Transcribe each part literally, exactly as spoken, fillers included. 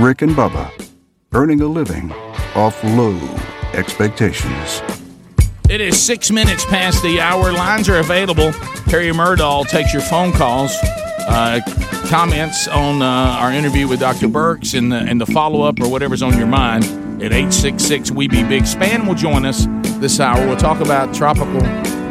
Rick and Bubba, earning a living off low expectations. It is six minutes past the hour. Lines are available. Terry Murdahl takes your phone calls, uh, comments on uh, our interview with Doctor Burks and the, and the follow-up or whatever's on your mind at eight six six, W E B E, BIG. Spann will join us this hour. We'll talk about tropical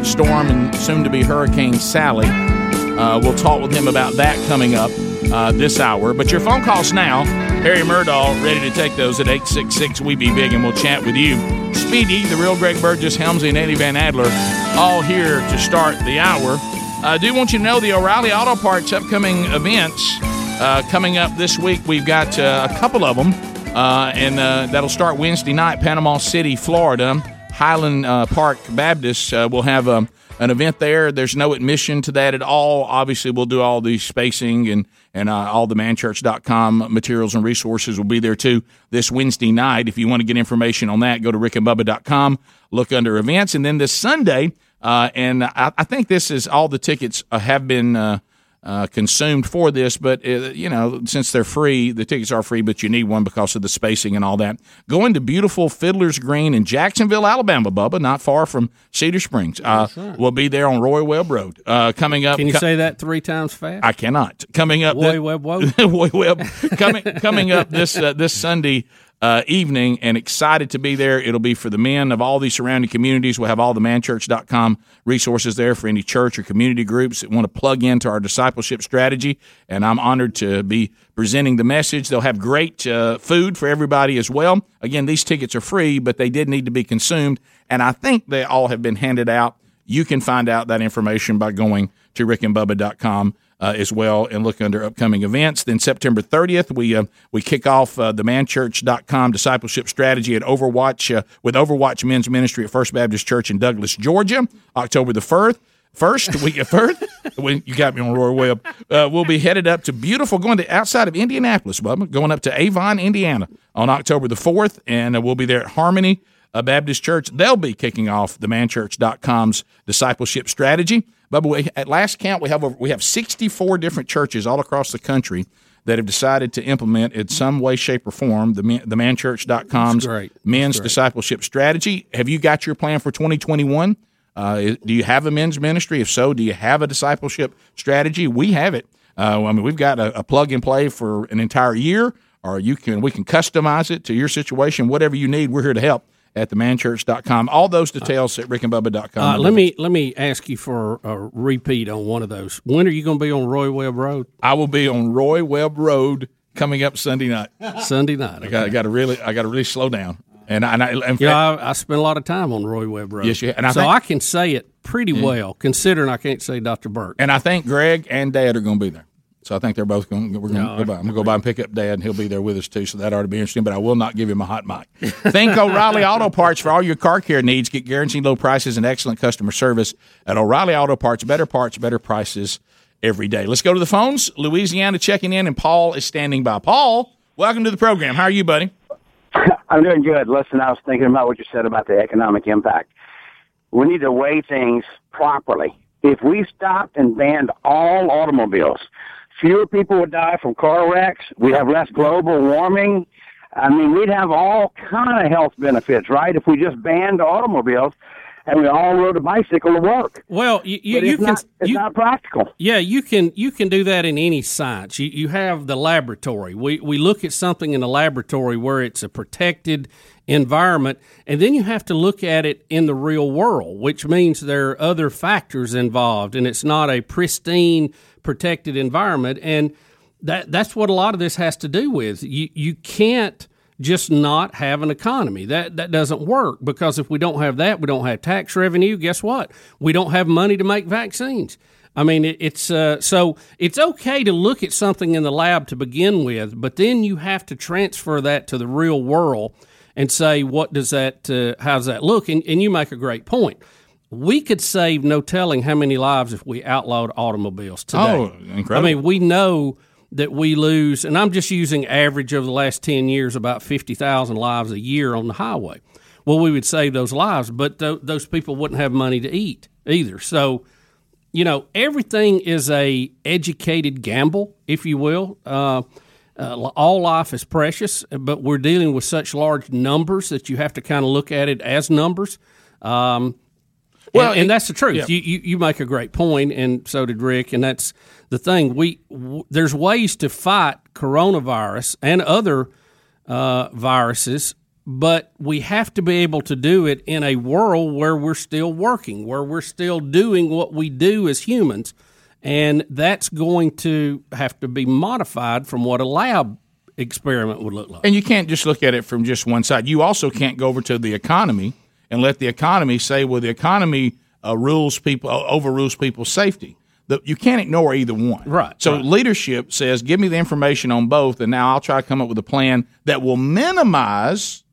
storm and soon-to-be Hurricane Sally. Uh, we'll talk with him about that coming up uh, this hour. But your phone calls now. Harry Murdahl, ready to take those at eight six six, W E B E, BIG, and we'll chat with you. Speedy, the real Greg Burgess, Helmsley, and Eddie Van Adler, all here to start the hour. I do want you to know the O'Reilly Auto Parts upcoming events uh, coming up this week. We've got uh, a couple of them, uh, and uh, that'll start Wednesday night, Panama City, Florida. Highland uh, Park Baptist uh, will have um, an event there. There's no admission to that at all. Obviously, we'll do all the spacing and And uh, all the man church dot com materials and resources will be there, too, this Wednesday night. If you want to get information on that, go to rick and bubba dot com, look under events. And then this Sunday, uh, and I, I think this is all the tickets uh, have been uh, uh, consumed for this. But, uh, you know, since they're free, the tickets are free, but you need one because of the spacing and all that. Going to beautiful Fiddler's Green in Jacksonville, Alabama, Bubba, not far from Cedar Springs. Uh, sure. We'll be there on Roy Webb Road. Uh, coming up. Can you co- say that three times fast? I cannot. Coming up. Roy Webb Road. Roy Webb. Coming, coming up this uh, this Sunday uh, evening, and excited to be there. It'll be for the men of all these surrounding communities. We'll have all the man church dot com resources there for any church or community groups that want to plug into our discipleship strategy. And I'm honored to be presenting the message. They'll have great uh, food for everybody as well. Again, these tickets are free, but they did need to be consumed, and I think they all have been handed out. You can find out that information by going to rick and bubba dot com. Uh, as well, and look under upcoming events. Then September thirtieth, we uh, we kick off uh, the man church dot com discipleship strategy at Overwatch uh, with Overwatch Men's Ministry at First Baptist Church in Douglas, Georgia, October the first, first week of first. When you got me on Roy Webb, uh, we'll be headed up to beautiful, going to outside of Indianapolis, Bubba, going up to Avon, Indiana, on October the fourth, and uh, we'll be there at Harmony uh, Baptist Church. They'll be kicking off the man church dot com's discipleship strategy. But we, at last count, we have over, we have sixty-four different churches all across the country that have decided to implement in some way, shape, or form the the man church dot com's men's discipleship strategy. Have you got your plan for twenty twenty-one? Uh, do you have a men's ministry? If so, do you have a discipleship strategy? We have it. Uh, I mean, we've got a, a plug and play for an entire year, or you can we can customize it to your situation. Whatever you need, we're here to help. At the man church dot com. All those details at rick and bubba dot com. Uh, let me let me ask you for a repeat on one of those. When are you going to be on Roy Webb Road? I will be on Roy Webb Road coming up Sunday night. Sunday night. Okay. I got I got to really I got to really slow down. And I, and I, in fact, you know, I, I spend a lot of time on Roy Webb Road. Yes, you have. And I so think, I can say it pretty yeah. well, considering I can't say Doctor Burke. And I think Greg and Dad are going to be there. So I think they're both going to no, go by. I'm going to go by and pick up Dad, and he'll be there with us, too, so that ought to be interesting. But I will not give him a hot mic. Thank O'Reilly Auto Parts for all your car care needs. Get guaranteed low prices and excellent customer service at O'Reilly Auto Parts. Better parts, better prices every day. Let's go to the phones. Louisiana checking in, and Paul is standing by. Paul, welcome to the program. How are you, buddy? I'm doing good. Listen, I was thinking about what you said about the economic impact. We need to weigh things properly. If we stopped and banned all automobiles, fewer people would die from car wrecks. We'd have less global warming. I mean, we'd have all kind of health benefits, right, if we just banned automobiles and we all rode a bicycle to work. Well, you, you, you can not, it's you, not practical. Yeah, you can you can do that in any science. You you have the laboratory. We we look at something in the laboratory where it's a protected environment, and then you have to look at it in the real world, which means there are other factors involved, and it's not a pristine protected environment, and that that's what a lot of this has to do with. You you can't just not have an economy. That that doesn't work, because if we don't have that, we don't have tax revenue. Guess what? We don't have money to make vaccines. I mean, it, it's uh, so it's okay to look at something in the lab to begin with, but then you have to transfer that to the real world and say, what does that? Uh, how does that look? And and you make a great point. We could save no telling how many lives if we outlawed automobiles today. Oh, incredible. I mean, we know that we lose, and I'm just using average over the last ten years, about fifty thousand lives a year on the highway. Well, we would save those lives, but th- those people wouldn't have money to eat either. So, you know, everything is a educated gamble, if you will. Uh, Uh, all life is precious, but we're dealing with such large numbers that you have to kind of look at it as numbers. Um, well, and, and that's the truth. Yeah. You, you you make a great point, and so did Rick. And that's the thing. We w- there's ways to fight coronavirus and other uh, viruses, but we have to be able to do it in a world where we're still working, where we're still doing what we do as humans. And that's going to have to be modified from what a lab experiment would look like. And you can't just look at it from just one side. You also can't go over to the economy and let the economy say, well, the economy uh, rules people, uh, overrules people's safety. The, you can't ignore either one. Right. So right. Leadership says, give me the information on both, and now I'll try to come up with a plan that will minimize,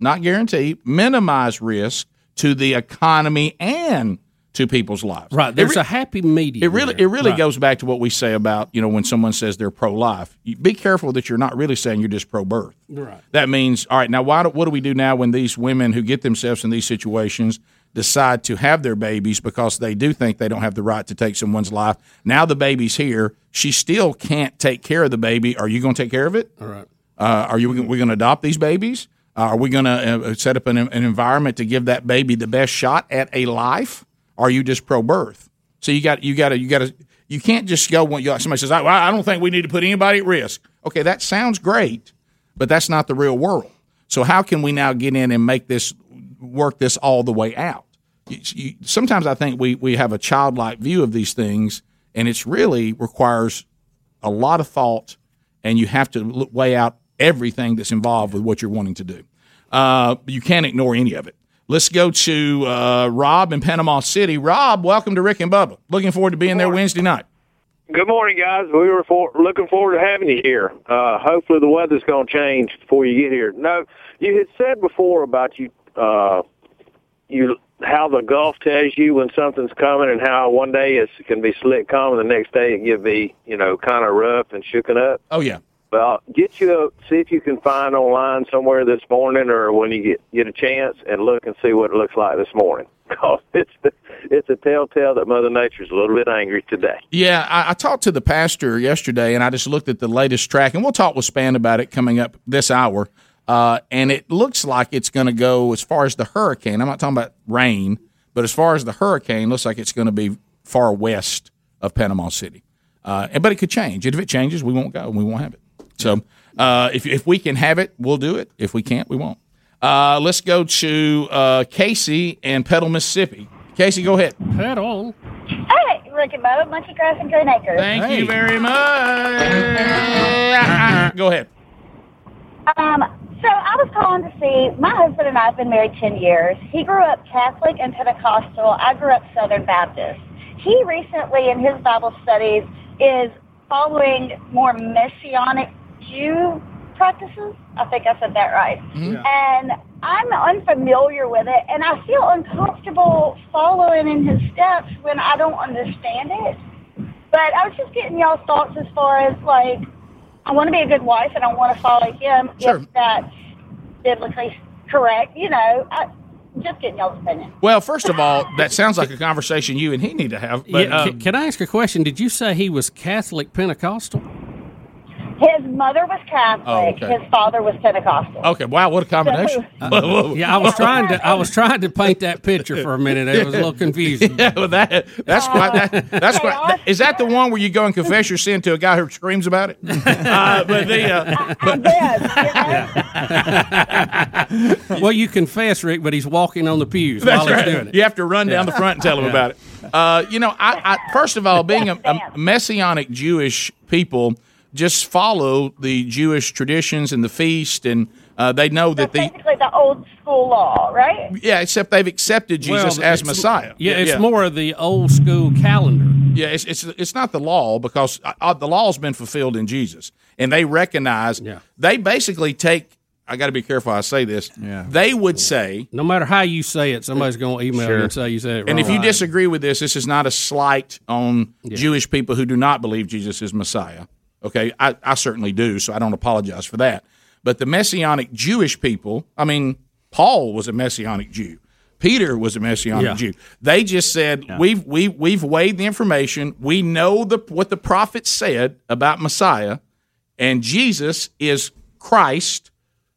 not guarantee, minimize risk to the economy and to people's lives. Right. There's re- a happy medium. It really, there. it really right. goes back to what we say about, you know, when someone says they're pro-life, you be careful that you're not really saying you're just pro-birth. Right. That means, all right, now why do, what do we do now when these women who get themselves in these situations decide to have their babies because they do think they don't have the right to take someone's life? Now the baby's here. She still can't take care of the baby. Are you going to take care of it? All right. Uh, are you we going to adopt these babies? Uh, are we going to uh, set up an, an environment to give that baby the best shot at a life? Are you just pro-birth? So you got you got to you got to you can't just go when you, somebody says I, I don't think we need to put anybody at risk. Okay, that sounds great, but that's not the real world. So how can we now get in and make this work this all the way out? You, you, sometimes I think we we have a childlike view of these things, and it's really requires a lot of thought, and you have to look, weigh out everything that's involved with what you're wanting to do. Uh, you can't ignore any of it. Let's go to uh, Rob in Panama City. Rob, welcome to Rick and Bubba. Looking forward to being there Wednesday night. Good morning, guys. We were for, looking forward to having you here. Uh, hopefully the weather's going to change before you get here. No, you had said before about you, uh, you how the Gulf tells you when something's coming and how one day it's, it can be slick calm and the next day it can be, you know, kind of rough and shooken up. Oh, yeah. Well, get you a, see if you can find online somewhere this morning, or when you get get a chance, and look and see what it looks like this morning. Because it's the, it's a telltale that Mother Nature's a little bit angry today. Yeah, I, I talked to the pastor yesterday, and I just looked at the latest track, and we'll talk with Spann about it coming up this hour. Uh, and it looks like it's going to go as far as the hurricane. I'm not talking about rain, but as far as the hurricane, looks like it's going to be far west of Panama City. Uh, and but it could change. If it changes, we won't go, and we won't have it. So uh, if if we can have it, we'll do it. If we can't, we won't. Uh, let's go to uh, Casey in Petal, Mississippi. Casey, go ahead. Petal. Hey, look at Bubba, Monkey Grass and Green Acres. Thank hey. you very much. Go ahead. Um, so I was calling to see, my husband and I have been married ten years. He grew up Catholic and Pentecostal. I grew up Southern Baptist. He recently, in his Bible studies, is following more Messianic Jew practices. I think I said that right. Yeah. And I'm unfamiliar with it, and I feel uncomfortable following in his steps when I don't understand it. But I was just getting y'all's thoughts as far as, like, I want to be a good wife and I want to follow him, sure, if that's biblically correct. You know, I, just getting y'all's opinion. Well, first of all, that sounds like a conversation you and he need to have. But, yeah, um, can I ask a question? Did you say he was Catholic Pentecostal? His mother was Catholic. Oh, okay. His father was Pentecostal. Okay, wow, what a combination! So, whoa, whoa, whoa. Yeah, I was trying to I was trying to paint that picture for a minute. It was a little confusing. Yeah, well, that that's uh, quite that, that's quite. That, is that the one where you go and confess your sin to a guy who screams about it? Uh, but the uh, I, I guess, you know? Yeah. Well, you confess, Rick, but he's walking on the pews that's while right. he's doing it. You have to run down yeah. the front and tell him yeah. about it. Uh, you know, I, I first of all, being a, a Messianic Jewish people, just follow the Jewish traditions and the feast, and uh, they know so that the basically the old school law, right? Yeah, except they've accepted Jesus well, as Messiah. Yeah, yeah, it's yeah. more of the old school calendar. Yeah, it's it's it's not the law, because uh, the law's been fulfilled in Jesus, and they recognize. Yeah. They basically take. I got to be careful how I say this. Yeah. They would say, no matter how you say it, somebody's going to email sure. you and say you said it wrong. And if you disagree with this, this is not a slight on yeah. Jewish people who do not believe Jesus is Messiah. Okay, I, I certainly do, so I don't apologize for that. But the Messianic Jewish people, I mean, Paul was a Messianic Jew. Peter was a Messianic yeah. Jew. They just said, yeah. we've, we've, we've weighed the information. We know the, what the prophets said about Messiah, And Jesus is Christ.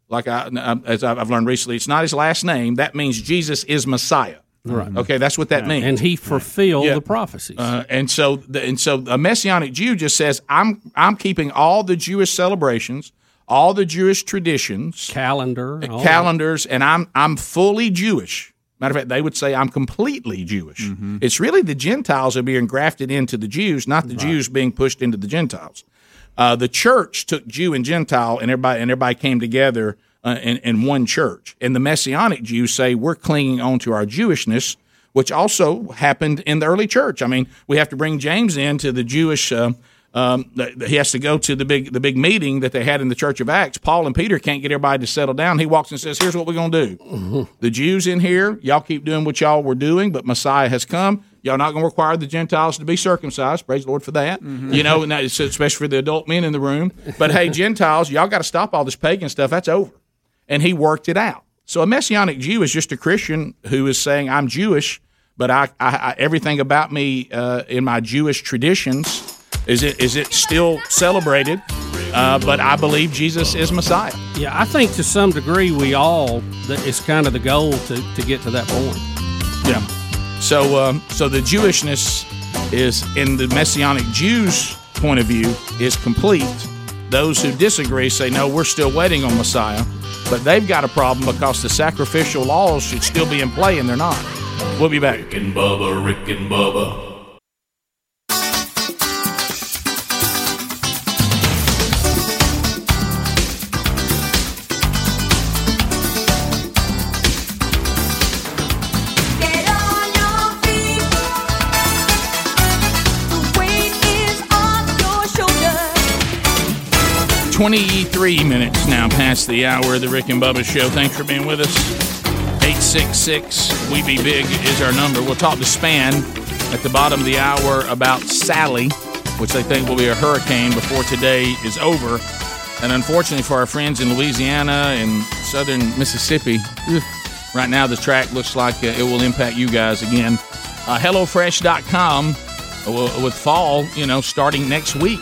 Like I, as I've learned recently, it's not his last name. That means Jesus is Messiah. Right. Okay, that's what that yeah. means. And he fulfilled yeah. the prophecies. Uh, and so, the, and so, a Messianic Jew just says, "I'm, I'm keeping all the Jewish celebrations, all the Jewish traditions, calendar, uh, calendars, that. and I'm, I'm fully Jewish." Matter of fact, they would say, "I'm completely Jewish." Mm-hmm. It's really the Gentiles are being grafted into the Jews, not the right. Jews being pushed into the Gentiles. Uh, the church took Jew and Gentile, and everybody and everybody came together uh, in, in one church. And the Messianic Jews say, we're clinging on to our Jewishness, which also happened in the early church. I mean, we have to bring James into the Jewish uh, um, – he has to go to the big the big meeting that they had in the Church of Acts. Paul and Peter can't get everybody to settle down. He walks in and says, here's what we're going to do. Mm-hmm. The Jews in here, y'all keep doing what y'all were doing, but Messiah has come. Y'all not going to require the Gentiles to be circumcised. Praise the Lord for that. Mm-hmm. You know, and that is especially for the adult men in the room. But, hey, Gentiles, y'all got to stop all this pagan stuff. That's over. And he worked it out. So a Messianic Jew is just a Christian who is saying, I'm Jewish, but I, I, I everything about me uh, in my Jewish traditions, is it is it still celebrated? Uh, but I believe Jesus is Messiah. Yeah, I think to some degree we all, it's kind of the goal to, to get to that point. Yeah. So um, so the Jewishness is, in the Messianic Jews' point of view, is complete. Those who disagree say, no, we're still waiting on Messiah. But they've got a problem because the sacrificial laws should still be in play, and they're not. We'll be back. Rick and Bubba, Rick and Bubba. twenty-three minutes now past the hour of the Rick and Bubba Show. Thanks for being with us. eight six six, we be big is our number. We'll talk to Spann at the bottom of the hour about Sally, which they think will be a hurricane before today is over. And unfortunately for our friends in Louisiana and southern Mississippi, right now the track looks like it will impact you guys again. Uh, HelloFresh dot com with fall, you know, starting next week.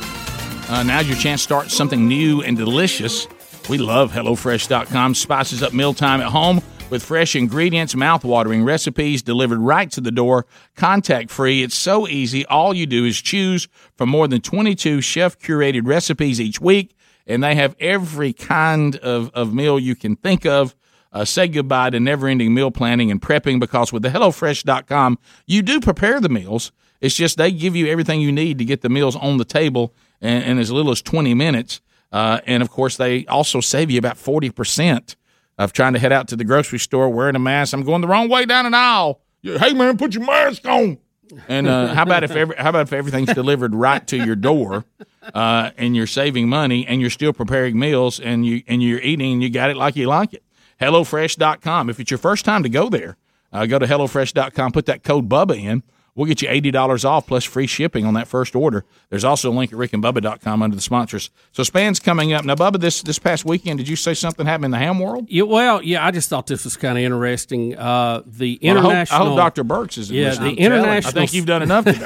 Uh, now's your chance to start something new and delicious. We love HelloFresh dot com. Spices up mealtime at home with fresh ingredients, mouthwatering recipes delivered right to the door, contact-free. It's so easy. All you do is choose from more than twenty-two chef-curated recipes each week, and they have every kind of, of meal you can think of. Uh, say goodbye to never-ending meal planning and prepping, because with the HelloFresh dot com, you do prepare the meals. It's just they give you everything you need to get the meals on the table in as little as twenty minutes. Uh, and, of course, they also save you about forty percent of trying to head out to the grocery store wearing a mask. I'm going the wrong way down an aisle. Hey, man, put your mask on. And uh, how about if every, how about if everything's delivered right to your door, uh, and you're saving money and you're still preparing meals and, you, and you're eating and you got it like you like it. HelloFresh dot com. If it's your first time to go there, uh, go to HelloFresh dot com, put that code Bubba in. We'll get you eighty dollars off plus free shipping on that first order. There's also a link at rick and bubba dot com under the sponsors. So Spann's coming up. Now, Bubba, this, this past weekend, did you say something happened in the ham world? Yeah, well, yeah, I just thought this was kind of interesting. Uh, the international. Well, I, hope, I hope Doctor Burks is in yeah, this. The international. I think you've done enough today.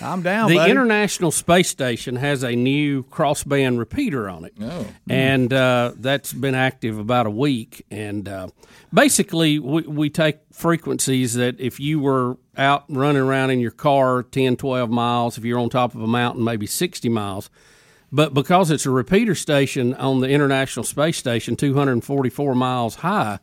I'm down, The buddy. International Space Station has a new crossband repeater on it. Oh. And uh, that's been active about a week. And uh, basically, we, we take frequencies that if you were out running around in your car ten, twelve miles, if you're on top of a mountain, maybe sixty miles. But because it's a repeater station on the International Space Station, two hundred forty-four miles high,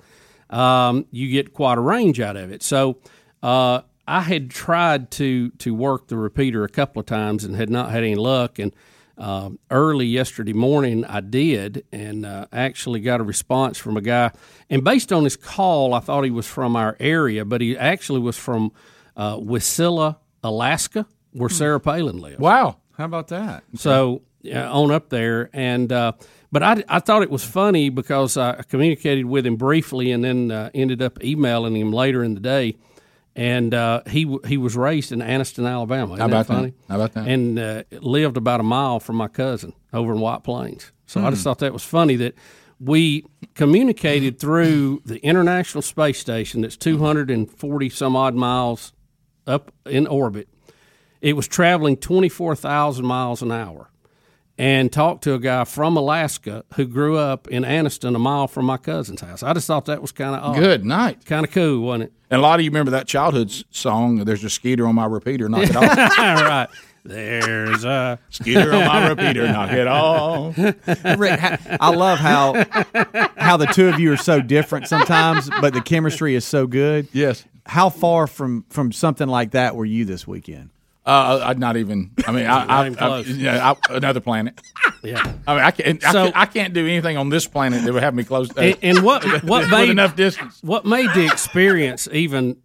um, you get quite a range out of it. So uh, I had tried to to work the repeater a couple of times and had not had any luck. And uh, early yesterday morning I did, and uh, actually got a response from a guy. And based on his call, I thought he was from our area, but he actually was from Uh, Wasilla, Alaska, where Sarah Palin lives. Wow. How about that? So uh, on up there. and uh, But I, I thought it was funny because I communicated with him briefly and then uh, ended up emailing him later in the day. And uh, he he was raised in Anniston, Alabama. Isn't How about that funny? That? How about that? And uh, lived about a mile from my cousin over in White Plains. So hmm. I just thought that was funny that we communicated through the International Space Station that's two hundred forty some odd miles up in orbit. It was traveling twenty-four thousand miles an hour, and talked to a guy from Alaska who grew up in Anniston, a mile from my cousin's house. I just thought that was kind of odd. Good night. Kind of cool, wasn't it? And a lot of you remember that childhood song, There's a Skeeter on My Repeater, Knock It Off. Right. There's a Skeeter on My Repeater, Knock It Off. Rick, I love how how the two of you are so different sometimes, but the chemistry is so good. Yes. How far from, from something like that were you this weekend? Uh, I'd not even. I mean, I, I, I, yeah, I, another planet. Yeah, I mean, I can't. So, I, I can't do anything on this planet that would have me close. Uh, and, and what what made enough distance? What made the experience even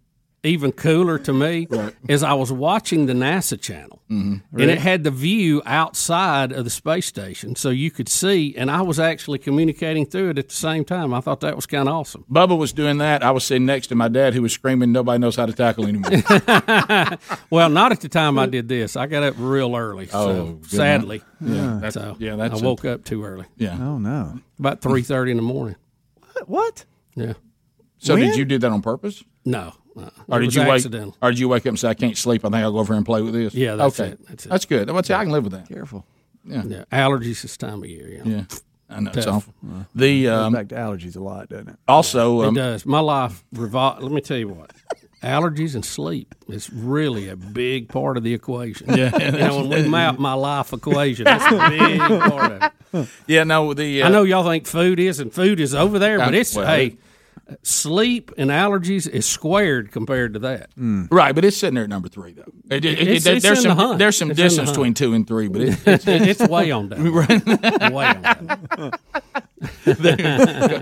even cooler to me right. is I was watching the NASA channel, mm-hmm. really? And it had the view outside of the space station, so you could see. And I was actually communicating through it at the same time. I thought that was kind of awesome. Bubba was doing that. I was sitting next to my dad, who was screaming, "Nobody knows how to tackle anymore." Well, not at the time I did this. I got up real early. Oh, so, sadly, yeah. That's, so yeah, that's I woke it. up too early. Yeah. Oh no. About three thirty in the morning. What? What? Yeah. So when? Did you do that on purpose? No. Uh, or did you wake? Or did you wake up and say, "I can't sleep. I think I'll go over here and play with this"? Yeah, that's okay. it. That's it. That's good. Well, see, I can live with that. Careful. Yeah. yeah. Allergies this time of year. You know? Yeah. I know. Tough. It's awful. Well, the it um, goes back to allergies a lot, doesn't it? Also, um, it does. My life revolves. Let me tell you what. Allergies and sleep is really a big part of the equation. Yeah, you know, when we map my life equation, that's a big part of it. Yeah. No. The uh, I know y'all think food is and food is over there, but it's well, hey. Sleep and allergies is squared compared to that. Mm. Right, but it's sitting there at number three, though. It, it, it's, it, it's there's, some, the there's some it's distance the between two and three, but it, it's, it's, it's way on down. Right. Way on down.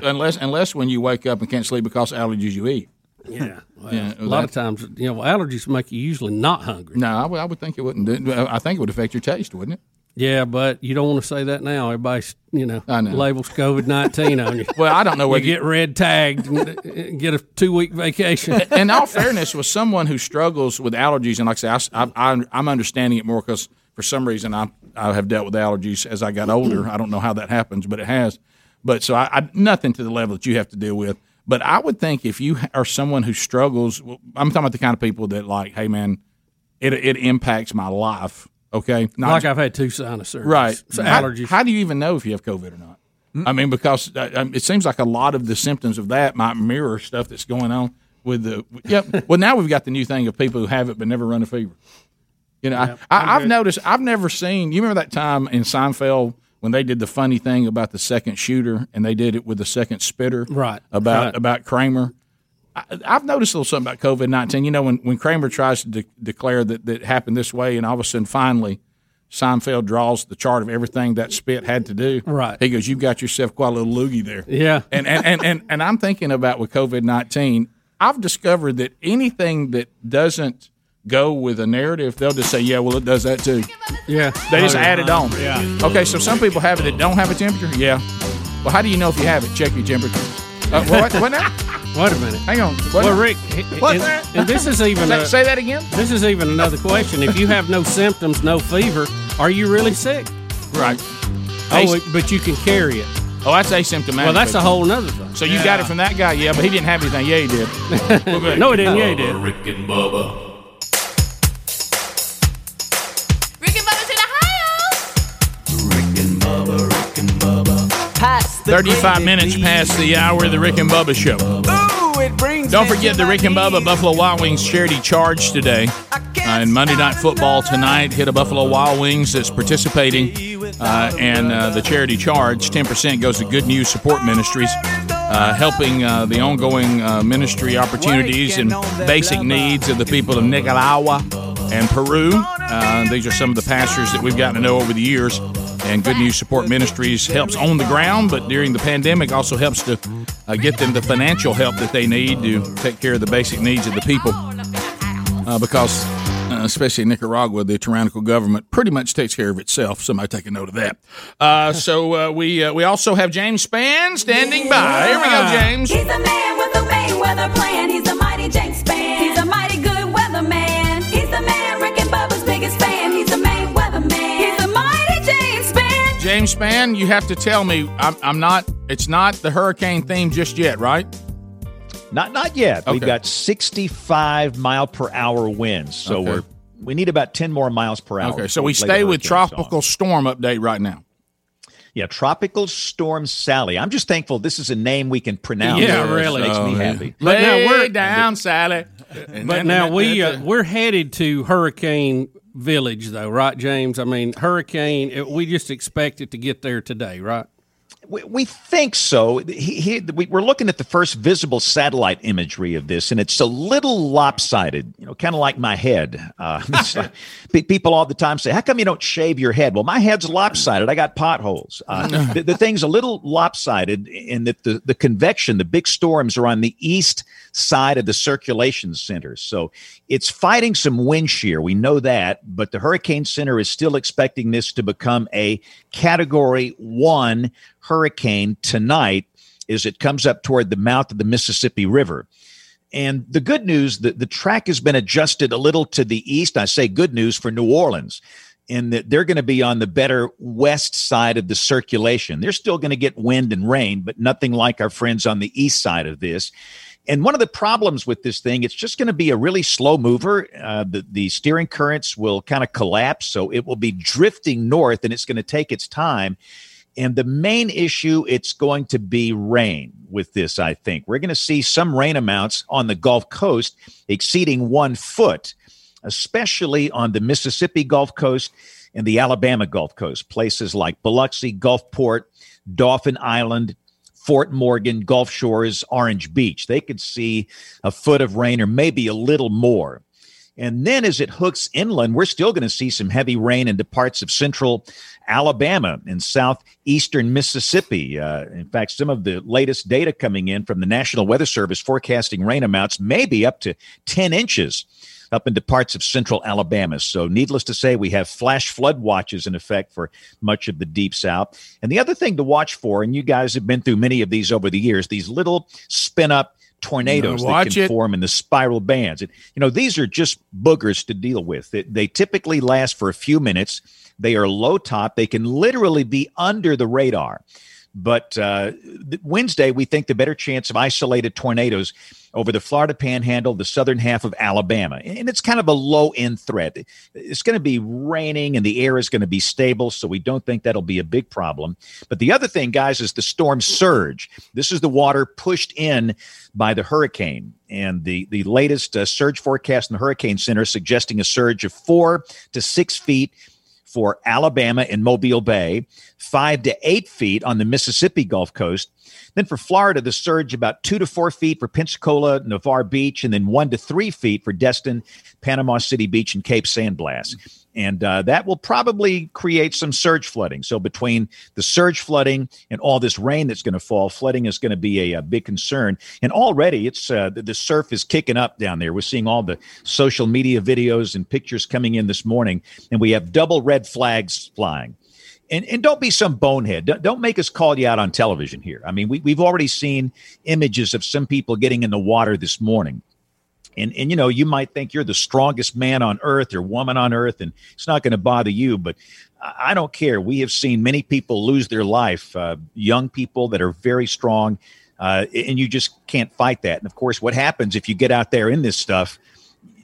unless, unless when you wake up and can't sleep because of allergies you eat. Yeah. Well, yeah, a lot of times, you know, allergies make you usually not hungry. No, I would, I would think it wouldn't. Do, I think it would affect your taste, wouldn't it? Yeah, but you don't want to say that now. Everybody's, you know, know. labels covid nineteen on you. Well, I don't know whether you get red tagged and get a two-week vacation. In all fairness, with someone who struggles with allergies, and like I say, I, I, I'm understanding it more because for some reason I, I have dealt with allergies as I got older. I don't know how that happens, but it has. But so I, I nothing to the level that you have to deal with. But I would think if you are someone who struggles, I'm talking about the kind of people that like, hey, man, it it impacts my life. Okay, not like I've had two sinus surgeries, right? So allergies. How, how do you even know if you have COVID or not? Mm-hmm. I mean, because uh, it seems like a lot of the symptoms of that might mirror stuff that's going on with the. Yep. Well, now we've got the new thing of people who have it but never run a fever. You know, yep. I, I, I've noticed. I've never seen. You remember that time in Seinfeld when they did the funny thing about the second shooter and they did it with the second spitter, right? About right. about Kramer. I've noticed a little something about covid nineteen. You know, when, when Kramer tries to de- declare that, that it happened this way, and all of a sudden, finally, Seinfeld draws the chart of everything that spit had to do. Right. He goes, "You've got yourself quite a little loogie there." Yeah. And and, and, and, and I'm thinking about with covid nineteen, I've discovered that anything that doesn't go with a narrative, they'll just say, "Yeah, well, it does that too." Yeah. They just oh, add it on. Yeah. Okay, so some people have it that don't have a temperature. Yeah. Well, how do you know if you have it? Check your temperature. Uh, what, what now? Wait a minute. Hang on. What well, Rick, what's that? And this is even a, say that again. This is even another question. If you have no symptoms, no fever, are you really sick? Right. Oh, As- but you can carry it. Oh, that's asymptomatic. Well, that's a whole other thing. So you yeah. got it from that guy, yeah, but he didn't have anything. Yeah, he did. No, he didn't. Yeah, he did. Rick and Bubba. Rick and Bubba's in Ohio. Rick and Bubba, Rick and Bubba. Pass the thirty-five minutes past the hour of the Rick and Bubba show. Don't forget the Rick and Bubba Buffalo Wild Wings charity charge today. Uh, and Monday Night Football tonight, hit a Buffalo Wild Wings that's participating uh, in uh, the charity charge. ten percent goes to Good News Support Ministries, uh, helping uh, the ongoing uh, ministry opportunities and basic needs of the people of Nicaragua and Peru. Uh, these are some of the pastors that we've gotten to know over the years. And Good News Support Ministries helps on the ground, but during the pandemic also helps to uh, get them the financial help that they need to take care of the basic needs of the people. Uh, because, uh, especially in Nicaragua, the tyrannical government pretty much takes care of itself. Somebody take a note of that. Uh, so uh, we uh, we also have James Spann standing by. Here we go, James. He's a man with a main weather plan. He's a mighty James Spann. He's a mighty good weather man. He's the man, Rick and Bubba's biggest fan. He's a main weather man. He's a mighty James Spann. James Spann, you have to tell me, I'm, I'm not... It's not the hurricane theme just yet, right? Not not yet. Okay. We've got sixty-five mile per hour winds, so okay. we're we need about ten more miles per hour. Okay, so we stay with tropical storm update right now. Yeah, Tropical Storm Sally. I'm just thankful this is a name we can pronounce. Yeah, really. It makes me happy. But now we're down, Sally. But now we, uh, we're headed to Hurricane Village, though, right, James? I mean, Hurricane, it, we just expect it to get there today, right? We, we think so. He, he, we, we're looking at the first visible satellite imagery of this, and it's a little lopsided, you know, kind of like my head. Uh, like, people all the time say, how come you don't shave your head? Well, my head's lopsided. I got potholes. Uh, the, the thing's a little lopsided in that the, the convection, the big storms are on the east side of the circulation center. So it's fighting some wind shear. We know that, but the Hurricane Center is still expecting this to become a Category one hurricane tonight as it comes up toward the mouth of the Mississippi River. And the good news, the, the track has been adjusted a little to the east. I say good news for New Orleans in that they're going to be on the better west side of the circulation. They're still going to get wind and rain, but nothing like our friends on the east side of this. And one of the problems with this thing, it's just going to be a really slow mover. Uh, the, the steering currents will kind of collapse, so it will be drifting north, and it's going to take its time. And the main issue, it's going to be rain with this, I think. We're going to see some rain amounts on the Gulf Coast exceeding one foot, especially on the Mississippi Gulf Coast and the Alabama Gulf Coast, places like Biloxi, Gulfport, Dauphin Island, Fort Morgan, Gulf Shores, Orange Beach. They could see a foot of rain or maybe a little more. And then as it hooks inland, we're still going to see some heavy rain into parts of central Alabama and southeastern Mississippi. Uh, in fact, some of the latest data coming in from the National Weather Service forecasting rain amounts maybe up to ten inches up into parts of central Alabama. So needless to say, we have flash flood watches in effect for much of the deep south. And the other thing to watch for, and you guys have been through many of these over the years, these little spin-up tornadoes no, that can it. form in the spiral bands. And, you know, these are just boogers to deal with. They, they typically last for a few minutes. They are low top. They can literally be under the radar. But uh, Wednesday, we think the better chance of isolated tornadoes over the Florida Panhandle, the southern half of Alabama. And it's kind of a low-end threat. It's going to be raining, and the air is going to be stable, so we don't think that'll be a big problem. But the other thing, guys, is the storm surge. This is the water pushed in by the hurricane. And the, the latest uh, surge forecast in the Hurricane Center suggesting a surge of four to six feet for Alabama and Mobile Bay, five to eight feet on the Mississippi Gulf Coast. Then for Florida, the surge about two to four feet for Pensacola, Navarre Beach, and then one to three feet for Destin, Panama City Beach, and Cape San Blas. And uh, that will probably create some surge flooding. So between the surge flooding and all this rain that's going to fall, flooding is going to be a, a big concern. And already it's uh, the, the surf is kicking up down there. We're seeing all the social media videos and pictures coming in this morning, and we have double red flags flying. And and don't be some bonehead. Don't, don't make us call you out on television here. I mean, we, we've already seen images of some people getting in the water this morning. And, and, you know, you might think you're the strongest man on earth or woman on earth, and it's not going to bother you. But I don't care. We have seen many people lose their life, uh, young people that are very strong, uh, and you just can't fight that. And, of course, what happens if you get out there in this stuff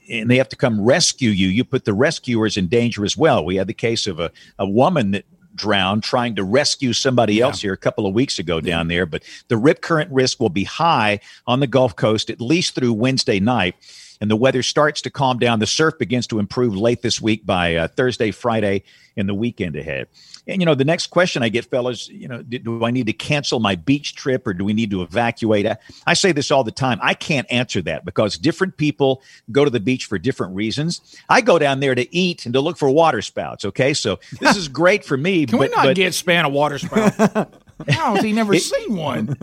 and they have to come rescue you, you put the rescuers in danger as well. We had the case of a, a woman that drowned trying to rescue somebody yeah. else here a couple of weeks ago down there. But the rip current risk will be high on the Gulf Coast, at least through Wednesday night. And the weather starts to calm down. The surf begins to improve late this week by uh, Thursday, Friday, and the weekend ahead. And, you know, the next question I get, fellas, you know, do, do I need to cancel my beach trip or do we need to evacuate? I, I say this all the time. I can't answer that because different people go to the beach for different reasons. I go down there to eat and to look for water spouts. Okay, so this is great for me. Can but, we not but, get Spann a water spout? How has he never it, seen one?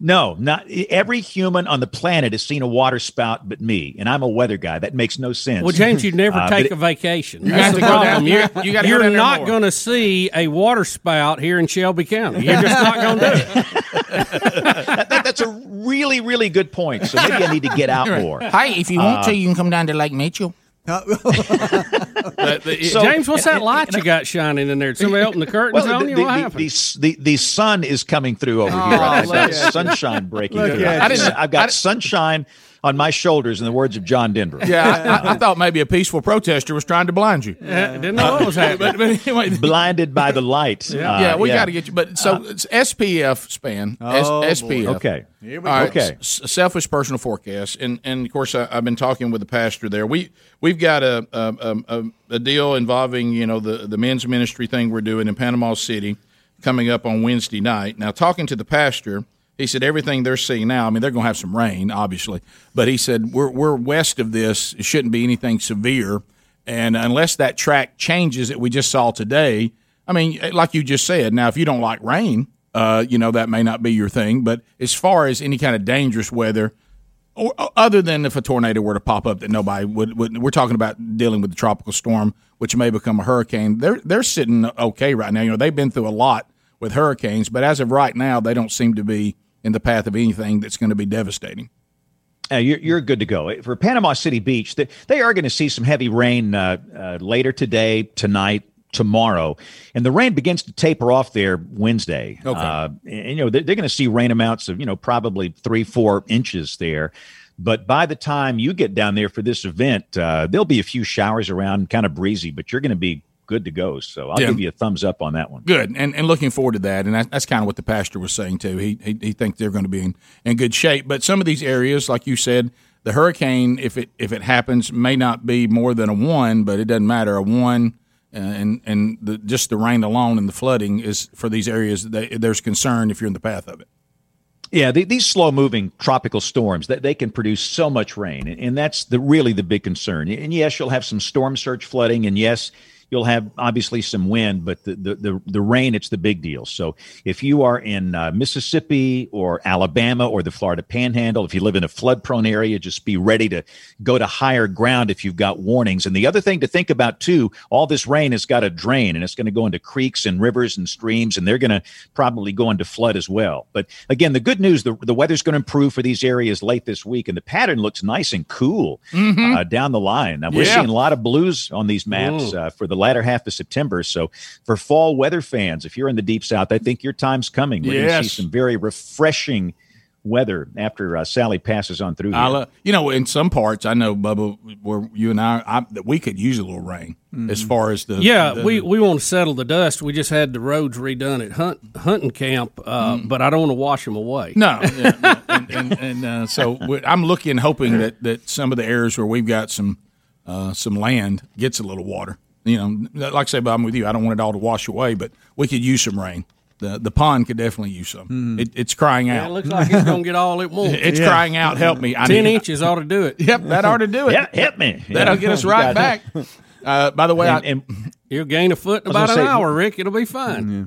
No, not every human on the planet has seen a water spout but me, and I'm a weather guy. That makes no sense. Well, James, you'd never uh, take a vacation. You That's the problem. Go down, you, you gotta you're go not going to see a water spout here in Shelby County. You're just not going to do it. that, that, that's a really, really good point, so maybe I need to get out right. more. Hi, if you want uh, to, you can come down to Lake Mitchell. the, the, so, James, what's that light you got shining in there? Did somebody open the curtains well, on the, you? The, what happened? The, the, the sun is coming through over oh, here. I've got sunshine breaking through. I didn't, I've got I didn't, sunshine on my shoulders, in the words of John Denver. Yeah, I, I thought maybe a peaceful protester was trying to blind you. Yeah, I didn't know what was happening. But, but anyway. Blinded by the lights. Yeah, uh, yeah we yeah. got to get you. But so uh, it's S P F Spann. Oh, S- SPF. Boy. Okay. Here we go. Right, okay. S- selfish personal forecast, and and of course I, I've been talking with the pastor there. We we've got a a, a a deal involving you know the the men's ministry thing we're doing in Panama City coming up on Wednesday night. Now talking to the pastor. He said everything they're seeing now, I mean, they're going to have some rain, obviously, but he said we're we're west of this. It shouldn't be anything severe, and unless that track changes that we just saw today, I mean, like you just said, now if you don't like rain, uh, you know, that may not be your thing, but as far as any kind of dangerous weather, or other than if a tornado were to pop up that nobody would, would we're talking about dealing with the tropical storm, which may become a hurricane, they're, they're sitting okay right now. You know, they've been through a lot with hurricanes, but as of right now, they don't seem to be in the path of anything that's going to be devastating. Uh, you're, you're good to go. For Panama City Beach, they, they are going to see some heavy rain uh, uh, later today, tonight, tomorrow. And the rain begins to taper off there Wednesday. Okay. Uh, and, you know, they're, they're going to see rain amounts of, you know, probably three, four inches there. But by the time you get down there for this event, uh, there'll be a few showers around, kind of breezy, but you're going to be good to go. So I'll yeah. give you a thumbs up on that one. Good. And and looking forward to that. And that, that's kind of what the pastor was saying too. He he, he thinks they're going to be in, in good shape. But some of these areas, like you said, the hurricane, if it if it happens, may not be more than a one, but it doesn't matter. A one uh, and and the, just the rain alone and the flooding is for these areas. They, there's concern if you're in the path of it. Yeah, the, these slow-moving tropical storms, that they can produce so much rain, and, and that's the really the big concern. And yes, you'll have some storm surge flooding, and yes, you'll have obviously some wind, but the the, the, the rain, it's the big deal. So if you are in uh, Mississippi or Alabama or the Florida Panhandle, if you live in a flood-prone area, just be ready to go to higher ground if you've got warnings. And the other thing to think about, too, all this rain has got to drain, and it's going to go into creeks and rivers and streams, and they're going to probably go into flood as well. But, again, the good news, the, the weather's going to improve for these areas late this week, and the pattern looks nice and cool mm-hmm. uh, down the line. Now, we're yeah. seeing a lot of blues on these maps uh, for the latter half of September. So for fall weather fans, if you're in the Deep South, I think your time's coming. We're yes. going to see some very refreshing weather after uh, Sally passes on through here. I love, you know, in some parts, I know, Bubba, where you and I, I that we could use a little rain mm-hmm. as far as the... Yeah, the, we, we want to settle the dust. We just had the roads redone at hunt, hunting camp, uh, mm. but I don't want to wash them away. No. yeah, and and, and uh, so I'm looking, hoping that, that some of the areas where we've got some uh, some land gets a little water. You know, like I say, Bob, I'm with you. I don't want it all to wash away, but we could use some rain. The the pond could definitely use some. Mm. It, it's crying out. Yeah, it looks like it's going to get all it wants. It's yeah. crying out, help me. I Ten need, inches I, ought to do it. Yep, that ought to do it. Yeah, help me. That'll yeah. get us right back. Uh, by the way, and, I, and, you'll gain a foot in about an say, hour, Rick. It'll be fine. Yeah.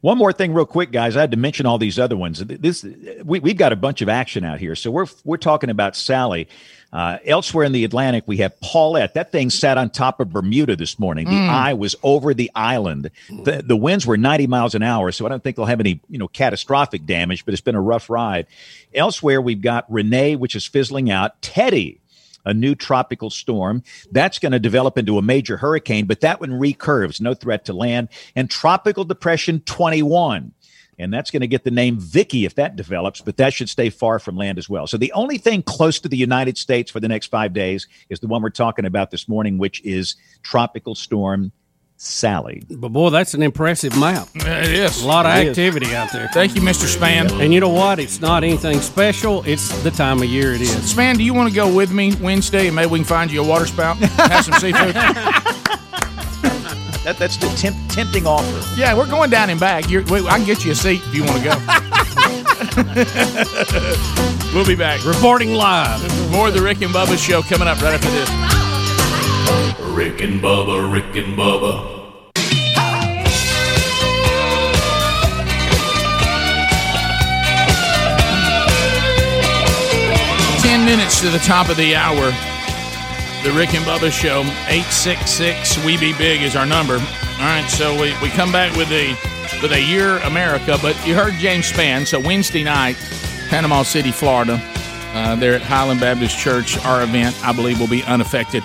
One more thing real quick, guys. I had to mention all these other ones. This we, We've got a bunch of action out here. So we're we're talking about Sally. Uh, elsewhere in the Atlantic, we have Paulette. That thing sat on top of Bermuda this morning. The mm. eye was over the island. The, the winds were ninety miles an hour, so I don't think they'll have any, you know, catastrophic damage, but it's been a rough ride. Elsewhere, we've got Renee, which is fizzling out. Teddy, a new tropical storm. That's going to develop into a major hurricane, but that one recurves, no threat to land. And Tropical Depression twenty-one. And that's going to get the name Vicky if that develops, but that should stay far from land as well. So the only thing close to the United States for the next five days is the one we're talking about this morning, which is Tropical Storm Sally. But, boy, that's an impressive map. It is. A lot of it activity is. out there. Thank you, Mister Spann. And you know what? It's not anything special. It's the time of year it is. Spann, do you want to go with me Wednesday and maybe we can find you a water spout and have some seafood? That, that's the temp, tempting offer. Yeah, we're going down and back. You're, wait, I can get you a seat if you want to go. We'll be back. Reporting live. More of the Rick and Bubba show coming up right after this. Rick and Bubba, Rick and Bubba. Ten minutes to the top of the hour. The Rick and Bubba Show, eight six six, we be big is our number. All right, so we, we come back with a, with a year America, but you heard James Spann. So Wednesday night, Panama City, Florida, uh, there at Highland Baptist Church, our event, I believe, will be unaffected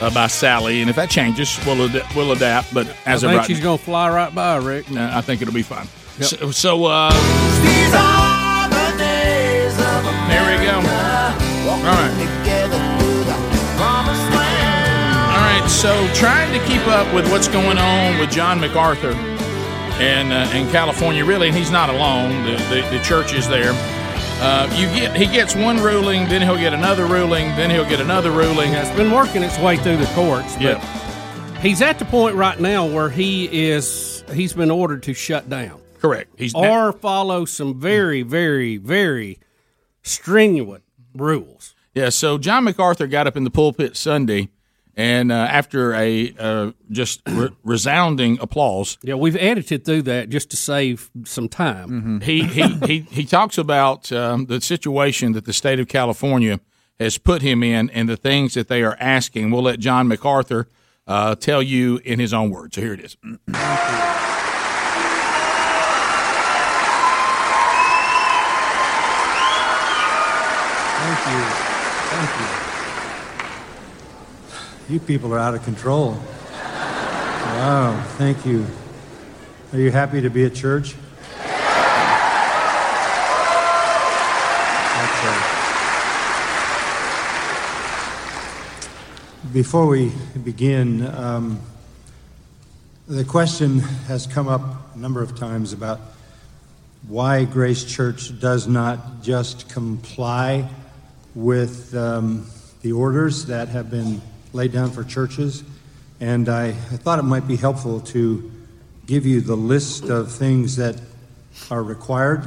uh, by Sally. And if that changes, we'll, ad- we'll adapt. But as I think of right she's going to fly right by, Rick. Uh, I think it'll be fine. Yep. So, so uh, these are the days of America. There we go. right. Together through the promised land. All right, so trying to keep up with what's going on with John MacArthur and uh, in California, really, and he's not alone. The, the, the church is there. Uh, you get he gets one ruling, then he'll get another ruling, then he'll get another ruling. Yeah, it's been working its way through the courts. But yeah. He's at the point right now where he is. He's been ordered to shut down. Correct. He's or ne- follow some very, very, very stringent rules. Yeah. So John MacArthur got up in the pulpit Sunday, and uh, after a uh, just re- resounding applause. Yeah, we've edited through that just to save some time. Mm-hmm. He he he he talks about um, the situation that the state of California has put him in, and the things that they are asking. We'll let John MacArthur uh, tell you in his own words. So here it is. Thank you. Thank you. You people are out of control. Wow. Thank you. Are you happy to be at church? Okay. Before we begin, um, the question has come up a number of times about why Grace Church does not just comply with um, the orders that have been laid down for churches. And I, I thought it might be helpful to give you the list of things that are required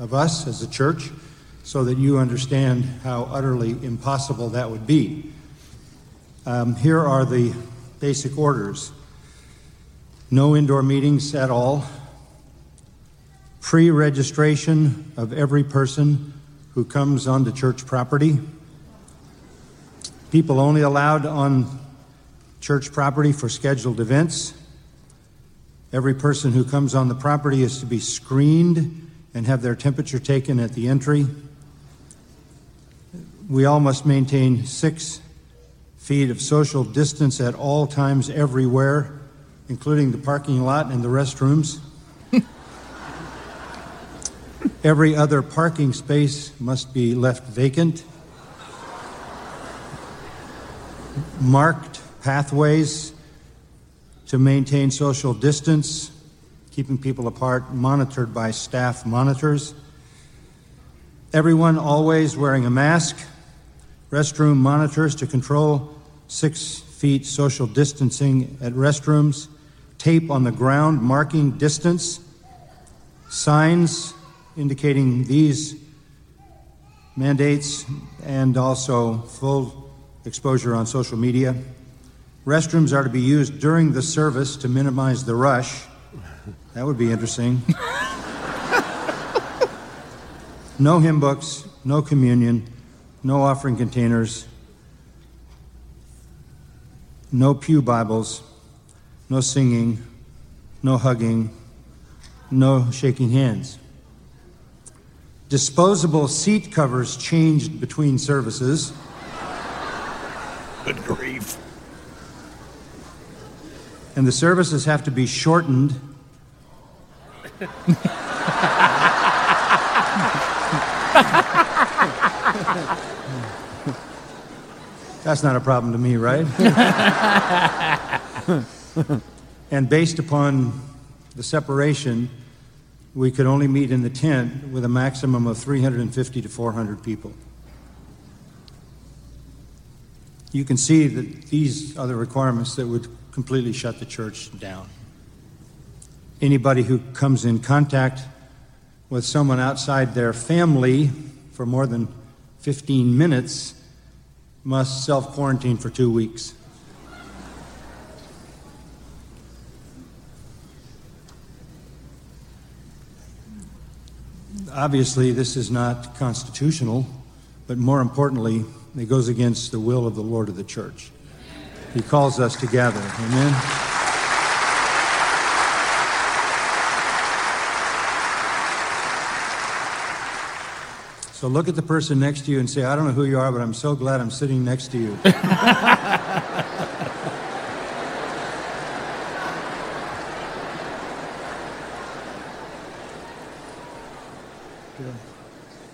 of us as a church so that you understand how utterly impossible that would be. Um, here are the basic orders. No indoor meetings at all. Pre-registration of every person who comes onto church property. People only allowed on church property for scheduled events. Every person who comes on the property is to be screened and have their temperature taken at the entry. We all must maintain six feet of social distance at all times everywhere, including the parking lot and the restrooms. Every other parking space must be left vacant. Marked pathways to maintain social distance, keeping people apart, monitored by staff monitors. Everyone always wearing a mask. Restroom monitors to control six feet social distancing at restrooms. Tape on the ground marking distance. Signs indicating these mandates, and also full exposure on social media. Restrooms are to be used during the service to minimize the rush. That would be interesting. No hymn books, no communion, no offering containers, no pew Bibles, no singing, no hugging, no shaking hands. Disposable seat covers changed between services. Good grief. And the services have to be shortened. That's not a problem to me, right? And based upon the separation, we could only meet in the tent with a maximum of three hundred fifty to four hundred people. You can see that these are the requirements that would completely shut the church down. Anybody who comes in contact with someone outside their family for more than fifteen minutes must self-quarantine for two weeks. Obviously, this is not constitutional, but more importantly, it goes against the will of the Lord of the church. He calls us to gather. Amen. So look at the person next to you and say, I don't know who you are, but I'm so glad I'm sitting next to you.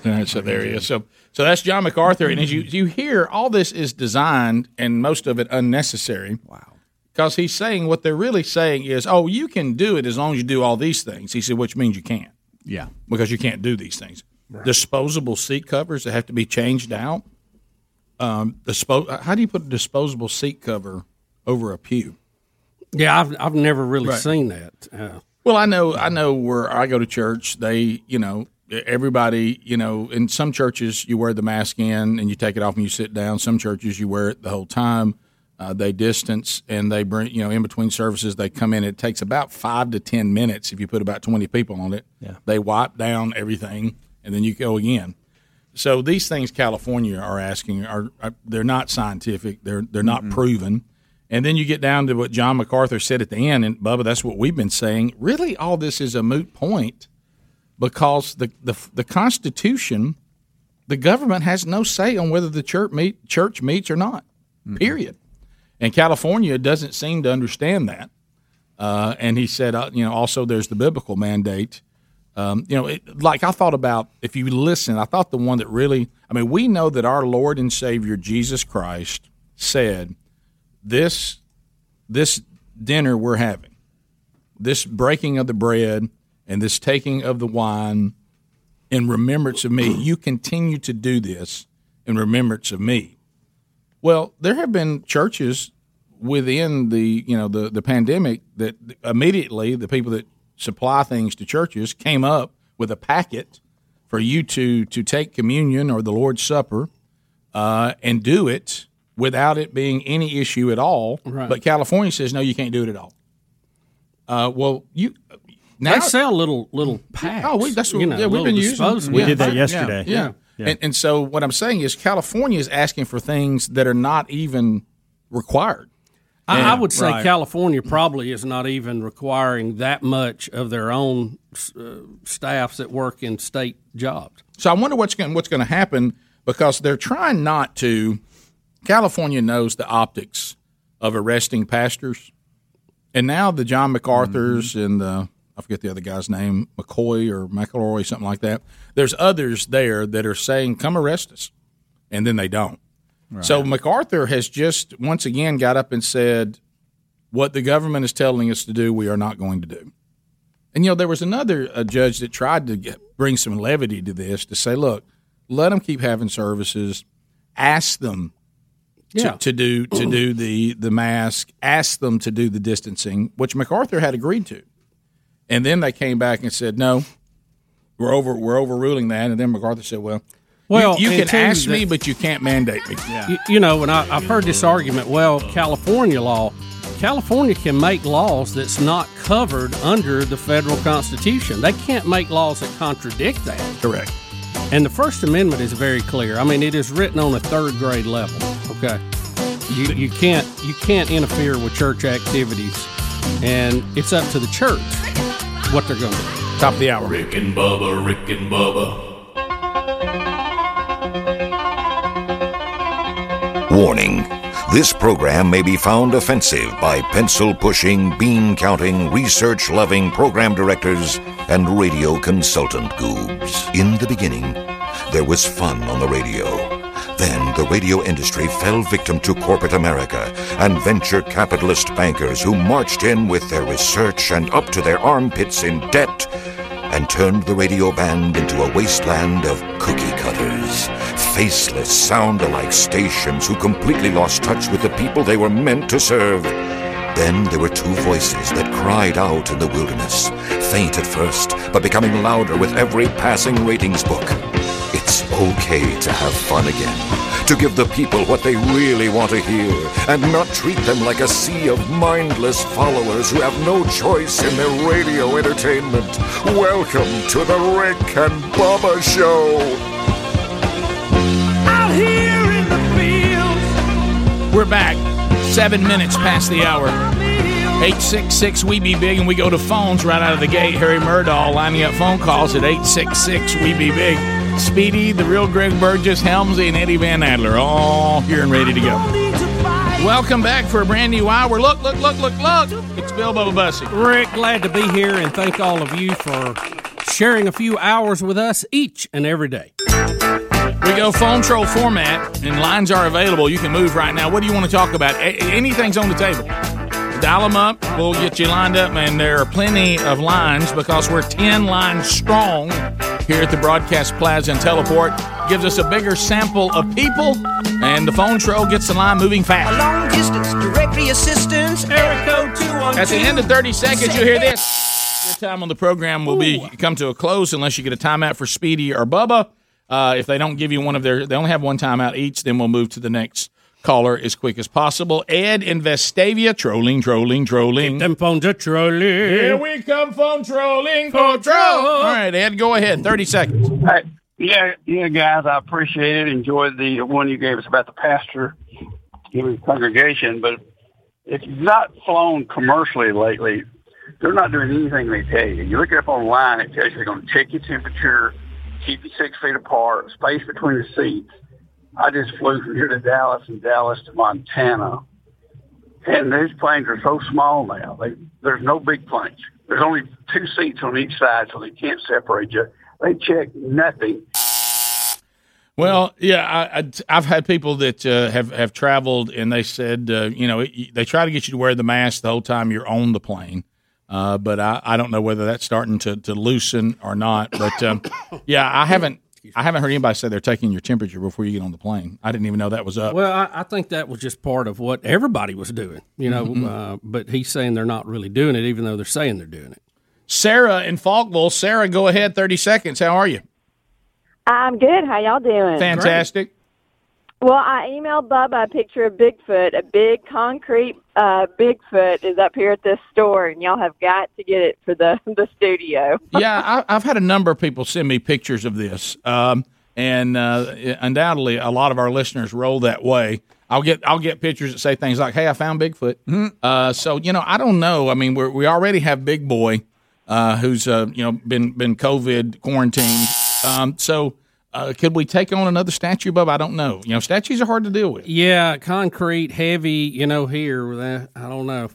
Uh, so there he is. So so that's John MacArthur. And as you you hear, all this is designed and most of it unnecessary. Wow. Because he's saying what they're really saying is, oh, you can do it as long as you do all these things. He said, which means you can't. Yeah. Because you can't do these things. Right. Disposable seat covers that have to be changed out. Um, dispo- how do you put a disposable seat cover over a pew? Yeah, I've I've never really right. seen that. Uh, well, I know I know where I go to church. They, you know, everybody, you know, in some churches you wear the mask in and you take it off and you sit down. Some churches you wear it the whole time. Uh, they distance and they bring, you know, in between services they come in. It takes about five to ten minutes if you put about twenty people on it. Yeah. They wipe down everything and then you go again. So these things California are asking are, are they're not scientific. They're they're not mm-hmm. proven. And then you get down to what John MacArthur said at the end, and, Bubba, that's what we've been saying. Really, all this is a moot point because the the, the Constitution, the government has no say on whether the church, meet, church meets or not, mm-hmm. period. And California doesn't seem to understand that. Uh, and he said, uh, you know, also there's the biblical mandate. Um, you know, it, like I thought about, if you listen, I thought the one that really, I mean, we know that our Lord and Savior Jesus Christ said, This this dinner we're having, this breaking of the bread and this taking of the wine in remembrance of me, you continue to do this in remembrance of me. Well, there have been churches within the, you know, the, the pandemic that immediately the people that supply things to churches came up with a packet for you to, to take communion or the Lord's Supper uh, and do it without it being any issue at all, right. But California says no, you can't do it at all. Uh, well, you now they sell little little packs. Oh, we, that's what you know, yeah, we've been disposable. using. We yeah. did that yesterday. Yeah, yeah. yeah. And, and so what I'm saying is California is asking for things that are not even required. I, yeah, I would say right. California probably is not even requiring that much of their own uh, staffs that work in state jobs. So I wonder what's going what's going to happen because they're trying not to. California knows the optics of arresting pastors, and now the John MacArthur's mm-hmm. and the I forget the other guy's name, McCoy or McElroy, something like that. There's others there that are saying, come arrest us, and then they don't. Right. So MacArthur has just once again got up and said, what the government is telling us to do, we are not going to do. And, you know, there was another a judge that tried to get, bring some levity to this to say, look, let them keep having services, ask them. Yeah. To, to do to do the, the mask, ask them to do the distancing, which MacArthur had agreed to, and then they came back and said no, we're over we're overruling that, and then MacArthur said, well, well you, you can ask me, but you can't mandate me. Yeah. You, you know, and I, I've heard this argument. Well, California law, California can make laws that's not covered under the federal Constitution. They can't make laws that contradict that. Correct. And the First Amendment is very clear. I mean, it is written on a third grade level. Okay, you you can't you can't interfere with church activities, and it's up to the church what they're going to do. Top of the hour. Rick and Bubba. Rick and Bubba. Warning: this program may be found offensive by pencil-pushing, bean-counting, research-loving program directors and radio consultant goobs. In the beginning, there was fun on the radio. Then the radio industry fell victim to corporate America and venture capitalist bankers who marched in with their research and up to their armpits in debt and turned the radio band into a wasteland of cookie cutters. Faceless, sound-alike stations who completely lost touch with the people they were meant to serve. Then there were two voices that cried out in the wilderness, faint at first, but becoming louder with every passing ratings book. It's okay to have fun again, to give the people what they really want to hear, and not treat them like a sea of mindless followers who have no choice in their radio entertainment. Welcome to the Rick and Bubba Show. Out here in the fields. We're back. Seven minutes past the hour. eight six six, we be big, and we go to phones right out of the gate. Harry Murdahl lining up phone calls at eight six six, we be big. Speedy, the real Greg Burgess, Helmsy, and Eddie Van Adler, all here and ready to go. Welcome back for a brand new hour. Look, look, look, look, look. It's Bill Bubba Bussy. Rick, glad to be here, and thank all of you for sharing a few hours with us each and every day. We go phone troll format, and lines are available. You can move right now. What do you want to talk about? A- anything's on the table. Dial them up. We'll get you lined up, and there are plenty of lines because we're ten lines strong here at the Broadcast Plaza and Teleport. Gives us a bigger sample of people, and the phone troll gets the line moving fast. A long distance directory assistance. At the end of thirty seconds, you hear this. Your time on the program will be come to a close unless you get a timeout for Speedy or Bubba. Uh, if they don't give you one of their, they only have one timeout each, then we'll move to the next caller as quick as possible. Ed in Vestavia, trolling, trolling, trolling. Keep them phones are trolling. Here we come, phone trolling, phone troll. All right, Ed, go ahead. thirty seconds. All right. Yeah, yeah, guys, I appreciate it. Enjoyed the one you gave us about the pastor in the congregation, but it's not flown commercially lately. They're not doing anything they tell you. You look it up online, it tells you they're going to check your temperature, keep you six feet apart, space between the seats. I just flew from here to Dallas and Dallas to Montana. And these planes are so small now. They, there's no big planes. There's only two seats on each side, so they can't separate you. They check nothing. Well, yeah, I, I, I've had people that uh, have, have traveled, and they said, uh, you know, it, they try to get you to wear the mask the whole time you're on the plane. Uh, but I, I don't know whether that's starting to, to loosen or not. But, um, yeah, I haven't I haven't heard anybody say they're taking your temperature before you get on the plane. I didn't even know that was up. Well, I, I think that was just part of what everybody was doing, you know. Mm-hmm. Uh, but he's saying they're not really doing it, even though they're saying they're doing it. Sarah in Falkville. Sarah, go ahead, thirty seconds. How are you? I'm good. How y'all doing? Fantastic. Great. Well, I emailed Bubba a picture of Bigfoot. A big concrete uh, Bigfoot is up here at this store, and y'all have got to get it for the, the studio. Yeah, I, I've had a number of people send me pictures of this, um, and uh, undoubtedly a lot of our listeners roll that way. I'll get I'll get pictures that say things like, "Hey, I found Bigfoot." Mm-hmm. Uh, so you know, I don't know. I mean, we we already have Big Boy, uh, who's uh, you know been been COVID quarantined. Um, so. Uh, could we take on another statue, Bub? I don't know. You know, statues are hard to deal with. Yeah, concrete, heavy, you know, here. I don't know.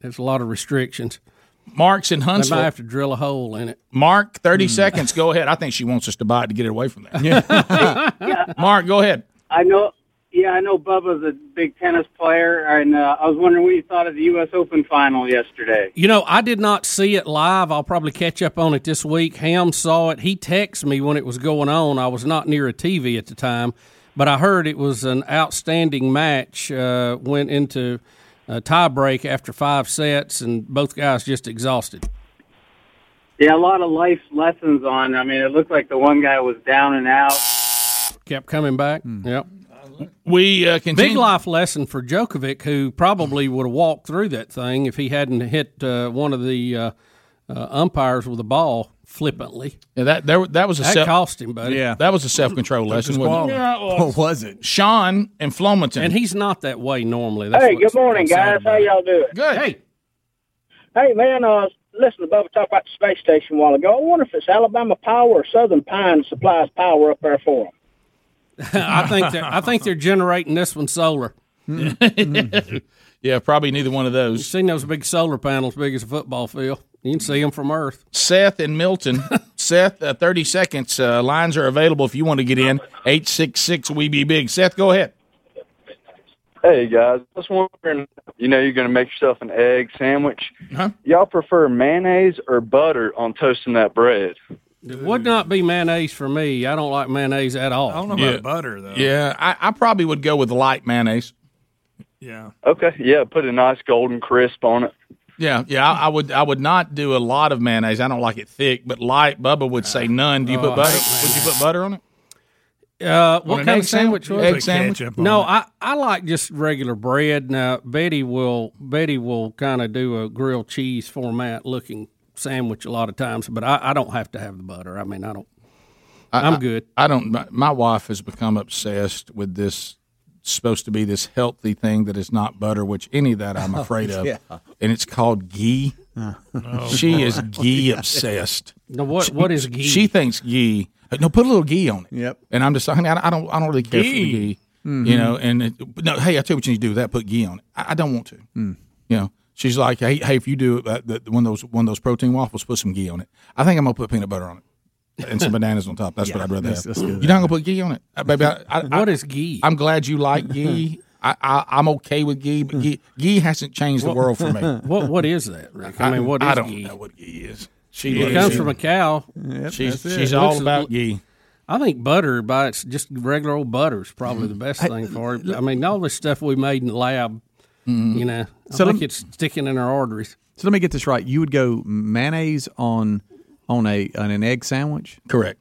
There's a lot of restrictions. Mark's in Huntsville. They might have to drill a hole in it. Mark, thirty mm. seconds. Go ahead. I think she wants us to buy it to get it away from that. Yeah. Yeah. Mark, go ahead. I know. Yeah, I know Bubba's a big tennis player, and uh, I was wondering what you thought of the U S Open final yesterday. You know, I did not see it live. I'll probably catch up on it this week. Ham saw it. He texted me when it was going on. I was not near a T V at the time, but I heard it was an outstanding match. Uh, went into a tiebreak after five sets, and both guys just exhausted. Yeah, a lot of life lessons on. I mean, it looked like the one guy was down and out. Kept coming back. Mm. Yep. We uh, continue. Big life lesson for Djokovic, who probably would have walked through that thing if he hadn't hit uh, one of the uh, uh, umpires with a ball flippantly. Yeah, that there, that was a that self- cost him, buddy. Yeah, that was a self-control lesson. Wasn't it? Yeah, it was. What was it? Sean in Flomaton, and he's not that way normally. That's hey, good morning, guys. How y'all doing? Good. Hey, hey, man. Uh, listen to Bubba talk about the space station a while ago. I wonder if it's Alabama Power or Southern Pine supplies power up there for them. I think they're I think they're generating this one solar. Yeah, probably neither one of those. You've seen those big solar panels, big as a football field. You can see them from Earth. Seth in Milton. Seth, uh, thirty seconds. Uh, lines are available if you want to get in. Eight six six. We be big. Seth, go ahead. Hey guys, I was wondering. You know, you're going to make yourself an egg sandwich. Huh? Y'all prefer mayonnaise or butter on toasting that bread? It would not be mayonnaise for me. I don't like mayonnaise at all. I don't know about yeah. butter, though. Yeah, I, I probably would go with light mayonnaise. Yeah. Okay, yeah, put a nice golden crisp on it. Yeah, yeah, I, I would I would not do a lot of mayonnaise. I don't like it thick, but light. Bubba would say none. Do you oh, put butter? Would you put butter on it? Uh, what kind of sandwich? sandwich? Egg sandwich? No, I, I like just regular bread. Now, Betty will, Betty will kind of do a grilled cheese format looking sandwich a lot of times, but I, I don't have to have the butter. I mean, I don't. I, I'm good. I, I don't. My, my wife has become obsessed with this. Supposed to be this healthy thing that is not butter, which any of that I'm afraid oh, yeah. of, and it's called ghee. Oh, she God. is ghee obsessed. Now what? She, what is ghee? She thinks ghee. No, put a little ghee on it. Yep. And I'm just like, I don't. I don't really care ghee. for the ghee. Mm-hmm. You know. And it, no, hey, I tell you what you need to do with that. Put ghee on it. I, I don't want to. Mm. You know. She's like, hey, hey, if you do uh, the, one of those one of those protein waffles, put some ghee on it. I think I'm gonna put peanut butter on it and some bananas on top. That's yeah, what I'd rather that's, have. That's You're not gonna put ghee on it, uh, baby. I, I, what I, is ghee? I'm glad you like ghee. I, I, I'm okay with ghee, but ghee, ghee hasn't changed the world for me. What What is that, Rick? I mean, what is ghee? I don't ghee? know what ghee is. She it comes from a cow. Yep, she's she's it. all Looks about ghee. I think butter, by its just regular old butter, is probably the best thing for it. I mean, all this stuff we made in the lab, mm. you know, I so think me, it's sticking in our arteries. So let me get this right. You would go mayonnaise on on a on an egg sandwich? Correct.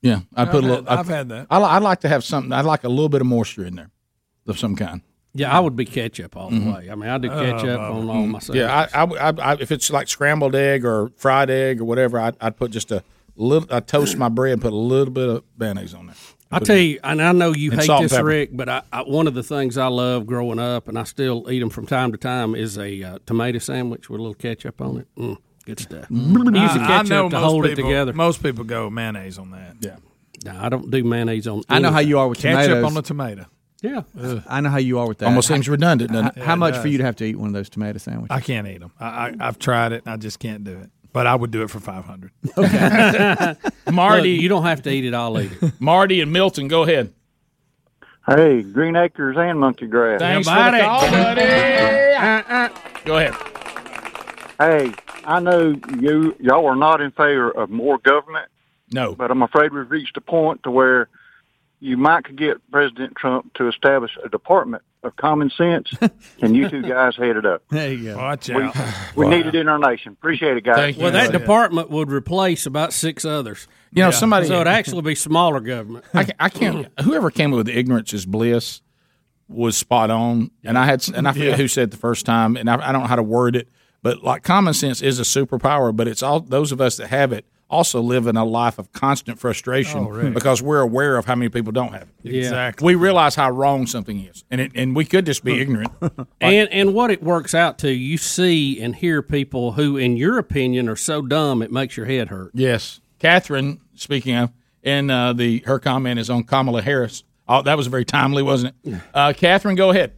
Yeah, I put had, a little. I've, I've had that. I, I'd like to have something. I'd like a little bit of moisture in there, of some kind. Yeah, I would be ketchup all the mm-hmm. way. I mean, I do ketchup uh, on all mm-hmm. my sandwiches. Yeah, I, I, I, I, if it's like scrambled egg or fried egg or whatever, I, I'd put just a little. I toast my bread and put a little bit of mayonnaise on there. I tell you, and I know you hate this, Rick, but I, I, one of the things I love growing up, and I still eat them from time to time, is a uh, tomato sandwich with a little ketchup on it. Mm. Good stuff. Mm. I, use the ketchup I know to most hold people, it together. Most people go mayonnaise on that. Yeah. No, I don't do mayonnaise on. I know anything. How you are with ketchup tomatoes. on the tomato. Yeah. Ugh. I know how you are with that. Almost seems redundant, doesn't it? How it much does. for you to have to eat one of those tomato sandwiches? I can't eat them. I, I, I've tried it, and I just can't do it. But I would do it for five hundred dollars. Okay. Marty. Look, you don't have to eat it all either. Marty and Milton, go ahead. Hey, Green Acres and Monkey Grass. Thanks for the call, buddy. uh, uh. Go ahead. Hey. I know you, y'all are not in favor of more government. No. But I'm afraid we've reached a point to where you might could get President Trump to establish a department of common sense, and you two guys head it up. There you go. Watch we, out. We wow. need it in our nation. Appreciate it, guys. Thank well, you. that yeah. department would replace about six others. You know, yeah. somebody. So it'd actually be smaller government. I can't, I can't whoever came up with ignorance is bliss was spot on. And I had, and I forget yeah. who said it the first time, and I, I don't know how to word it. But like common sense is a superpower, but it's all those of us that have it also live in a life of constant frustration oh, really? because we're aware of how many people don't have it. Yeah. Exactly. We realize how wrong something is, and it, and we could just be ignorant. Like, and and what it works out to, you see and hear people who, in your opinion, are so dumb it makes your head hurt. Yes. Catherine, speaking of, and uh, the her comment is on Kamala Harris. Oh, that was very timely, wasn't it? Uh, Catherine, go ahead.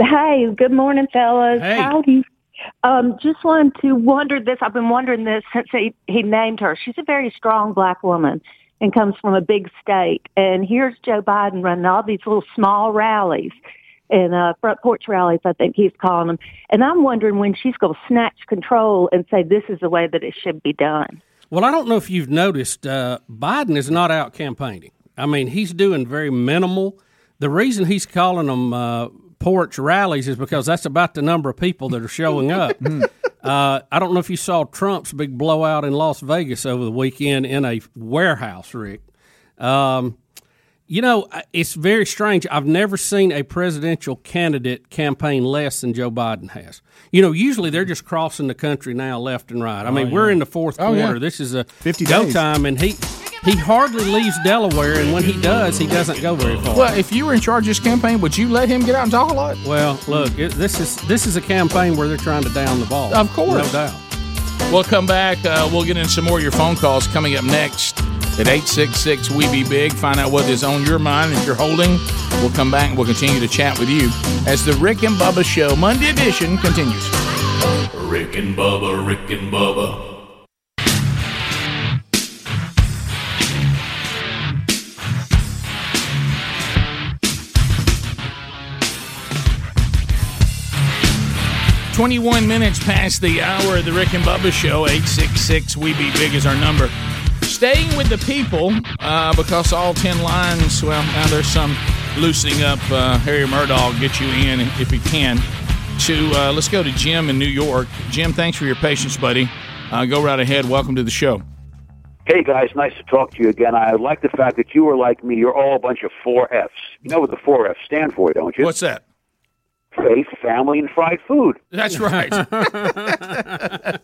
Hey, good morning, fellas. Hey. Howdy. Um, just wanted to wonder this. I've been wondering this since he, he named her. She's a very strong black woman and comes from a big state. And here's Joe Biden running all these little small rallies and uh, front porch rallies, I think he's calling them. And I'm wondering when she's going to snatch control and say this is the way that it should be done. Well, I don't know if you've noticed, uh, Biden is not out campaigning. I mean, he's doing very minimal. The reason he's calling them uh, – porch rallies is because that's about the number of people that are showing up. uh, I don't know if you saw Trump's big blowout in Las Vegas over the weekend in a warehouse, Rick. Um, you know, it's very strange. I've never seen a presidential candidate campaign less than Joe Biden has. You know, usually they're just crossing the country now left and right. I mean, oh, yeah. we're in the fourth oh, quarter. Yeah. This is a go time, and he... He hardly leaves Delaware, and when he does, he doesn't go very far. Well, if you were in charge of this campaign, would you let him get out and talk a lot? Well, look, it, this is this is a campaign where they're trying to down the ball. Of course. No doubt. We'll come back. Uh, we'll get in some more of your phone calls coming up next at eight six six, W E B E BIG. Find out what is on your mind if you're holding. We'll come back, and we'll continue to chat with you as the Rick and Bubba Show Monday edition continues. Rick and Bubba, Rick and Bubba. twenty-one minutes past the hour of the Rick and Bubba Show. eight six six, W E B E BIG is our number. Staying with the people, uh, because all ten lines, well, now there's some loosening up. Uh, Harry Murdaugh get you in if he can. To uh, let's go to Jim in New York. Jim, thanks for your patience, buddy. Uh, go right ahead. Welcome to the show. Hey, guys. Nice to talk to you again. I like the fact that you are like me. You're all a bunch of four Fs. You know what the four Fs stand for, don't you? What's that? Faith, family, and fried food. That's right. I,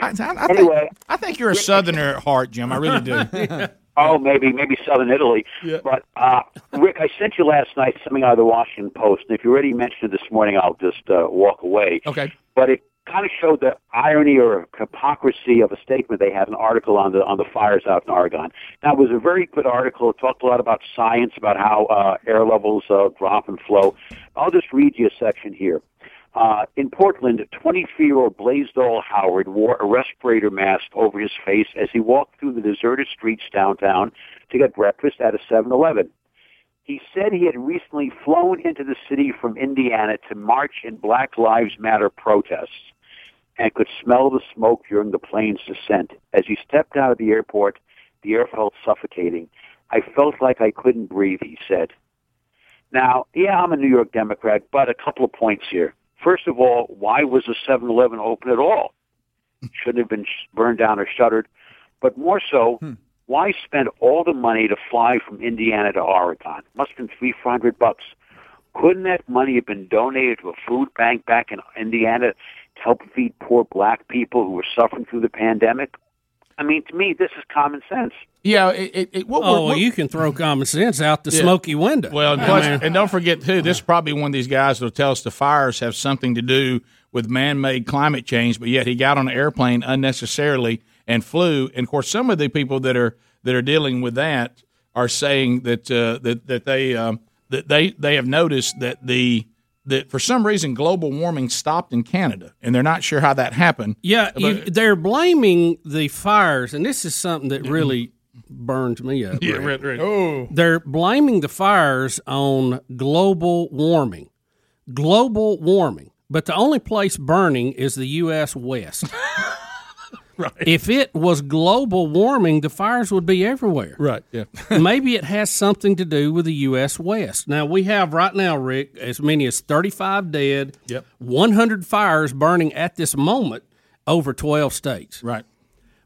I, anyway, think, I think you're a Southerner at heart, Jim. I really do. Oh, maybe, maybe Southern Italy. Yeah. But uh, Rick, I sent you last night something out of the Washington Post, and if you already mentioned it this morning, I'll just uh, walk away. Okay. But it kind of showed the irony or hypocrisy of a statement they had, an article on the on the fires out in Oregon. Now, it was a very good article. It talked a lot about science, about how uh, air levels uh, drop and flow. I'll just read you a section here. Uh, in Portland, a twenty-three-year-old Blaisdell Howard wore a respirator mask over his face as he walked through the deserted streets downtown to get breakfast at a seven eleven. He said he had recently flown into the city from Indiana to march in Black Lives Matter protests and could smell the smoke during the plane's descent. As he stepped out of the airport, the air felt suffocating. I felt like I couldn't breathe, he said. Now, yeah, I'm a New York Democrat, but a couple of points here. First of all, why was the seven eleven open at all? Shouldn't have been burned down or shuttered. But more so, hmm. why spend all the money to fly from Indiana to Oregon? Must have been three, four hundred bucks. Couldn't that money have been donated to a food bank back in Indiana to help feed poor black people who were suffering through the pandemic? I mean, to me, this is common sense. Yeah. It, it, it, what, oh, what, what, you can throw common sense out the yeah. smoky window. Well, and, plus, and don't forget, too, this is probably one of these guys that'll tell us the fires have something to do with man-made climate change, but yet he got on an airplane unnecessarily and flew. And, of course, some of the people that are that are dealing with that are saying that uh, that that they um, that they they have noticed that the that for some reason global warming stopped in Canada, and they're not sure how that happened. Yeah, you, they're blaming the fires, and this is something that really burned me up. Yeah, right, right. Oh. They're blaming the fires on global warming. Global warming. But the only place burning is the U S West. Right. If it was global warming, the fires would be everywhere. Right, yeah. Maybe it has something to do with the U S West. Now, we have right now, Rick, as many as thirty-five dead, yep. one hundred fires burning at this moment over twelve states. Right.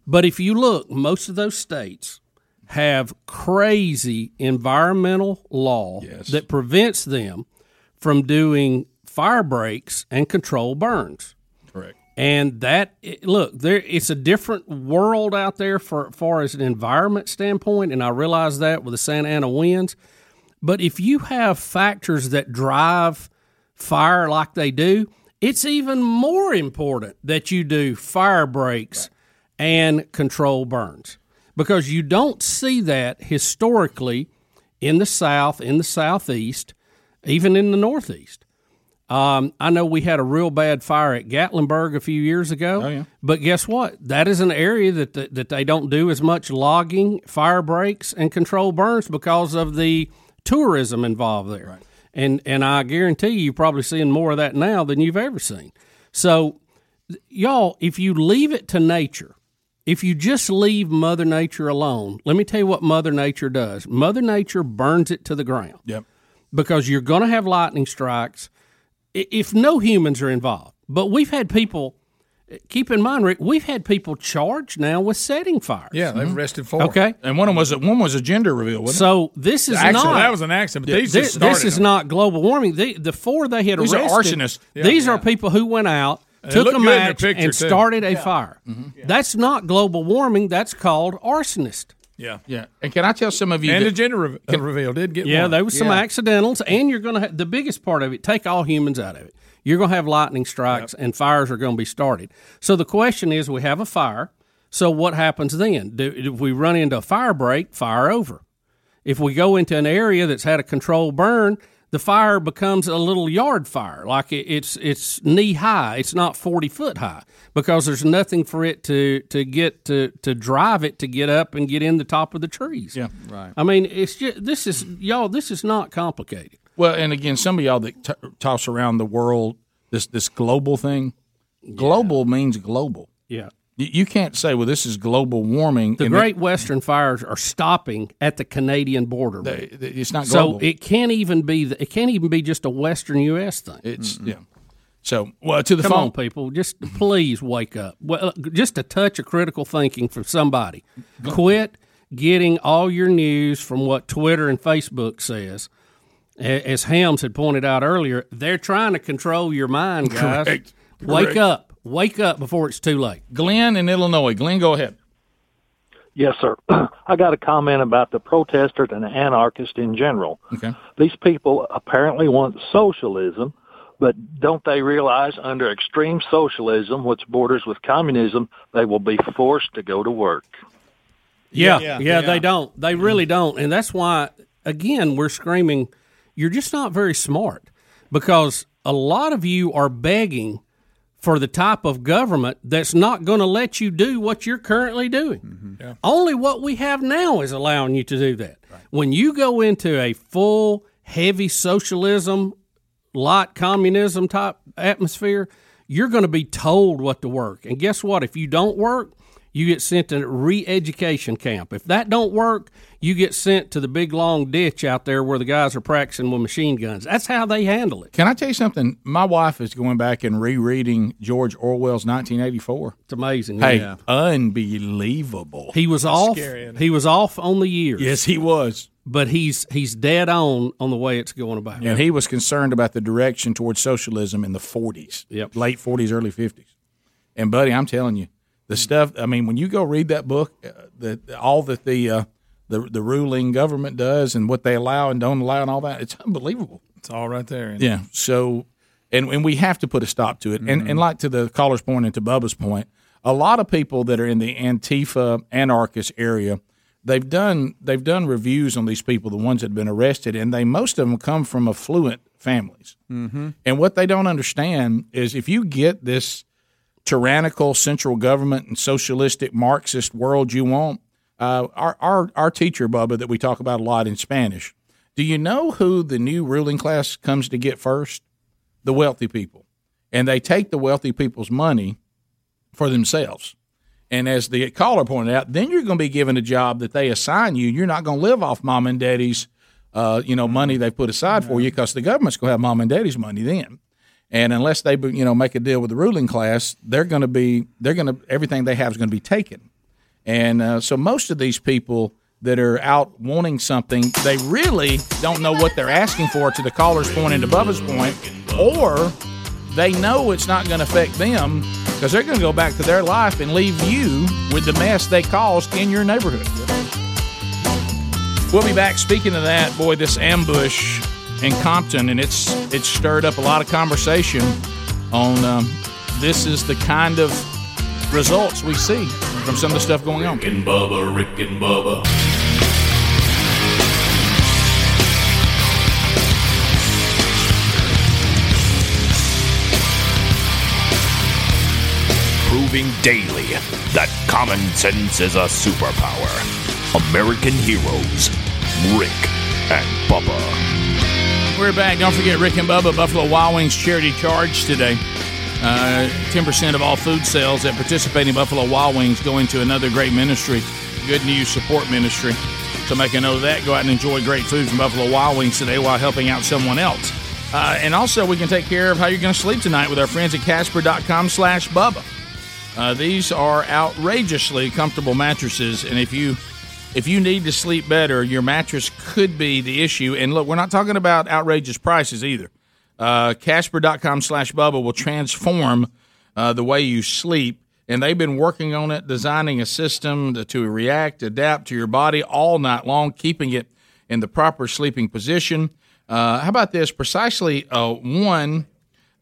But if you look, most of those states have crazy environmental law yes. that prevents them from doing fire breaks and controlled burns. Correct. And that, look, there it's a different world out there for, as far as an environment standpoint, and I realize that with the Santa Ana winds. But if you have factors that drive fire like they do, it's even more important that you do fire breaks right. and control burns, because you don't see that historically in the South, in the Southeast, even in the Northeast. Um, I know we had a real bad fire at Gatlinburg a few years ago, oh, yeah. but guess what? That is an area that the, that they don't do as much logging, fire breaks, and control burns because of the tourism involved there. Right. And and I guarantee you, you're probably seeing more of that now than you've ever seen. So, y'all, if you leave it to nature, if you just leave Mother Nature alone, let me tell you what Mother Nature does. Mother Nature burns it to the ground. Yep. Because you're going to have lightning strikes if no humans are involved. But we've had people, keep in mind, Rick, we've had people charged now with setting fires. Yeah, they've arrested four. Okay. And one of them was a, one was a gender reveal, wasn't so it? So this is accident, not. That was an accident, but these this, this is them. Not global warming. The, the four they had these arrested. Are arsonists. Yeah, these yeah. are people who went out, and took a match, and started too. a yeah. fire. Mm-hmm. Yeah. That's not global warming. That's called arsonist. Yeah, yeah, and can I tell some of you? And that, the gender re- can, reveal did get. Yeah, one. There was some yeah. accidentals, and you're going to have the biggest part of it. Take all humans out of it. You're going to have lightning strikes, yep. and fires are going to be started. So the question is, we have a fire. So what happens then? Do, if we run into a fire break, fire over. If we go into an area that's had a controlled burn, the fire becomes a little yard fire, like it, it's it's knee high. It's not forty foot high, because there's nothing for it to to get to, to drive it to get up and get in the top of the trees. Yeah, right. I mean, it's just, this is y'all. This is not complicated. Well, and again, some of y'all that t- toss around the world this this global thing. Yeah. Global means global. Yeah, you, you can't say, well, this is global warming. The Great the, Western fires are stopping at the Canadian border. They, they, it's not global. So it can't even be. The, it can't even be just a Western U S thing. It's mm-hmm. yeah. So, well, to the Come phone. On, people. Just please wake up. Well, just a touch of critical thinking from somebody. Quit getting all your news from what Twitter and Facebook says. As Helms had pointed out earlier, they're trying to control your mind, guys. Correct. Wake Correct. up. Wake up before it's too late. Glenn in Illinois. Glenn, go ahead. Yes, sir. I got a comment about the protesters and the anarchists in general. Okay. These people apparently want socialism. But don't they realize under extreme socialism, which borders with communism, they will be forced to go to work? Yeah, yeah, yeah, yeah. They don't. They really don't. And that's why, again, we're screaming, you're just not very smart. Because a lot of you are begging for the type of government that's not going to let you do what you're currently doing. Mm-hmm. Yeah. Only what we have now is allowing you to do that. Right. When you go into a full, heavy socialism, light communism type atmosphere, you're going to be told what to work. And guess what? If you don't work, you get sent to a re-education camp. If that don't work, you get sent to the big long ditch out there where the guys are practicing with machine guns. That's how they handle it. Can I tell you something? My wife is going back and rereading George Orwell's nineteen eighty-four. It's amazing. Hey, yeah. Unbelievable. He was off. Scary, he was off on the years. Yes, he was. But he's he's dead on on the way it's going about. And he was concerned about the direction towards socialism in the forties, yep. late forties, early fifties. And, buddy, I'm telling you, the stuff, I mean, when you go read that book, uh, the, all that the, uh, the the ruling government does and what they allow and don't allow and all that, it's unbelievable. It's all right there. Isn't yeah. It? So, and, and we have to put a stop to it. Mm-hmm. And, and like to the caller's point and to Bubba's point, a lot of people that are in the Antifa anarchist area, They've done they've done reviews on these people, the ones that have been arrested, and they most of them come from affluent families. Mm-hmm. And what they don't understand is if you get this tyrannical central government and socialistic Marxist world you want, uh, our, our our teacher, Bubba, that we talk about a lot in Spanish, do you know who the new ruling class comes to get first? The wealthy people. And they take the wealthy people's money for themselves. And as the caller pointed out, then you're going to be given a job that they assign you. You're not going to live off mom and daddy's, uh, you know, money they put aside for you because the government's going to have mom and daddy's money then. And unless they, you know, make a deal with the ruling class, they're going to be, they're going to, everything they have is going to be taken. And uh, so most of these people that are out wanting something, they really don't know what they're asking for, to the caller's point and to Bubba's point, or they know it's not going to affect them, because they're going to go back to their life and leave you with the mess they caused in your neighborhood. We'll be back. Speaking of that, boy, this ambush in Compton, and it's it's stirred up a lot of conversation on um, this is the kind of results we see from some of the stuff going on. Rick and Bubba, Rick and Bubba. Proving daily that common sense is a superpower. American heroes, Rick and Bubba. We're back. Don't forget Rick and Bubba, Buffalo Wild Wings charity charge today. Uh, ten percent of all food sales at participating Buffalo Wild Wings go into another great ministry, Good News Support Ministry. So make a note of that. Go out and enjoy great food from Buffalo Wild Wings today while helping out someone else. Uh, and also, we can take care of how you're going to sleep tonight with our friends at Casper.com slash Bubba. Uh, these are outrageously comfortable mattresses, and if you if you need to sleep better, your mattress could be the issue. And look, we're not talking about outrageous prices either. Uh, Casper.com slash Bubba will transform uh, the way you sleep, and they've been working on it, designing a system to, to react, adapt to your body all night long, keeping it in the proper sleeping position. Uh, how about this? Precisely uh, one...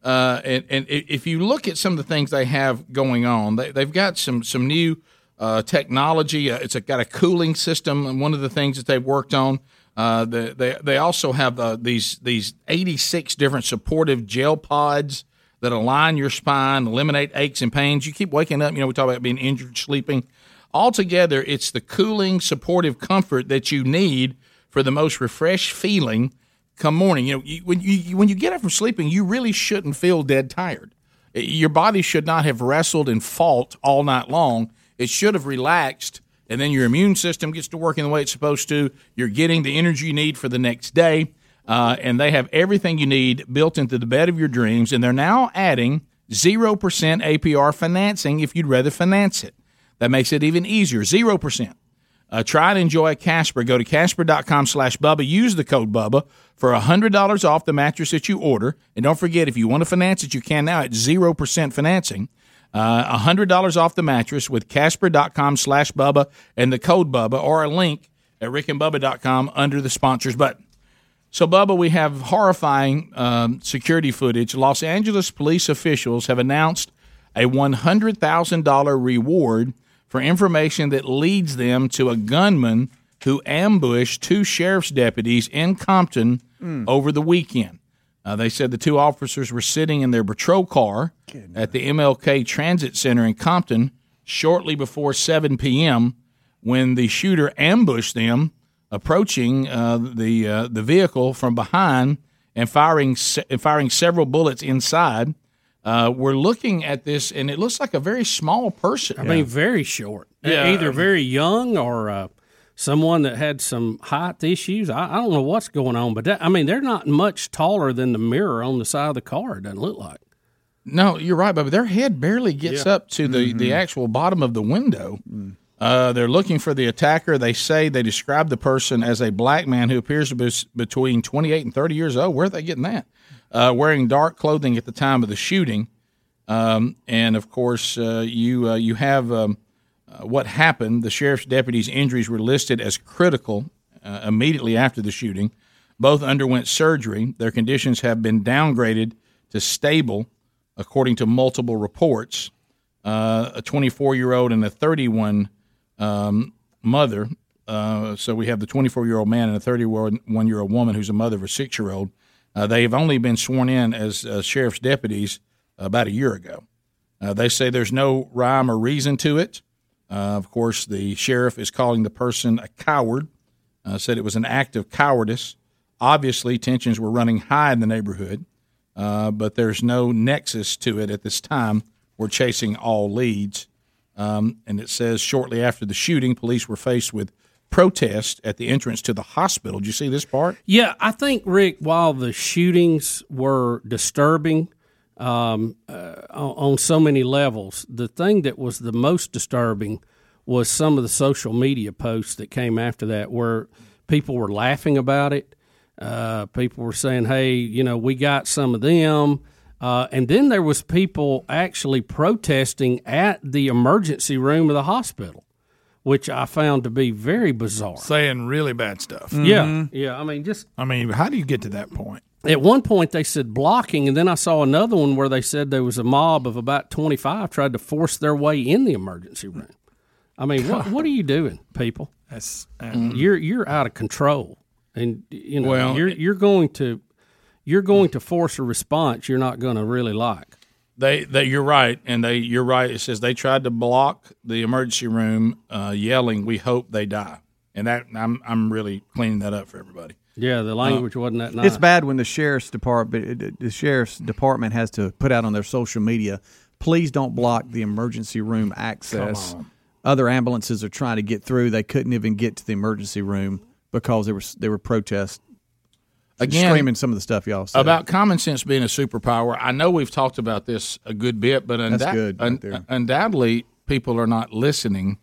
Uh, and, and if you look at some of the things they have going on, they, they've got some some new uh, technology. Uh, it's a, got a cooling system, and one of the things that they've worked on. Uh, the, they they also have uh, these these eighty-six different supportive gel pods that align your spine, eliminate aches and pains. You keep waking up. You know, we talk about being injured, sleeping. Altogether, it's the cooling, supportive comfort that you need for the most refreshed feeling. Come morning, you know, you, when you when you get up from sleeping, you really shouldn't feel dead tired. Your body should not have wrestled and fought all night long. It should have relaxed, and then your immune system gets to working the way it's supposed to. You're getting the energy you need for the next day, uh, and they have everything you need built into the bed of your dreams, and they're now adding zero percent A P R financing if you'd rather finance it. That makes it even easier, zero percent. Uh, try and enjoy Casper. Go to Casper.com slash Bubba. Use the code Bubba for one hundred dollars off the mattress that you order. And don't forget, if you want to finance it, you can now at zero percent financing. Uh, one hundred dollars off the mattress with Casper.com slash Bubba and the code Bubba, or a link at rick and bubba dot com under the sponsors button. So, Bubba, we have horrifying um, security footage. Los Angeles police officials have announced a one hundred thousand dollars reward for information that leads them to a gunman who ambushed two sheriff's deputies in Compton mm. over the weekend. Uh, they said the two officers were sitting in their patrol car at the M L K Transit Center in Compton shortly before seven p.m. when the shooter ambushed them, approaching uh, the uh, the vehicle from behind and firing se- firing several bullets inside. Uh, we're looking at this, and it looks like a very small person. I yeah. mean, very short. Yeah. Either very young or uh, someone that had some height issues. I, I don't know what's going on, but that, I mean, they're not much taller than the mirror on the side of the car, it doesn't look like. No, you're right, but their head barely gets yeah. up to the, mm-hmm. the actual bottom of the window. Mm. Uh, they're looking for the attacker. They say they describe the person as a black man who appears to be between twenty-eight and thirty years old. Where are they getting that? Uh, wearing dark clothing at the time of the shooting. Um, and, of course, uh, you uh, you have um, uh, what happened. The sheriff's deputy's injuries were listed as critical uh, immediately after the shooting. Both underwent surgery. Their conditions have been downgraded to stable, according to multiple reports. Uh, a twenty-four-year-old and a thirty-one-year-old. Um, mother. Uh, so we have the twenty-four-year-old man and a thirty-one-year-old woman who's a mother of a six-year-old. Uh, they have only been sworn in as uh, sheriff's deputies about a year ago. Uh, they say there's no rhyme or reason to it. Uh, of course, the sheriff is calling the person a coward, uh, said it was an act of cowardice. Obviously, tensions were running high in the neighborhood, uh, but there's no nexus to it at this time. We're chasing all leads. Um, and it says shortly after the shooting, police were faced with protests at the entrance to the hospital. Did you see this part? Yeah, I think, Rick, while the shootings were disturbing um, uh, on so many levels, the thing that was the most disturbing was some of the social media posts that came after that where people were laughing about it. Uh, people were saying, hey, you know, we got some of them. Uh, and then there was people actually protesting at the emergency room of the hospital, which I found to be very bizarre. Saying really bad stuff. Mm-hmm. Yeah, yeah. I mean, just I mean, how do you get to that point? At one point, they said blocking, and then I saw another one where they said there was a mob of about twenty-five tried to force their way in the emergency room. I mean, what what are you doing, people? That's um, you're you're out of control, and you know well, you're you're going to. You're going to force a response you're not going to really like. They, they, you're right, and they, you're right. It says they tried to block the emergency room, uh, yelling, "We hope they die." And that I'm, I'm really cleaning that up for everybody. Yeah, the language uh, wasn't that nice. It's bad when the sheriff's department, the sheriff's department has to put out on their social media, "Please don't block the emergency room access." Come on. Other ambulances are trying to get through. They couldn't even get to the emergency room because there was there were protests. Again, screaming some of the stuff y'all said. About common sense being a superpower, I know we've talked about this a good bit, but unda- That's good right there. Un- undoubtedly people are not listening.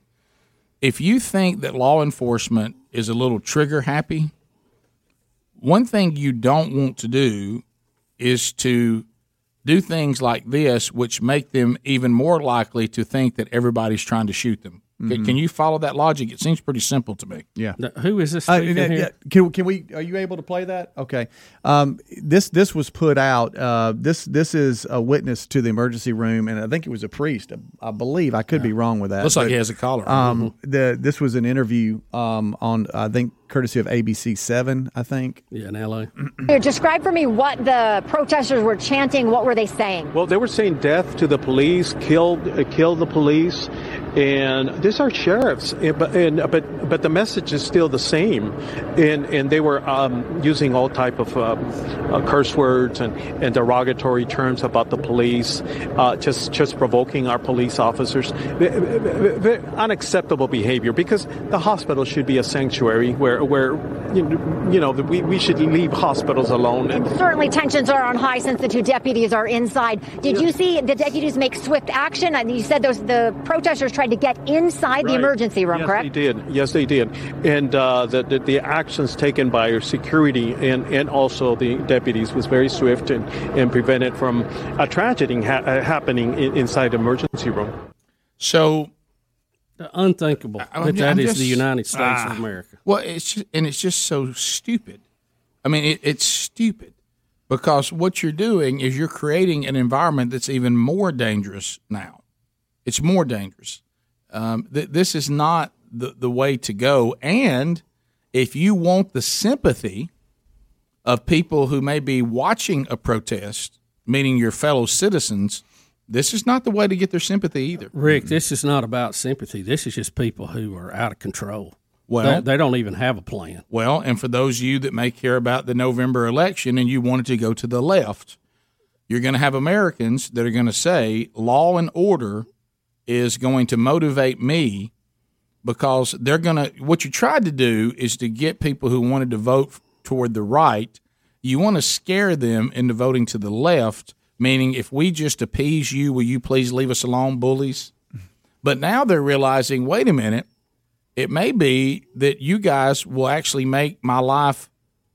If you think that law enforcement is a little trigger happy, one thing you don't want to do is to do things like this, which make them even more likely to think that everybody's trying to shoot them. Mm-hmm. Can you follow that logic? It seems pretty simple to me. Yeah. Now, who is this? Uh, yeah, can, can we? Are you able to play that? Okay. Um, this this was put out. Uh, this this is a witness to the emergency room, and I think it was a priest. I believe I could yeah. be wrong with that. Looks but, like he has a collar. Um, mm-hmm. the this was an interview um, on I think courtesy of A B C seven. I think. Yeah, in L A. Here, describe for me what the protesters were chanting. What were they saying? Well, they were saying death to the police, kill uh, kill the police. And these are sheriffs, and, and but but the message is still the same, and and they were um, using all type of um, uh, curse words and, and derogatory terms about the police, uh, just just provoking our police officers. Unacceptable behavior, because the hospital should be a sanctuary where where you know, you know we we should leave hospitals alone. And certainly tensions are on high since the two deputies are inside. Did you see the deputies make swift action? You said those the protesters tried to get inside right. the emergency room, yes, correct? Yes, they did. Yes, they did. And uh, the, the the actions taken by security and, and also the deputies was very swift and, and prevented from a tragedy ha- happening in, inside the emergency room. So unthinkable I, that that just, is the United States ah, of America. Well, it's just, and it's just so stupid. I mean, it, it's stupid because what you're doing is you're creating an environment that's even more dangerous now. It's more dangerous. Um, th- this is not the, the way to go. And if you want the sympathy of people who may be watching a protest, meaning your fellow citizens, this is not the way to get their sympathy either. Rick, this is not about sympathy. This is just people who are out of control. Well, they, they don't even have a plan. Well, and for those of you that may care about the November election and you wanted to go to the left, you're going to have Americans that are going to say law and order is going to motivate me, because they're going to – what you tried to do is to get people who wanted to vote toward the right, you want to scare them into voting to the left, meaning if we just appease you, will you please leave us alone, bullies? But now they're realizing, wait a minute, it may be that you guys will actually make my life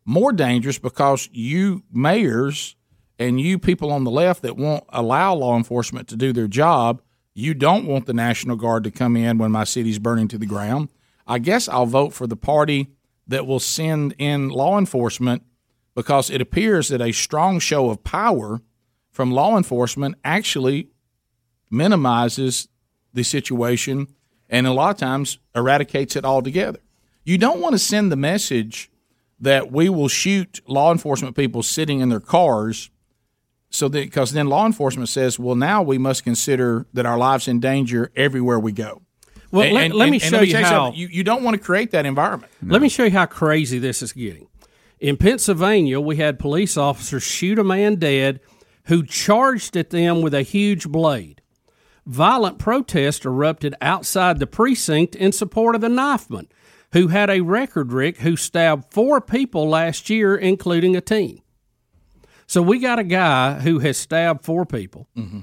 more dangerous because you mayors and you people on the left that won't allow law enforcement to do their job, you don't want the National Guard to come in when my city's burning to the ground. I guess I'll vote for the party that will send in law enforcement, because it appears that a strong show of power from law enforcement actually minimizes the situation and a lot of times eradicates it altogether. You don't want to send the message that we will shoot law enforcement people sitting in their cars, so that, because then law enforcement says, well, now we must consider that our lives in danger everywhere we go. Well, and, let, and, let me show let me you how. You, you don't want to create that environment. No. Let me show you how crazy this is getting. In Pennsylvania, we had police officers shoot a man dead who charged at them with a huge blade. Violent protest erupted outside the precinct in support of the knifeman, who had a record, Rick, who stabbed four people last year, including a teen. So we got a guy who has stabbed four people. Mm-hmm.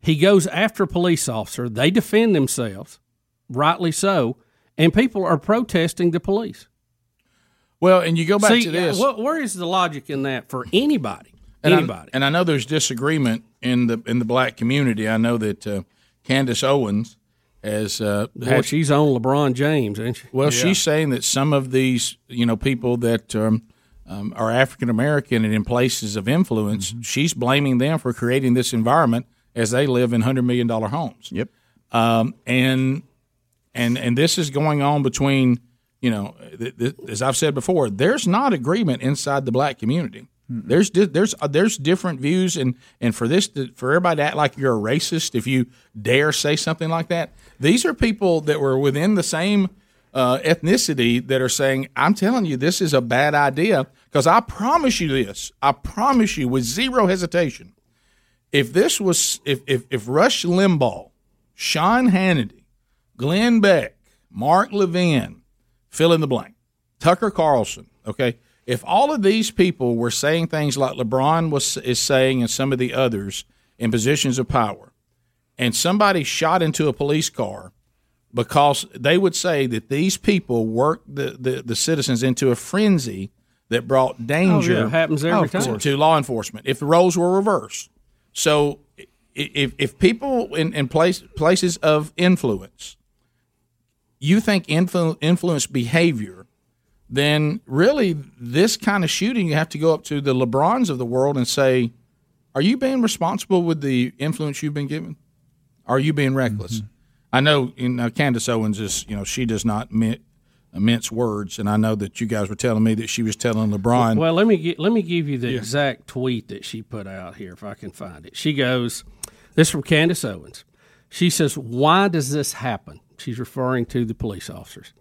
He goes after a police officer. They defend themselves, rightly so, and people are protesting the police. Well, and you go back See, to this. Uh, wh- where is the logic in that for anybody? And anybody. I, and I know there's disagreement in the in the black community. I know that uh, Candace Owens has uh, – Well, she's on LeBron James, isn't she? Well, yeah. She's saying that some of these, you know, people that um, um, are African-American and in places of influence, mm-hmm. she's blaming them for creating this environment as they live in one hundred million dollars homes. Yep. Um, and and and this is going on between, you know, th- th- as I've said before, there's not agreement inside the black community. There's there's there's different views, and, and for this for everybody to act like you're a racist if you dare say something like that. These are people that were within the same uh, ethnicity that are saying, I'm telling you, this is a bad idea, because I promise you this, I promise you with zero hesitation, if this was if if, if Rush Limbaugh, Sean Hannity, Glenn Beck, Mark Levin, fill in the blank, Tucker Carlson, okay. If all of these people were saying things like LeBron was is saying and some of the others in positions of power, and somebody shot into a police car, because they would say that these people worked the, the, the citizens into a frenzy that brought danger oh, yeah, it happens every time. To law enforcement if the roles were reversed. So if if people in, in place, places of influence, you think influ, influence behavior, then really this kind of shooting, you have to go up to the LeBrons of the world and say, are you being responsible with the influence you've been given? Are you being reckless? Mm-hmm. I know, you know, Candace Owens is, you know, she does not min- mince words, and I know that you guys were telling me that she was telling LeBron. Well, let me get, let me give you the yeah. exact tweet that she put out here, if I can find it. She goes, this is from Candace Owens. She says, why does this happen? She's referring to the police officers.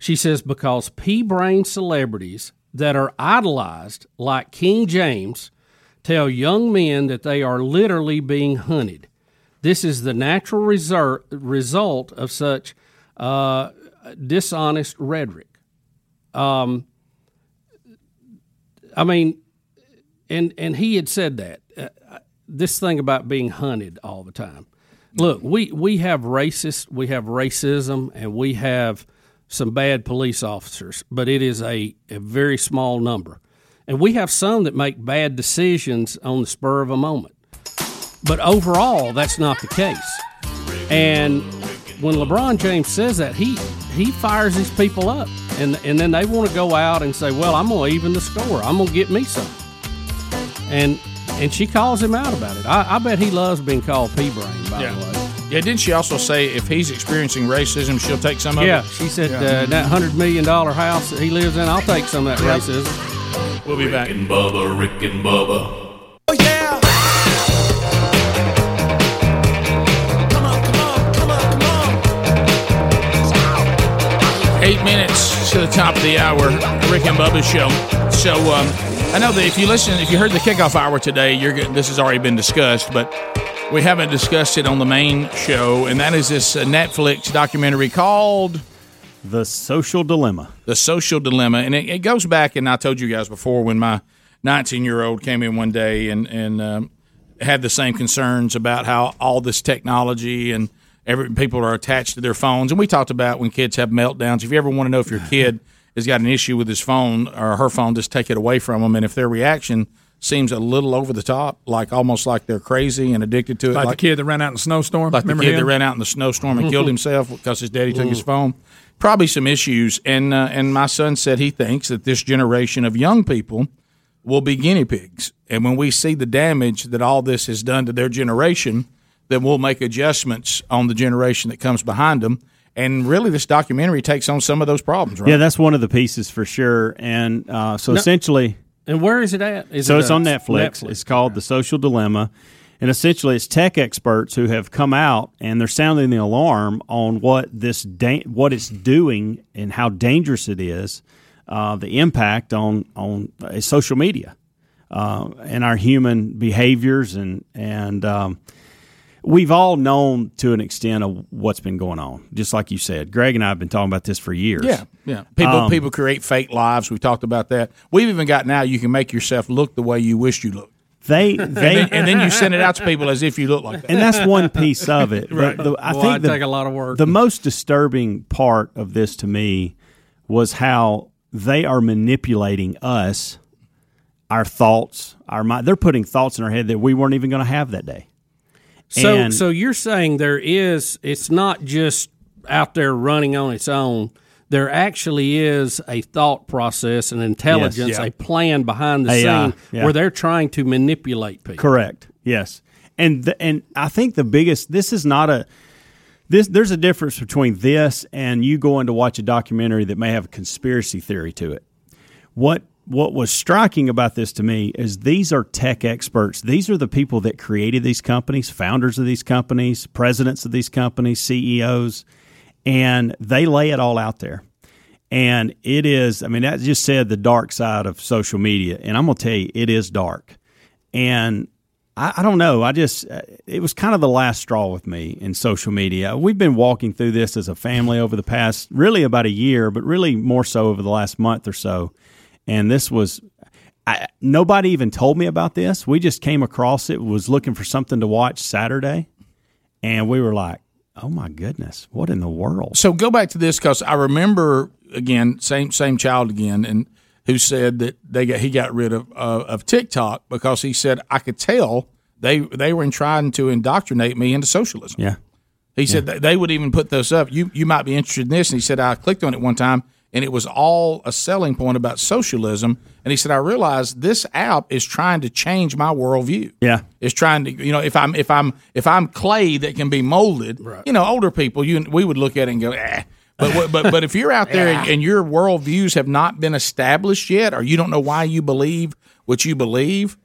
She says, because pea-brain celebrities that are idolized, like King James, tell young men that they are literally being hunted. This is the natural reser- result of such uh, dishonest rhetoric. Um, I mean, and and he had said that, uh, this thing about being hunted all the time. Look, we, we have racist, we have racism, and we have some bad police officers, but it is a, a very small number. And we have some that make bad decisions on the spur of a moment. But overall, that's not the case. And when LeBron James says that, he he fires these people up. And, and then they want to go out and say, well, I'm going to even the score. I'm going to get me something. And and she calls him out about it. I, I bet he loves being called pea-brain, by yeah. the way. Yeah, didn't she also say if he's experiencing racism, she'll take some of yeah, it? Yeah, she said yeah. Uh, that one hundred million dollars house that he lives in, I'll take some of that yep. racism. We'll be Rick back. Rick and Bubba, Rick and Bubba. Oh, yeah. Come on, come on, come on, come on. Eight minutes to the top of the hour, Rick and Bubba show. So um, I know that if you listen, if you heard the kickoff hour today, you're getting, this has already been discussed, but we haven't discussed it on the main show, and that is this Netflix documentary called The Social Dilemma. The Social Dilemma. And it, it goes back, and I told you guys before, when my nineteen-year-old came in one day and, and um, had the same concerns about how all this technology and every, people are attached to their phones. And we talked about when kids have meltdowns. If you ever want to know if your kid has got an issue with his phone or her phone, just take it away from them. And if their reaction seems a little over the top, like almost like they're crazy and addicted to it. Like, like the kid that ran out in the snowstorm? Like Remember the kid him? that ran out in the snowstorm and killed himself because his daddy took his phone. Probably some issues, and uh, and my son said he thinks that this generation of young people will be guinea pigs, and when we see the damage that all this has done to their generation, then we'll make adjustments on the generation that comes behind them, and really this documentary takes on some of those problems, right? Yeah, that's one of the pieces for sure, and uh, so no, essentially... And where is it at? Is so it it's a, on Netflix. Netflix. It's called right. The Social Dilemma. And essentially, it's tech experts who have come out and they're sounding the alarm on what this da- what it's doing and how dangerous it is, uh, the impact on on uh, social media uh, and our human behaviors. And and um, we've all known to an extent of what's been going on, just like you said. Greg and I have been talking about this for years. Yeah, yeah. People um, people create fake lives. We talked about that. We've even got now you can make yourself look the way you wish you looked. They, they, and, then, and then you send it out to people as if you look like that. And that's one piece of it. Right. The, the, I well, think the, take a lot of work. The most disturbing part of this to me was how they are manipulating us, our thoughts, our mind. They're putting thoughts in our head that we weren't even going to have that day. So, and, so you're saying there is? It's not just out there running on its own. There actually is a thought process, an intelligence, yes, yeah. a plan behind the A I, scene yeah. where they're trying to manipulate people. Correct. Yes, and the, and I think the biggest this is not a this. There's a difference between this and you going to watch a documentary that may have a conspiracy theory to it. What what was striking about this to me is these are tech experts. These are the people that created these companies, founders of these companies, presidents of these companies, C E Os. And they lay it all out there. And it is, I mean, that just said the dark side of social media. And I'm going to tell you, it is dark. And I, I don't know. I just, it was kind of the last straw with me in social media. We've been walking through this as a family over the past, really about a year, but really more so over the last month or so. And this was, I, nobody even told me about this. We just came across it, was looking for something to watch Saturday. And we were like, oh, my goodness. What in the world? So go back to this because I remember, again, same same child again, and who said that they got, he got rid of uh, of TikTok because he said, I could tell they they were trying to indoctrinate me into socialism. Yeah. He yeah. said they, they would even put those up. You, you might be interested in this. And he said, I clicked on it one time, and it was all a selling point about socialism. And he said, I realized this app is trying to change my worldview. Yeah. It's trying to, you know, if I'm if I'm if I'm clay that can be molded, right. you know, older people, you we would look at it and go, eh. But but but if you're out there yeah. and, and your worldviews have not been established yet, or you don't know why you believe what you believe,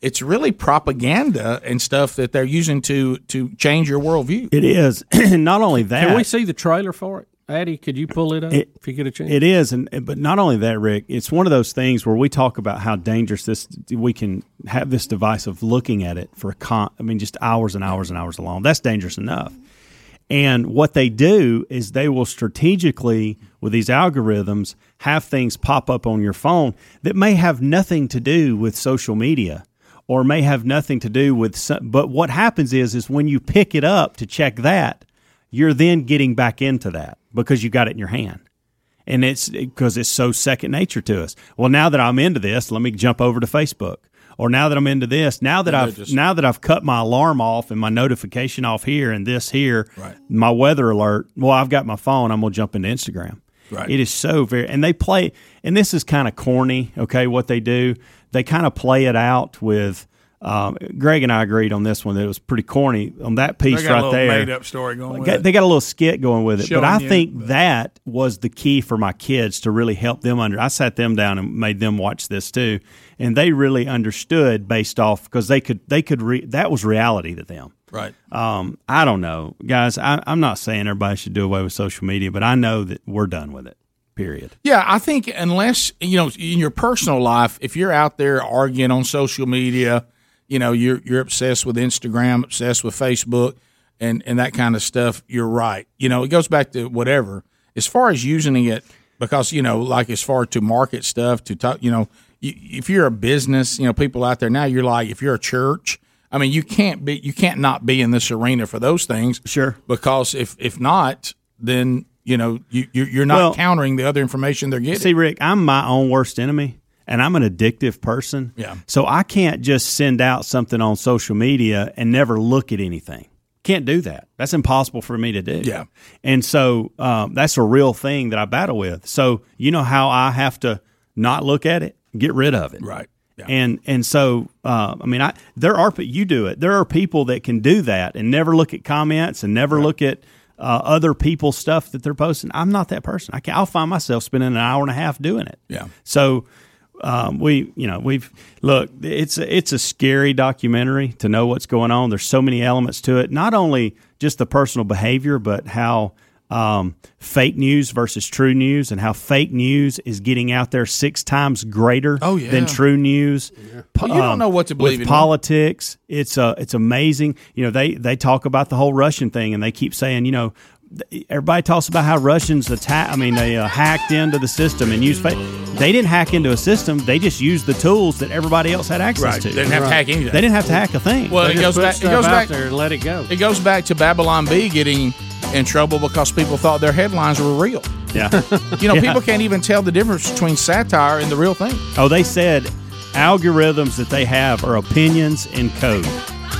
it's really propaganda and stuff that they're using to to change your worldview. It is. Not only that. Can we see the trailer for it? Addy, could you pull it up it, if you get a chance? It is, and but not only that, Rick. It's one of those things where we talk about how dangerous this we can have this device of looking at it for a con. I mean, just hours and hours and hours long. That's dangerous enough. And what they do is they will strategically, with these algorithms, have things pop up on your phone that may have nothing to do with social media, or may have nothing to do with. Some, but what happens is, is when you pick it up to check that, you're then getting back into that. Because you got it in your hand. And it's because it's so second nature to us. Well, now that I'm into this, let me jump over to Facebook. Or now that I'm into this, now that I've just... now that I've cut my alarm off and my notification off here and this here, right. my weather alert, well, I've got my phone, I'm going to jump into Instagram. Right. It is so very – and they play – and this is kind of corny, okay, what they do. They kind of play it out with Um, Greg and I agreed on this one that it was pretty corny on that piece right there. They got a little made-up story going with it. They got a little skit going with it. But I think that was the key for my kids to really help them under. I sat them down and made them watch this too, and they really understood based off because they could they could re, that was reality to them. Right. Um, I don't know, guys. I, I'm not saying everybody should do away with social media, but I know that we're done with it. Period. Yeah, I think unless you know in your personal life, if you're out there arguing on social media. You know, you're you're obsessed with Instagram, obsessed with Facebook, and, and that kind of stuff. You're right. You know, it goes back to whatever. As far as using it, because, you know, like as far to market stuff, to talk, you know, you, if you're a business, you know, people out there now, you're like, if you're a church, I mean, you can't be, you can't not be in this arena for those things. Sure. Because if, if not, then, you know, you, you're not well, countering the other information they're getting. See, Rick, I'm my own worst enemy. And I'm an addictive person, yeah. So I can't just send out something on social media and never look at anything. Can't do that. That's impossible for me to do. Yeah. And so um, that's a real thing that I battle with. So you know how I have to not look at it, get rid of it, right? Yeah. And and so uh, I mean, I there are you do it. There are people that can do that and never look at comments and never right. look at. Uh, other people's stuff that they're posting. I'm not that person. I can't, I'll find myself spending an hour and a half doing it. Yeah. So. Um, we, you know, we've look. It's a, it's a scary documentary to know what's going on. There's so many elements to it. Not only just the personal behavior, but how um, fake news versus true news, and how fake news is getting out there six times greater oh, yeah. than true news. Yeah. Well, you don't know what to believe um, with politics. It's a uh, it's amazing. You know, they they talk about the whole Russian thing, and they keep saying, you know. Everybody talks about how Russians attack. I mean, they uh, hacked into the system and used. Fa- they didn't hack into a system. They just used the tools that everybody else had access right. to. They didn't have right. to hack anything. They didn't have to hack a thing. Well, they it goes back. It goes back there. And let it go. It goes back to Babylon Bee getting in trouble because people thought their headlines were real. Yeah, you know, yeah. people can't even tell the difference between satire and the real thing. Oh, they said algorithms that they have are opinions in code.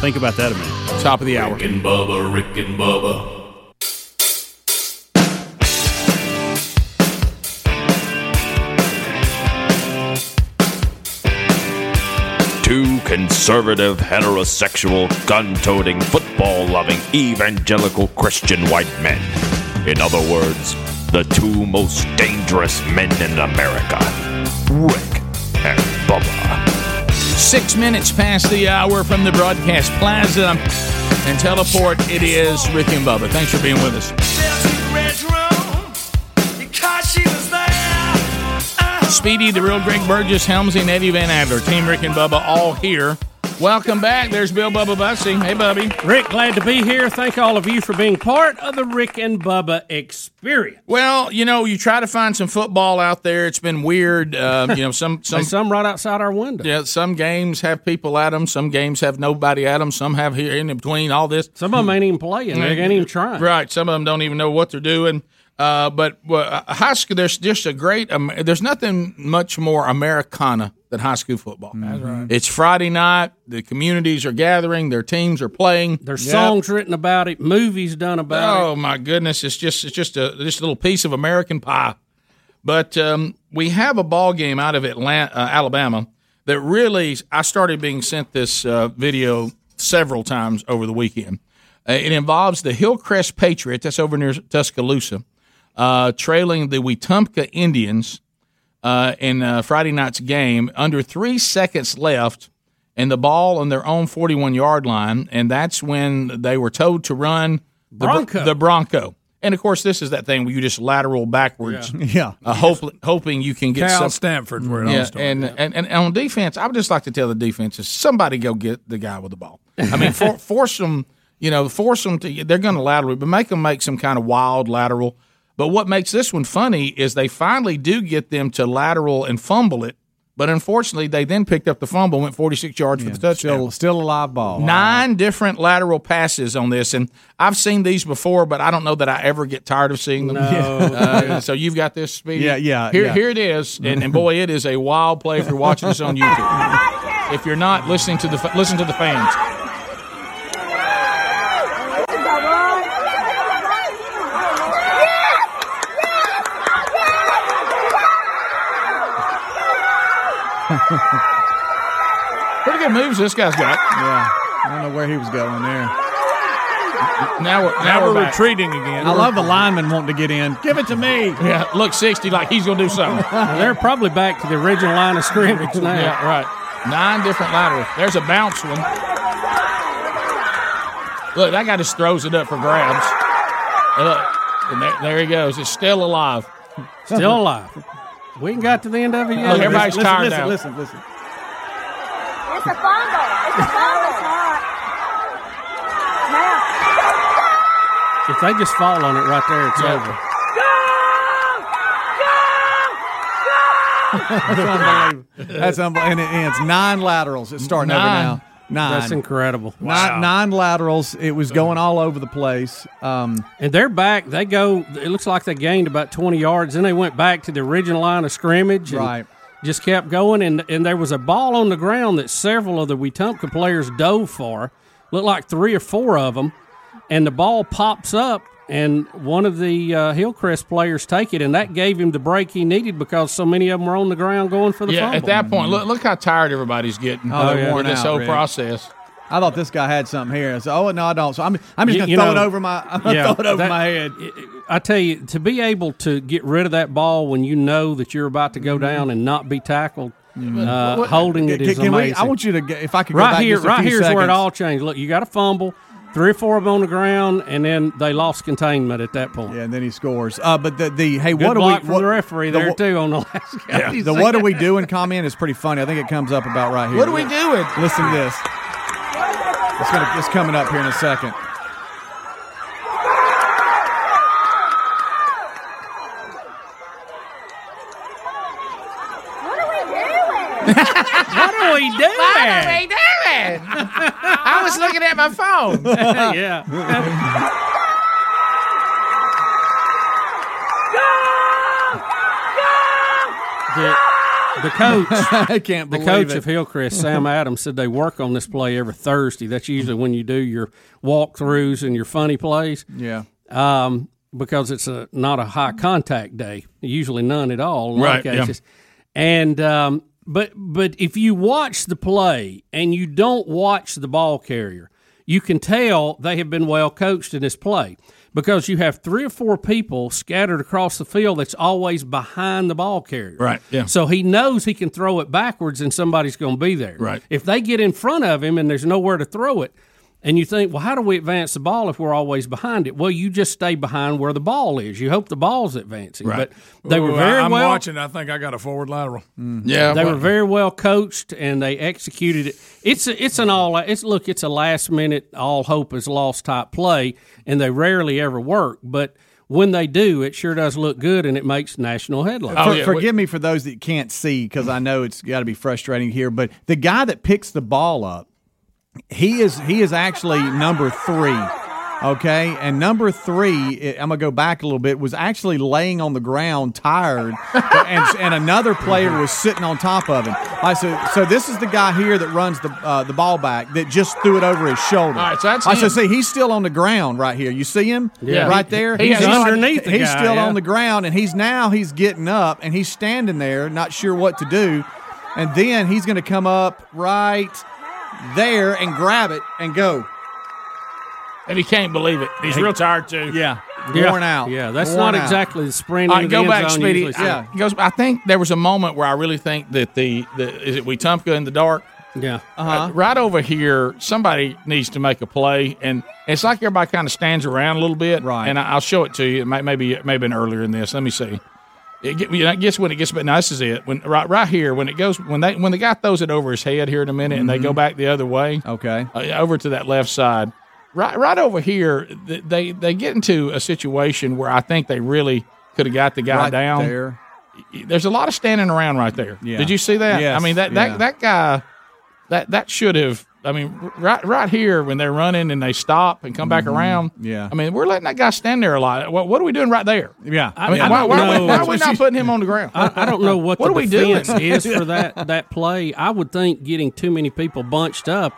Think about that a minute. Top of the hour. Rick and Bubba. Rick and Bubba. Two conservative, heterosexual, gun-toting, football-loving, evangelical Christian white men. In other words, the two most dangerous men in America, Rick and Bubba. Six minutes past the hour from the broadcast plaza and teleport. It is Rick and Bubba. Thanks for being with us. Speedy, the real Greg Burgess, Helmsy, and Eddie Van Adler. Team Rick and Bubba all here. Welcome back. There's Bill Bubba Bussey. Hey, Bubby. Rick, glad to be here. Thank all of you for being part of the Rick and Bubba experience. Well, you know, you try to find some football out there. It's been weird. Uh, you know, some some, some right outside our window. Yeah, some games have people at them. Some games have nobody at them. Some have here in between all this. Some of them ain't even playing. They ain't even trying. Right. Some of them don't even know what they're doing. Uh, but uh, high school, there's just a great. Um, there's nothing much more Americana than high school football. That's right. It's Friday night. The communities are gathering. Their teams are playing. There's yep. songs written about it. Movies done about oh, it. Oh my goodness! It's just it's just a just a little piece of American pie. But um, we have a ball game out of Atlanta, uh, Alabama, that really I started being sent this uh, video several times over the weekend. Uh, it involves the Hillcrest Patriots. That's over near Tuscaloosa. Uh, trailing the Wetumpka Indians uh, in uh, Friday night's game, under three seconds left, and the ball on their own forty-one-yard line, and that's when they were told to run the Bronco. The Bronco. And, of course, this is that thing where you just lateral backwards, yeah, yeah. Uh, hopefully, hoping you can get some. Stanford where it yeah, all started. And, yeah. and, and, and on defense, I would just like to tell the defenses, somebody go get the guy with the ball. I mean, for, force them, you know, force them to – they're going to lateral, but make them make some kind of wild lateral. But what makes this one funny is they finally do get them to lateral and fumble it, but unfortunately they then picked up the fumble and went forty-six yards yeah, for the touchdown. Still, still a live ball. Nine right. different lateral passes on this, and I've seen these before, but I don't know that I ever get tired of seeing them. No. Uh, so you've got this speed. Yeah, yeah. Here, yeah. here it is, and, and boy, it is a wild play if you're watching this on YouTube. If you're not, listening to the listen to the fans. Pretty good moves this guy's got. Yeah. I don't know where he was going there. Now we're, now now we're, we're retreating again. I love the lineman wanting to get in. Give it to me. Yeah, look sixty like he's going to do something. Well, they're probably back to the original line of scrimmage now. Yeah, right. Nine different laterals. There's a bounce one. Look, that guy just throws it up for grabs. And look, and there, there he goes. It's still alive. Still alive. We ain't got to the end of it yet. Look, everybody's listen, tired listen, now. Listen, listen, listen. It's a fumble. It's a fumble. It's hot. Now. If they just fall on it right there, it's yeah. over. Go! Go! Go! That's unbelievable. That's unbelievable. And it ends. Nine laterals. It's starting over now. Nine. That's incredible. Wow. Nine, nine laterals. It was going all over the place. Um, and they're back. They go, it looks like they gained about twenty yards. Then they went back to the original line of scrimmage. And right. Just kept going. And, and there was a ball on the ground that several of the Wetumpka players dove for. Looked like three or four of them. And the ball pops up, and one of the uh, Hillcrest players take it, and that gave him the break he needed because so many of them were on the ground going for the yeah, fumble. At that point, look, look how tired everybody's getting oh, yeah, with this out, whole Rick. process. I thought this guy had something here. I said, oh, no, I don't. So I'm, I'm just going to throw know, it over my I'm yeah, throw it over that, my head. I tell you, to be able to get rid of that ball when you know that you're about to go mm-hmm. down and not be tackled, mm-hmm. uh, what, holding can, it is can amazing. We, I want you to, if I could go right back here, just a right few seconds. Right here is where it all changed. Look, you got a fumble. Three or four of them on the ground, and then they lost containment at that point. Yeah, and then he scores. Uh, but the, the hey, Good what do we? What, from the referee the, there too on the last. Yeah. The what do we doing comment is pretty funny. I think it comes up about right here. What are we doing? Listen to this. It's gonna. It's coming up here in a second. What are we doing? What are we doing? What are we doing? I was looking at my phone. Yeah. Go! Go! Go! The, the coach, I can't believe the coach it. of Hillcrest, Sam Adams, said they work on this play every Thursday. That's usually when you do your walkthroughs and your funny plays. Yeah. Um, because it's a not a high contact day. Usually none at all in right, yeah. cases. And um But but if you watch the play and you don't watch the ball carrier, you can tell they have been well coached in this play because you have three or four people scattered across the field that's always behind the ball carrier. Right, yeah. So he knows he can throw it backwards and somebody's going to be there. Right. If they get in front of him and there's nowhere to throw it, and you think, well, how do we advance the ball if we're always behind it? Well, you just stay behind where the ball is. You hope the ball's advancing. Right. But they were very I'm well. I'm watching. I think I got a forward lateral. Mm. Yeah, they well. were very well coached, and they executed it. It's a, it's an all. It's look, it's a last minute, all hope is lost type play, and they rarely ever work, but. When they do, it sure does look good, and it makes national headlines. Oh, yeah. Forgive me for those that can't see, because I know it's got to be frustrating here, but the guy that picks the ball up, He is he is actually number three, okay? And number three, it, I'm going to go back a little bit, was actually laying on the ground tired, and, and another player was sitting on top of him. All right, so, so this is the guy here that runs the uh, the ball back that just threw it over his shoulder. All right, so that's All right, so see, he's still on the ground right here. You see him yeah. right there? He, he's, he's underneath the He's guy, still yeah. on the ground, and he's now he's getting up, and he's standing there not sure what to do, and then he's going to come up right – there and grab it and go. And he can't believe it. He's he, real tired, too. Yeah. yeah. Worn out. Yeah, that's Worn not out. exactly the sprint. All right, go back, Speedy. Yeah. I, goes, I think there was a moment where I really think that the, the is it Wetumpka in the dark? Yeah. Uh-huh. Uh, right over here, somebody needs to make a play, and it's like everybody kind of stands around a little bit. Right. And I, I'll show it to you. It may, maybe it may have been earlier in this. Let me see. It, you know, I guess when it gets, but no, this is it. When right, right here, when it goes, when they, when the guy throws it over his head here in a minute, mm-hmm. and they go back the other way, okay, uh, over to that left side, right, right over here, they they get into a situation where I think they really could have got the guy right down. There. There's a lot of standing around right there. Yeah. Did you see that? Yes. I mean that, that, yeah. that guy, that that should have. I mean, right, right here when they're running and they stop and come back mm-hmm. around. Yeah, I mean, we're letting that guy stand there a lot. What, what are we doing right there? Yeah, I mean, I why, why, are we, why are we not putting him on the ground? I, I don't know what, what the defense is for that that play. I would think getting too many people bunched up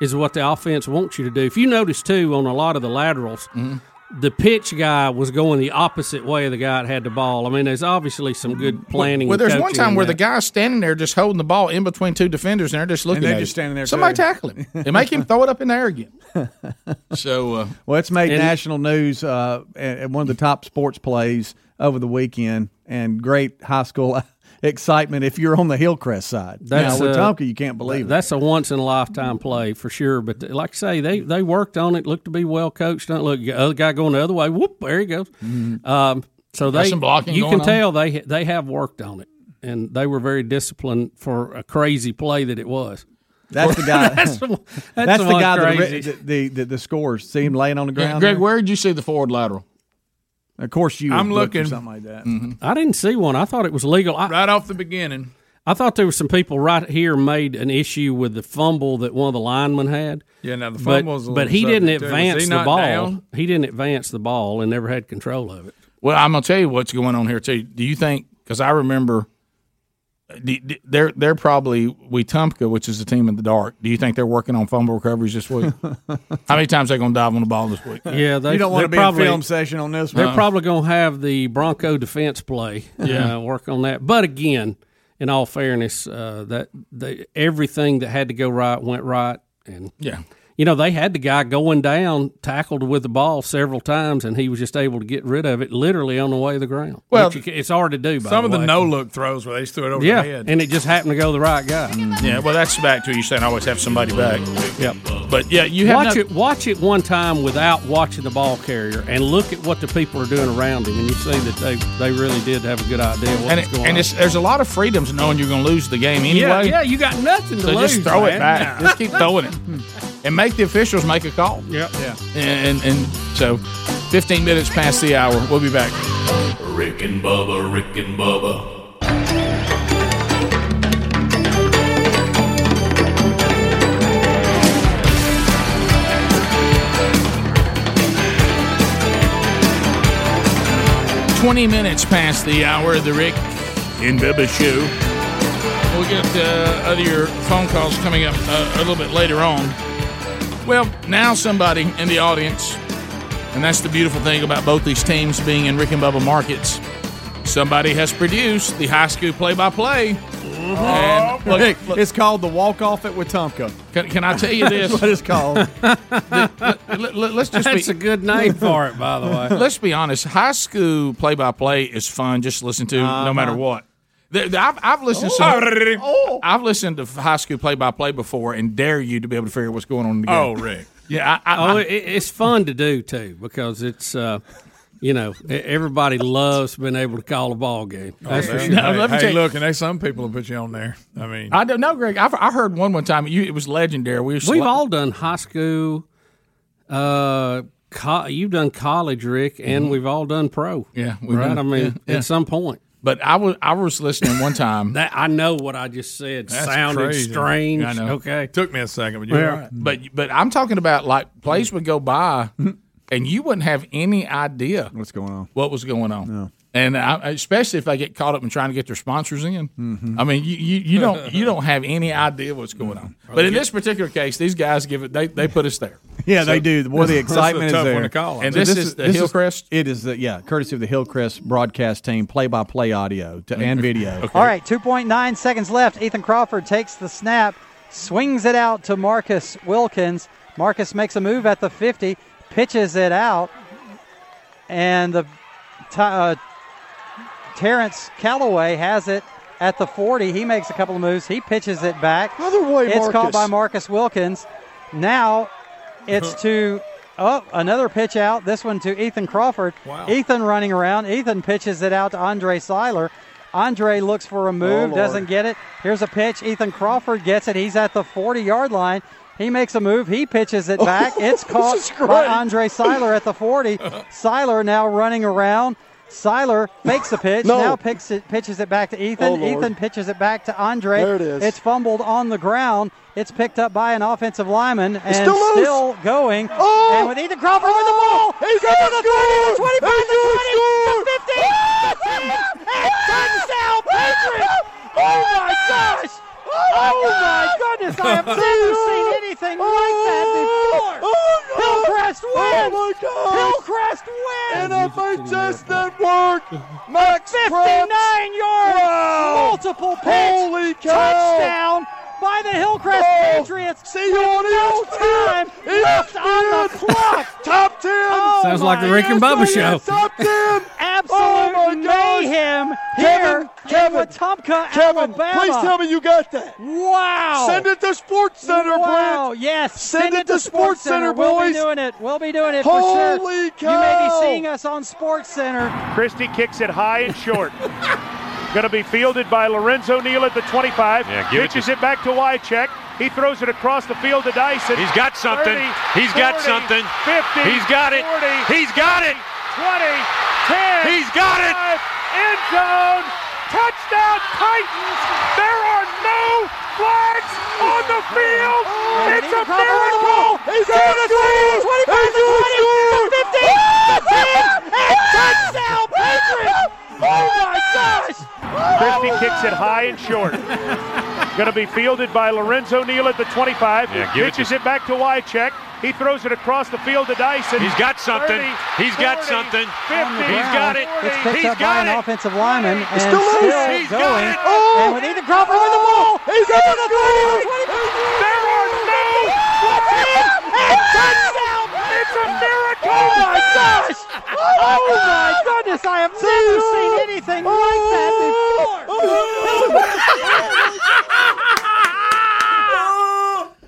is what the offense wants you to do. If you notice too, on a lot of the laterals, mm-hmm. the pitch guy was going the opposite way of the guy that had the ball. I mean, there's obviously some good planning. Well, well there's one time where the guy's standing there just holding the ball in between two defenders, and they're just looking at him. And they're just standing there, somebody tackle him and make him throw it up in the air again. So, uh, well, it's made national news uh, at one of the top sports plays over the weekend, and great high school excitement if you're on the Hillcrest side. That's now, with Wetumpka, you can't believe that, it. That's a once-in-a-lifetime play for sure. But the, like I say, they, they worked on it, looked to be well-coached. Don't look, other guy going the other way, whoop, there he goes. Mm-hmm. Um, so they, some blocking you going can on. Tell they they have worked on it, and they were very disciplined for a crazy play that it was. That's the guy. that's the, that's that's the, the guy crazy. that the, the, the scores see him laying on the ground. Yeah, Greg, there? Where did you see the forward lateral? Of course, you. I'm looking for something like that. Mm-hmm. I didn't see one. I thought it was legal I, right off the beginning. I thought there were some people right here made an issue with the fumble that one of the linemen had. Yeah, now the fumble was a little but he didn't advance the ball. Down? He didn't advance the ball and never had control of it. Well, I'm gonna tell you what's going on here too. Do you think? Because I remember, they're they're probably Wetumpka, which is the team in the dark. Do you think they're working on fumble recoveries this week? How many times are they going to dive on the ball this week? Yeah, they, you don't want to be probably, in film session on this one. They're probably going to have the Bronco defense play. Yeah, uh, work on that. But again, in all fairness, uh, that they, everything that had to go right went right, and yeah, you know they had the guy going down, tackled with the ball several times, and he was just able to get rid of it literally on the way to the ground. Well, you, it's hard to do, by some the of way. The no-look throws where they just threw it over yeah, the head. And it just happened to go the right guy. Yeah, well, that's back to you saying always have somebody back. Yep. But, yeah, you have watch no- it. Watch it one time without watching the ball carrier and look at what the people are doing around him, and you see that they, they really did have a good idea of what was going on. And it's, there's a lot of freedoms knowing you're going to lose the game anyway. Yeah, yeah you got nothing to so lose, just throw man. It back. Just keep throwing it. And make the officials make a call. Yep. Yeah. And, and and so, fifteen minutes past the hour. We'll be back. Rick and Bubba, Rick and Bubba. twenty minutes past the hour of the Rick and Bubba show. We'll get uh, other your phone calls coming up uh, a little bit later on. Well, now somebody in the audience, and that's the beautiful thing about both these teams being in Rick and Bubba markets, somebody has produced the high school play-by-play. Mm-hmm. And look, Rick, look, it's called the walk-off at Wetumpka. Can, can I tell you this? That's what it's called. the, let, let, let's just that's be, a good name for it, by the way. Let's be honest. High school play-by-play is fun just to listen to uh-huh. no matter what. I've, I've listened to oh, oh. I've listened to high school play by play before, and dare you to be able to figure out what's going on in the game. Oh, Rick, yeah, I, I, oh, I, it, it's fun to do too because it's uh, you know everybody loves being able to call a ball game. That's oh, for sure. No, hey, let me hey look, and they some people will put you on there. I mean, I don't know, Greg. I've, I heard one one time. You, it was legendary. We were we've sl- all done high school. Uh, co- you've done college, Rick, and mm-hmm. we've all done pro. Yeah, we've right. Done, I mean, yeah, at yeah. some point. But I was I was listening one time. that, I know what I just said That's sounded crazy. Strange. I know. Okay, took me a second, but you're well, right. But but I'm talking about like plays would go by, and you wouldn't have any idea what's going on. What was going on? No. And I, especially if they get caught up in trying to get their sponsors in. Mm-hmm. I mean, you, you, you don't you don't have any idea what's going on. But in this particular case, these guys give it. They they put us there. Yeah, so, they do. Boy, the excitement is there. And so this, this is the this Hillcrest. Is, it is the yeah, courtesy of the Hillcrest broadcast team, play-by-play audio to, and video. Okay. All right, two point nine seconds left. Ethan Crawford takes the snap, swings it out to Marcus Wilkins. Marcus makes a move at the fifty, pitches it out, and the. Uh, Terrence Callaway has it at the forty. He makes a couple of moves. He pitches it back. Other way, Marcus. It's caught by Marcus Wilkins. Now it's to oh, another pitch out. This one to Ethan Crawford. Wow. Ethan running around. Ethan pitches it out to Andre Seiler. Andre looks for a move, oh, doesn't get it. Here's a pitch. Ethan Crawford gets it. He's at the forty-yard line. He makes a move. He pitches it back. It's caught by Andre Seiler at the forty. Seiler now running around. Seiler fakes the pitch, no. now picks it, pitches it back to Ethan. Oh, Ethan pitches it back to Andre. There it is. It's fumbled on the ground. It's picked up by an offensive lineman and it's still, still going. Oh, and with Ethan Crawford oh, with the ball. He's going to score. twenty-five to twenty to fifteen. And touchdown, Patriots. Oh, my gosh. Oh, my goodness. I have never seen anything like that before. Hillcrest wins. go. Hillcrest wins. And if it just didn't work, Max fifty-nine yards, wow. multiple picks, holy cow. Touchdown by the Hillcrest oh. Patriots. See you on no time E S P N left on the clock. Top ten. Oh, sounds like the Rick and Bubba show. Top ten. Absolute oh mayhem here Kevin, in Wetumpka, Kevin, Alabama. Please tell me you got that. Wow. Send it to Sports Center, wow. Brent. Yes. Send, Send it, it to Sports Center, boys. We'll be doing it. We'll be doing it Holy for sure. Cow. You may be seeing us on Sports Center. Christie kicks it high and short. Going to be fielded by Lorenzo Neal at the twenty-five. Yeah, pitches it, it back to Wycheck. He throws it across the field to Dyson. He's got something. thirty, He's got forty, something. fifty, He's got it. forty, He's got it. twenty, ten, He's got it. End zone. Touchdown Titans. There are no flags on the field. Oh, it's a miracle. He's going to score. twenty-five to twenty, to fifteen, to ten, and touchdown Patriots. Oh, my gosh. Christie kicks it high and short. Going to be fielded by Lorenzo Neal at the twenty-five. Yeah, pitches it, it back to Wycheck. He throws it across the field to Dyson. He's got something. thirty, he's forty, got something. fifty, he's got it. It's picked he's up by it. An offensive lineman. And it's still loose. He's going. Got it. Oh, and we need to drop him with the ball. He's going to score. There are no flags. Touchdown. It's a miracle. Oh, my gosh. Oh, my goodness. I have never seen anything like that before.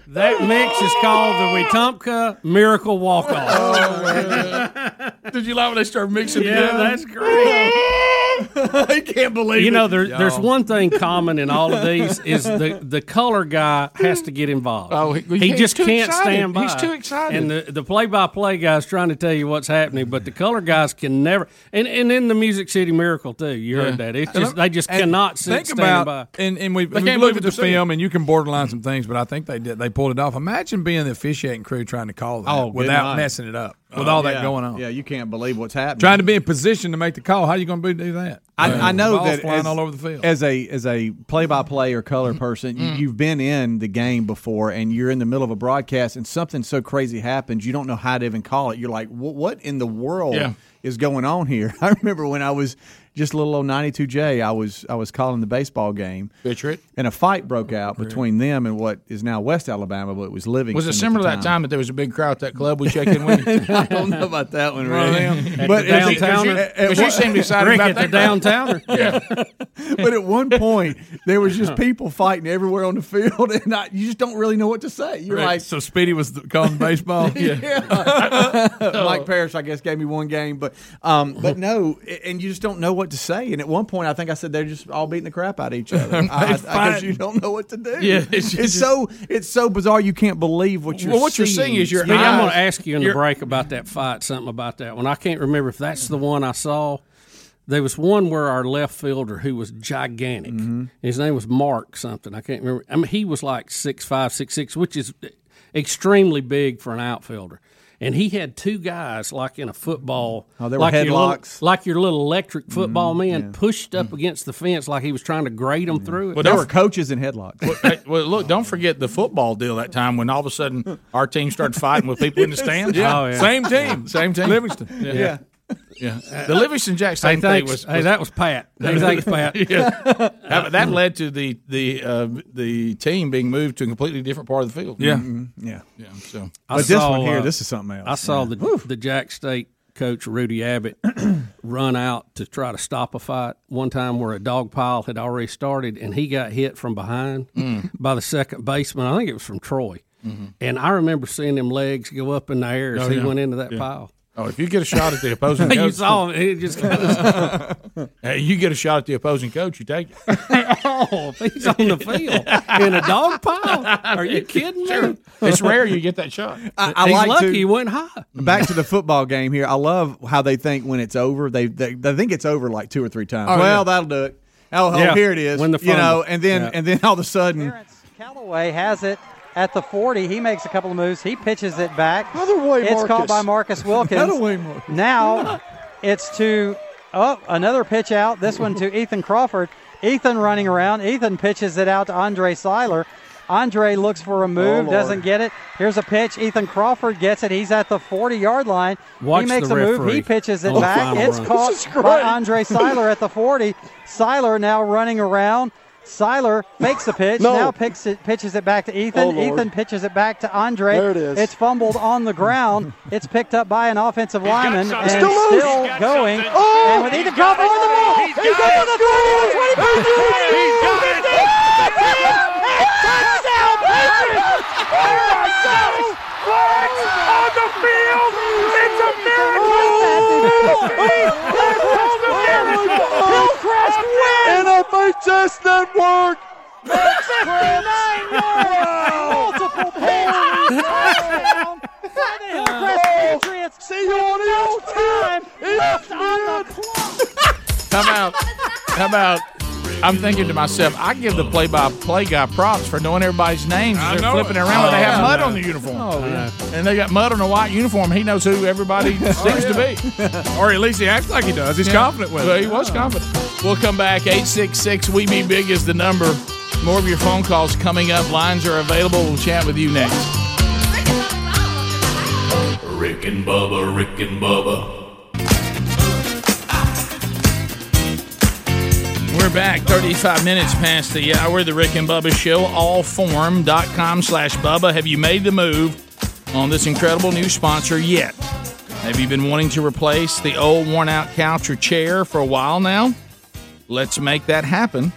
That mix is called the Wetumpka Miracle Walk-Off. Oh, did you like when they start mixing it yeah, up? That's great. I can't believe you it. know, there, there's one thing common in all of these is the, the color guy has to get involved. Oh, he, he just can't excited. stand by. He's too excited. And the, the play-by-play guy's trying to tell you what's happening, but the color guys can never. And and in the Music City Miracle, too, you heard yeah. that. It's just They just cannot sit, think stand about, by. And, and we, we can't look at the film, and you can borderline some things, but I think they did. They pulled it off. Imagine being the officiating crew trying to call that oh, without night. messing it up. With all uh, yeah. that going on. Yeah, you can't believe what's happening. Trying to be in position to make the call. How are you going to do that? I, I know that as, all over the field. as a as a play-by-play or color person, mm. you, you've been in the game before, and you're in the middle of a broadcast, and something so crazy happens, you don't know how to even call it. You're like, what in the world yeah. is going on here? I remember when I was just a little old ninety-two J, I was I was calling the baseball game. Picture it. And a fight broke out between them and what is now West Alabama, but it was Livingston. Was it similar to that time that there was a big crowd at that club we checked in with? I don't know about that one, really. But downtowner. Because you seemed excited about that. The downtowner. Yeah. But at one point, there was just people fighting everywhere on the field, and I, you just don't really know what to say. You're right. like, so Speedy was calling baseball? Yeah. yeah. Mike Parrish, I guess, gave me one game. But, um, but no, and you just don't know what to say, and at one point I think I said they're just all beating the crap out of each other. I, I guess you don't know what to do. Yeah, it's, it's so it's so bizarre. You can't believe what you're. Well, what seeing. you're seeing is your. Eyes, I'm going to ask you in the break about that fight. Something about that one. I can't remember if that's the one I saw. There was one where our left fielder, who was gigantic, mm-hmm. his name was Mark something. I can't remember. I mean, he was like six five, six six, which is extremely big for an outfielder. And he had two guys like in a football, oh, they were like headlocks, your little, like your little electric football mm, man yeah. pushed up mm. against the fence like he was trying to grade them mm. through it. Well, there were coaches in headlocks. Well, hey, well look, don't forget the football deal that time when all of a sudden our team started fighting with people in the stands. Yeah. Oh, yeah. Same team, same team, Livingston. Yeah. yeah. Yeah, the Livingston Jack State thing was, was hey, that was Pat. Hey, thanks, Pat. yeah. that, that led to the the uh, the team being moved to a completely different part of the field. Yeah, mm-hmm. yeah, yeah. So, I but saw, this one here, uh, this is something else. I saw yeah. the the Jack State coach Rudy Abbott run out to try to stop a fight one time where a dog pile had already started, and he got hit from behind mm. by the second baseman. I think it was from Troy, mm-hmm. and I remember seeing him legs go up in the air as oh, he yeah. went into that yeah. pile. Oh, if you get a shot at the opposing coach. you saw him. He just kind of hey, you get a shot at the opposing coach, you take it. oh, if he's on the field in a dog pile. Are you kidding me? Sure. It's rare you get that shot. I, I he's like lucky to, he went high. Back to the football game here. I love how they think when it's over. They they, they think it's over like two or three times. Oh, well, yeah. that'll do it. Oh, oh yeah. here it is. When the you know, and then yeah. and then all of a sudden. Terrence Callaway has it. At the forty, he makes a couple of moves. He pitches it back. Another way, Marcus. It's caught by Marcus Wilkins. Another way, Marcus. Now it's to oh, another pitch out. This one to Ethan Crawford. Ethan running around. Ethan pitches it out to Andre Seiler. Andre looks for a move, oh, doesn't get it. Here's a pitch. Ethan Crawford gets it. He's at the forty-yard line. Watch he makes a referee. move. He pitches it oh, back. It's run. caught by Andre Seiler at the forty. Seiler now running around. Seiler makes the pitch, no. now picks it, pitches it back to Ethan. Oh, Ethan pitches it back to Andre. There it is. It's fumbled on the ground. It's picked up by an offensive He's lineman. And still, still going. Something. Oh, and with Ethan Crawford with the ball. He's, He's got it. He's got it. Touchdown, Patriots! Oh, my gosh. What? On the field. It's a miracle. That's called a miracle. Hillcrest wins. And I might just not work. That's fifty-nine yards. Multiple points. By the Hillcrest Patriots. See you on the old time. It's on the clock. Come out. Come out. I'm thinking to myself, I give the play-by-play guy props for knowing everybody's names. They're flipping it around, but oh, they have yeah, mud no. on the uniform. Oh, yeah. And they got mud on a white uniform. He knows who everybody seems oh, yeah. to be. Or at least he acts like he does. He's yeah. confident with well, it. He was confident. We'll come back. eight six six, W E B E BIG is the number. More of your phone calls coming up. Lines are available. We'll chat with you next. Rick and Bubba, Rick and Bubba. We're back, thirty-five minutes past the hour. The Rick and Bubba Show, allform.com slash Bubba. Have you made the move on this incredible new sponsor yet? Have you been wanting to replace the old worn-out couch or chair for a while now? Let's make that happen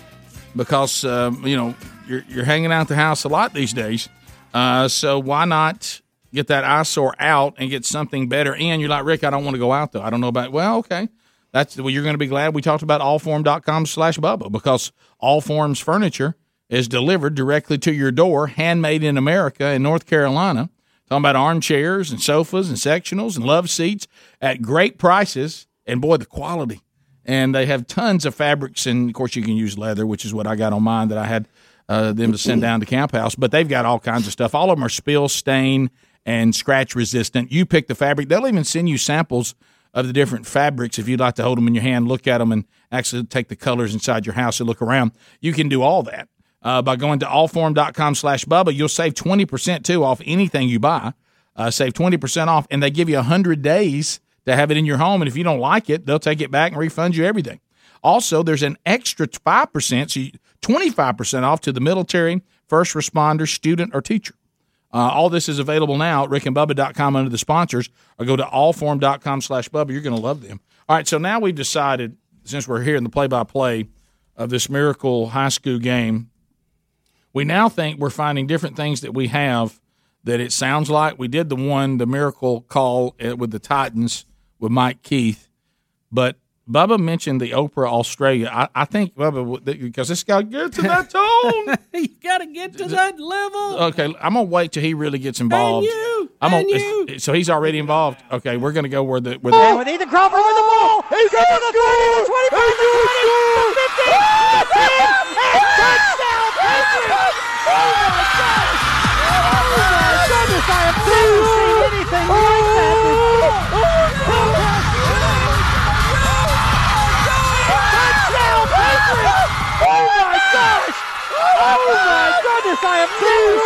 because, uh, you know, you're, you're hanging out the house a lot these days. Uh, so why not get that eyesore out and get something better in? You're like, Rick, I don't want to go out, though. I don't know about it. Well, okay. That's well, you're going to be glad we talked about allform.com slash Bubba because All Forms Furniture is delivered directly to your door, handmade in America in North Carolina. Talking about armchairs and sofas and sectionals and love seats at great prices. And, boy, the quality. And they have tons of fabrics. And, of course, you can use leather, which is what I got on mine that I had uh, them to send down to Camp House. But they've got all kinds of stuff. All of them are spill, stain, and scratch resistant. You pick the fabric. They'll even send you samples of the different fabrics if you'd like to hold them in your hand, look at them, and actually take the colors inside your house and look around. You can do all that uh, by going to allform.com slash Bubba. You'll save twenty percent, too, off anything you buy. Uh, save twenty percent off, and they give you one hundred days to have it in your home, and if you don't like it, they'll take it back and refund you everything. Also, there's an extra five percent, so you, twenty-five percent off to the military, first responder, student, or teacher. Uh, all this is available now at rick and bubba dot com under the sponsors, or go to allform.com slash Bubba. You're going to love them. All right, so now we've decided, since we're here in the play-by-play of this miracle high school game, we now think we're finding different things that we have that it sounds like. We did the one, the miracle call with the Titans with Mike Keith, but Bubba mentioned the Oprah Australia. I, I think, Bubba, because it's got to get to that tone. You got to get to that level. Okay, I'm going to wait till he really gets involved. And you, I'm and gonna, you. So he's already involved. Okay, we're going to go where the where oh, the. With Ethan Crawford oh, with the ball. He's going to score. twenty-five, twenty, fifteen,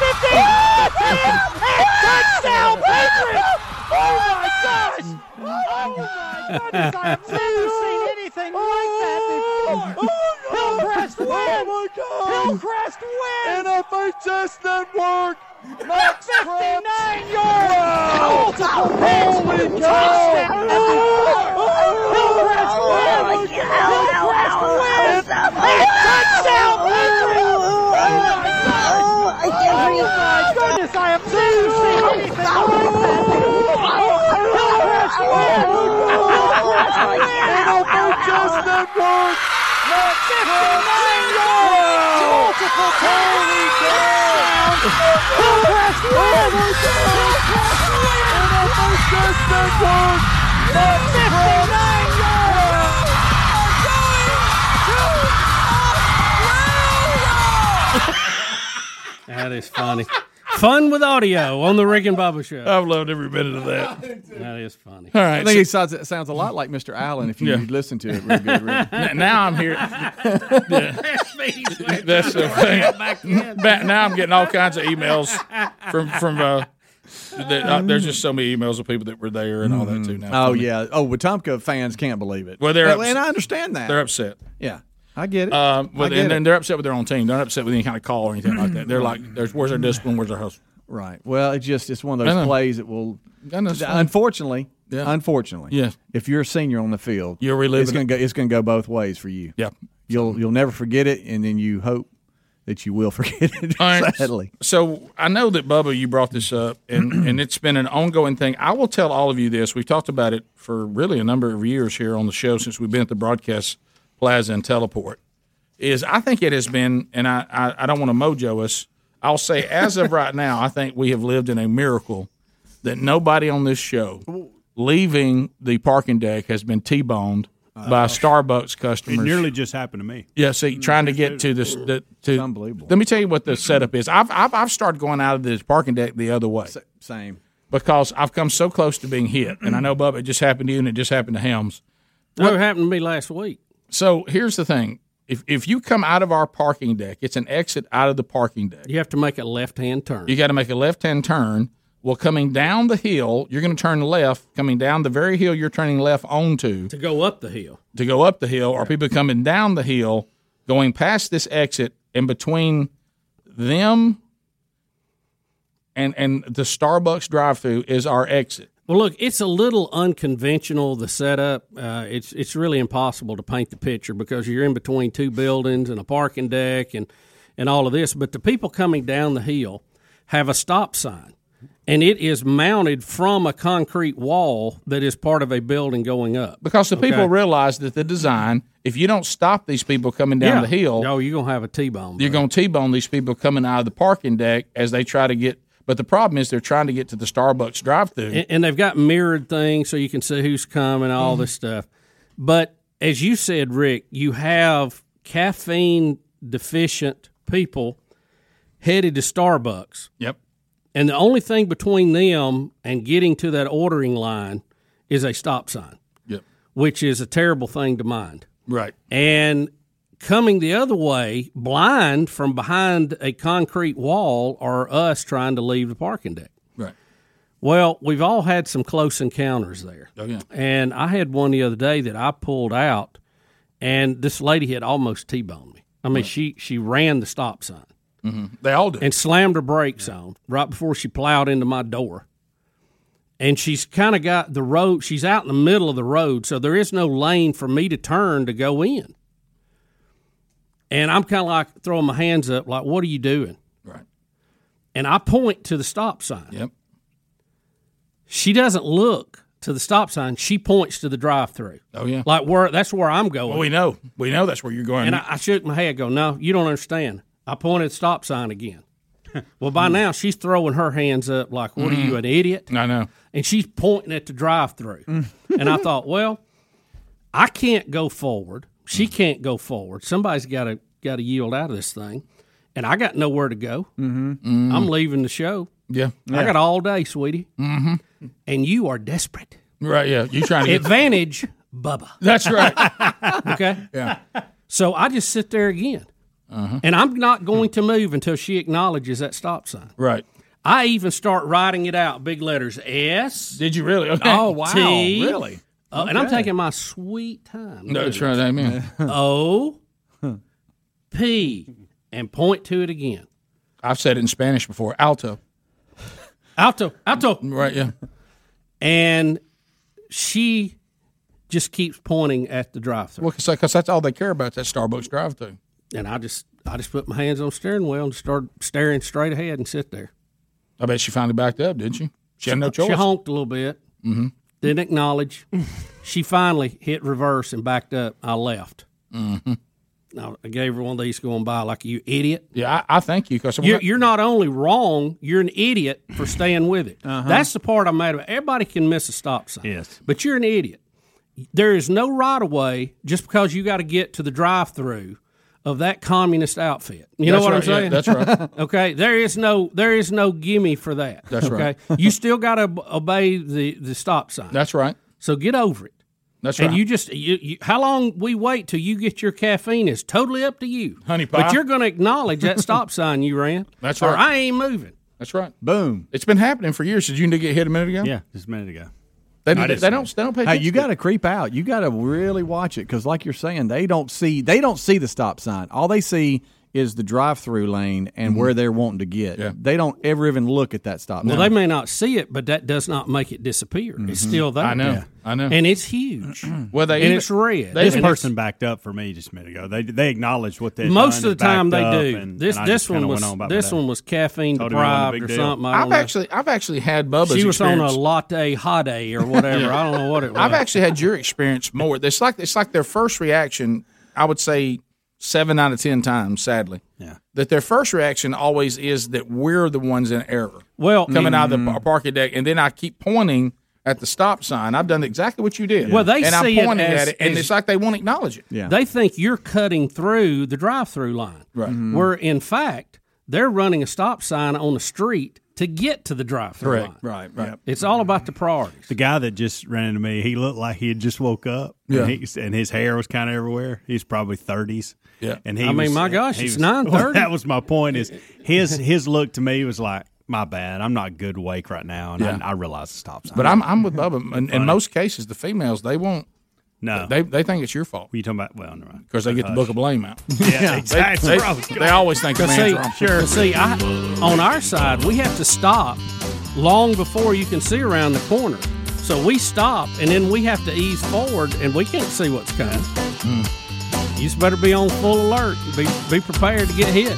fifteen, touchdown, Patriots. Oh, my God. Oh, my goodness, I have never seen anything like that. Oh, my gosh! Oh, my goodness! I have never seen anything like that. Touchdown, Patriots! Oh, my gosh! Oh, my goodness! I have never seen anything like that before. Hillcrest win! Oh, my God! Hillcrest win! And if I just didn't work, Max fifty-nine yards! Wow. Multiple pins! Touchdown! Hillcrest win! Hillcrest win! Touchdown! Oh, my God! Oh, my goodness! I have never seen anything like that! Hillcrest win! And if I just didn't work, that is funny. Fun with audio on the Rick and Bubba Show. I've loved every minute of that. That is funny. All right, I think so, he sounds, sounds a lot like Mister Allen if you yeah. listen to it real good. Really. now, now I'm here. Yeah. That's the thing. Back, now I'm getting all kinds of emails from from. Uh, That, uh, there's just so many emails of people that were there and all that too. Now, oh yeah. Oh, Wetumpka fans can't believe it. Well, they're and, and I understand that they're upset. Yeah, I get it. Um, but I get and, it. and they're upset with their own team. They're not upset with any kind of call or anything like that. They're like, "There's where's their discipline? Where's their hustle?" Right. Well, it's just it's one of those plays that will unfortunately. Yeah. Unfortunately, yes. If you're a senior on the field, you're reliving. It's going to go. It's going to go both ways for you. Yep. You'll you'll never forget it, and then you hope that you will forget it, right. Sadly. So I know that, Bubba, you brought this up, and, and it's been an ongoing thing. I will tell all of you this. We've talked about it for really a number of years here on the show since we've been at the Broadcast Plaza and Teleport, is I think it has been, and I, I, I don't want to mojo us, I'll say as of right now, I think we have lived in a miracle that nobody on this show leaving the parking deck has been T-boned by Starbucks customers. It nearly just happened to me. Yeah, see, trying to get to this. The, to, it's unbelievable. Let me tell you what the setup is. I've, I've I've started going out of this parking deck the other way. Same. Because I've come so close to being hit. And I know, Bubba, it just happened to you and it just happened to Helms. What happened to me last week? So here's the thing. If if you come out of our parking deck, it's an exit out of the parking deck. You have to make a left-hand turn. You got to make a left-hand turn. Well, coming down the hill, you're going to turn left, coming down the very hill you're turning left onto. To go up the hill. To go up the hill, or people coming down the hill, going past this exit, and between them and and the Starbucks drive-thru is our exit. Well, look, it's a little unconventional, the setup. Uh, it's, it's really impossible to paint the picture because you're in between two buildings and a parking deck and, and all of this. But the people coming down the hill have a stop sign. And it is mounted from a concrete wall that is part of a building going up. Because the okay? people realize that the design, if you don't stop these people coming down yeah. the hill. Oh, you're going to have a T-bone. Bro. You're going to T-bone these people coming out of the parking deck as they try to get. But the problem is they're trying to get to the Starbucks drive-thru. And, and they've got mirrored things so you can see who's coming, all mm-hmm. this stuff. But as you said, Rick, you have caffeine-deficient people headed to Starbucks. Yep. And the only thing between them and getting to that ordering line is a stop sign, yep. which is a terrible thing to mind. Right. And coming the other way, blind from behind a concrete wall are us trying to leave the parking deck. Right. Well, we've all had some close encounters there. Oh, yeah. And I had one the other day that I pulled out, and this lady had almost T-boned me. I mean, right. she, she ran the stop sign. Mm-hmm. They all do. And slammed her brakes yeah. on right before she plowed into my door. And she's kind of got the road. She's out in the middle of the road, so there is no lane for me to turn to go in. And I'm kind of like throwing my hands up like, what are you doing? Right. And I point to the stop sign. Yep. She doesn't look to the stop sign. She points to the drive-thru. Oh, yeah. Like, where? That's where I'm going. Well, we know. We know that's where you're going. And I, I shook my head go, no, you don't understand. I pointed stop sign again. Well, by now she's throwing her hands up like, what are you, an idiot? I know. And she's pointing at the drive-thru. And I thought, well, I can't go forward. She can't go forward. Somebody's got to got to yield out of this thing. And I got nowhere to go. Mm-hmm. Mm-hmm. I'm leaving the show. Yeah. yeah. I got all day, sweetie. Mm-hmm. And you are desperate. Right, yeah. You're trying to get advantage, Bubba. That's right. Okay? Yeah. So I just sit there again. Uh-huh. And I'm not going to move until she acknowledges that stop sign. Right. I even start writing it out, big letters, S. Did you really? Okay. Oh, wow. T. Really? Uh, okay. And I'm taking my sweet time. No, that's right. Amen. O. P. And point to it again. I've said it in Spanish before. Alto. Alto. Alto. Right, yeah. And she just keeps pointing at the drive-thru. Well, because that's all they care about, that Starbucks drive-thru. And I just I just put my hands on the steering wheel and started staring straight ahead and sit there. I bet she finally backed up, didn't she? She had no choice. She honked a little bit, mm-hmm. didn't acknowledge. She finally hit reverse and backed up. I left. Mm-hmm. Now, I gave her one of these going by like, you idiot. Yeah, I, I thank you. Cause you're, got- you're not only wrong, you're an idiot for staying with it. Uh-huh. That's the part I'm mad about. Everybody can miss a stop sign. Yes. But you're an idiot. There is no right-of-way just because you got to get to the drive-thru of that communist outfit. You that's know what right, I'm saying? Yeah, that's right. Okay, there is no there is no gimme for that. That's okay? right. You still got to obey the, the stop sign. That's right. So get over it. That's and right. And you just you, you, how long we wait till you get your caffeine is totally up to you, honey pie. But you're going to acknowledge that stop sign you ran. That's right. Or I ain't moving. That's right. Boom. It's been happening for years. Did you get hit a minute ago? Yeah, just a minute ago. They, they, they don't. They don't pay. Hey, you got to creep out. You got to really watch it because, like you're saying, they don't see. They don't see the stop sign. All they see is the drive-through lane and mm-hmm. where they're wanting to get. Yeah. They don't ever even look at that stop sign. Well, no. They may not see it, but that does not make it disappear. Mm-hmm. It's still there. I know. Yeah. I know. And it's huge. well, they and it's red. They, this and person it's, backed up for me just a minute ago. They they acknowledged what they did. Most of the time they do. And, this and this one was this one was caffeine deprived or deal. something. I I've actually know. I've actually had Bubba's. She was experience. on a latte hot day or whatever. yeah. I don't know what it was. I've actually had your experience more. It's like it's like their first reaction. I would say. Seven out of ten times, sadly, yeah. that their first reaction always is that we're the ones in error. Well, coming mm-hmm. out of the parking deck, and then I keep pointing at the stop sign. I've done exactly what you did. Yeah. Well, they and see I'm pointing it as, at it, and as, it's like they won't acknowledge it. Yeah. They think you're cutting through the drive-through line, right? Mm-hmm. Where in fact they're running a stop sign on the street to get to the drive-through line. Right, right. Yep. It's all about the priorities. The guy that just ran into me, he looked like he had just woke up, yeah. and, he, and his hair was kind of everywhere. He's probably thirties. Yeah, and he I mean, was, my gosh, it's was, nine thirty. Well, that was my point is his his look to me was like, my bad, I'm not good wake right now, and yeah. I, I realize the stop sign. But I'm, I'm with Bubba. In, in most cases, the females, they won't. No, they they think it's your fault. What are you talking about? Well, no, because they get hush. the book of blame out. Yeah, exactly. They, they, they always think the man's wrong. Sure. See, I, on our side, we have to stop long before you can see around the corner. So we stop, and then we have to ease forward, and we can't see what's coming. Mm. You just better be on full alert. Be be prepared to get hit.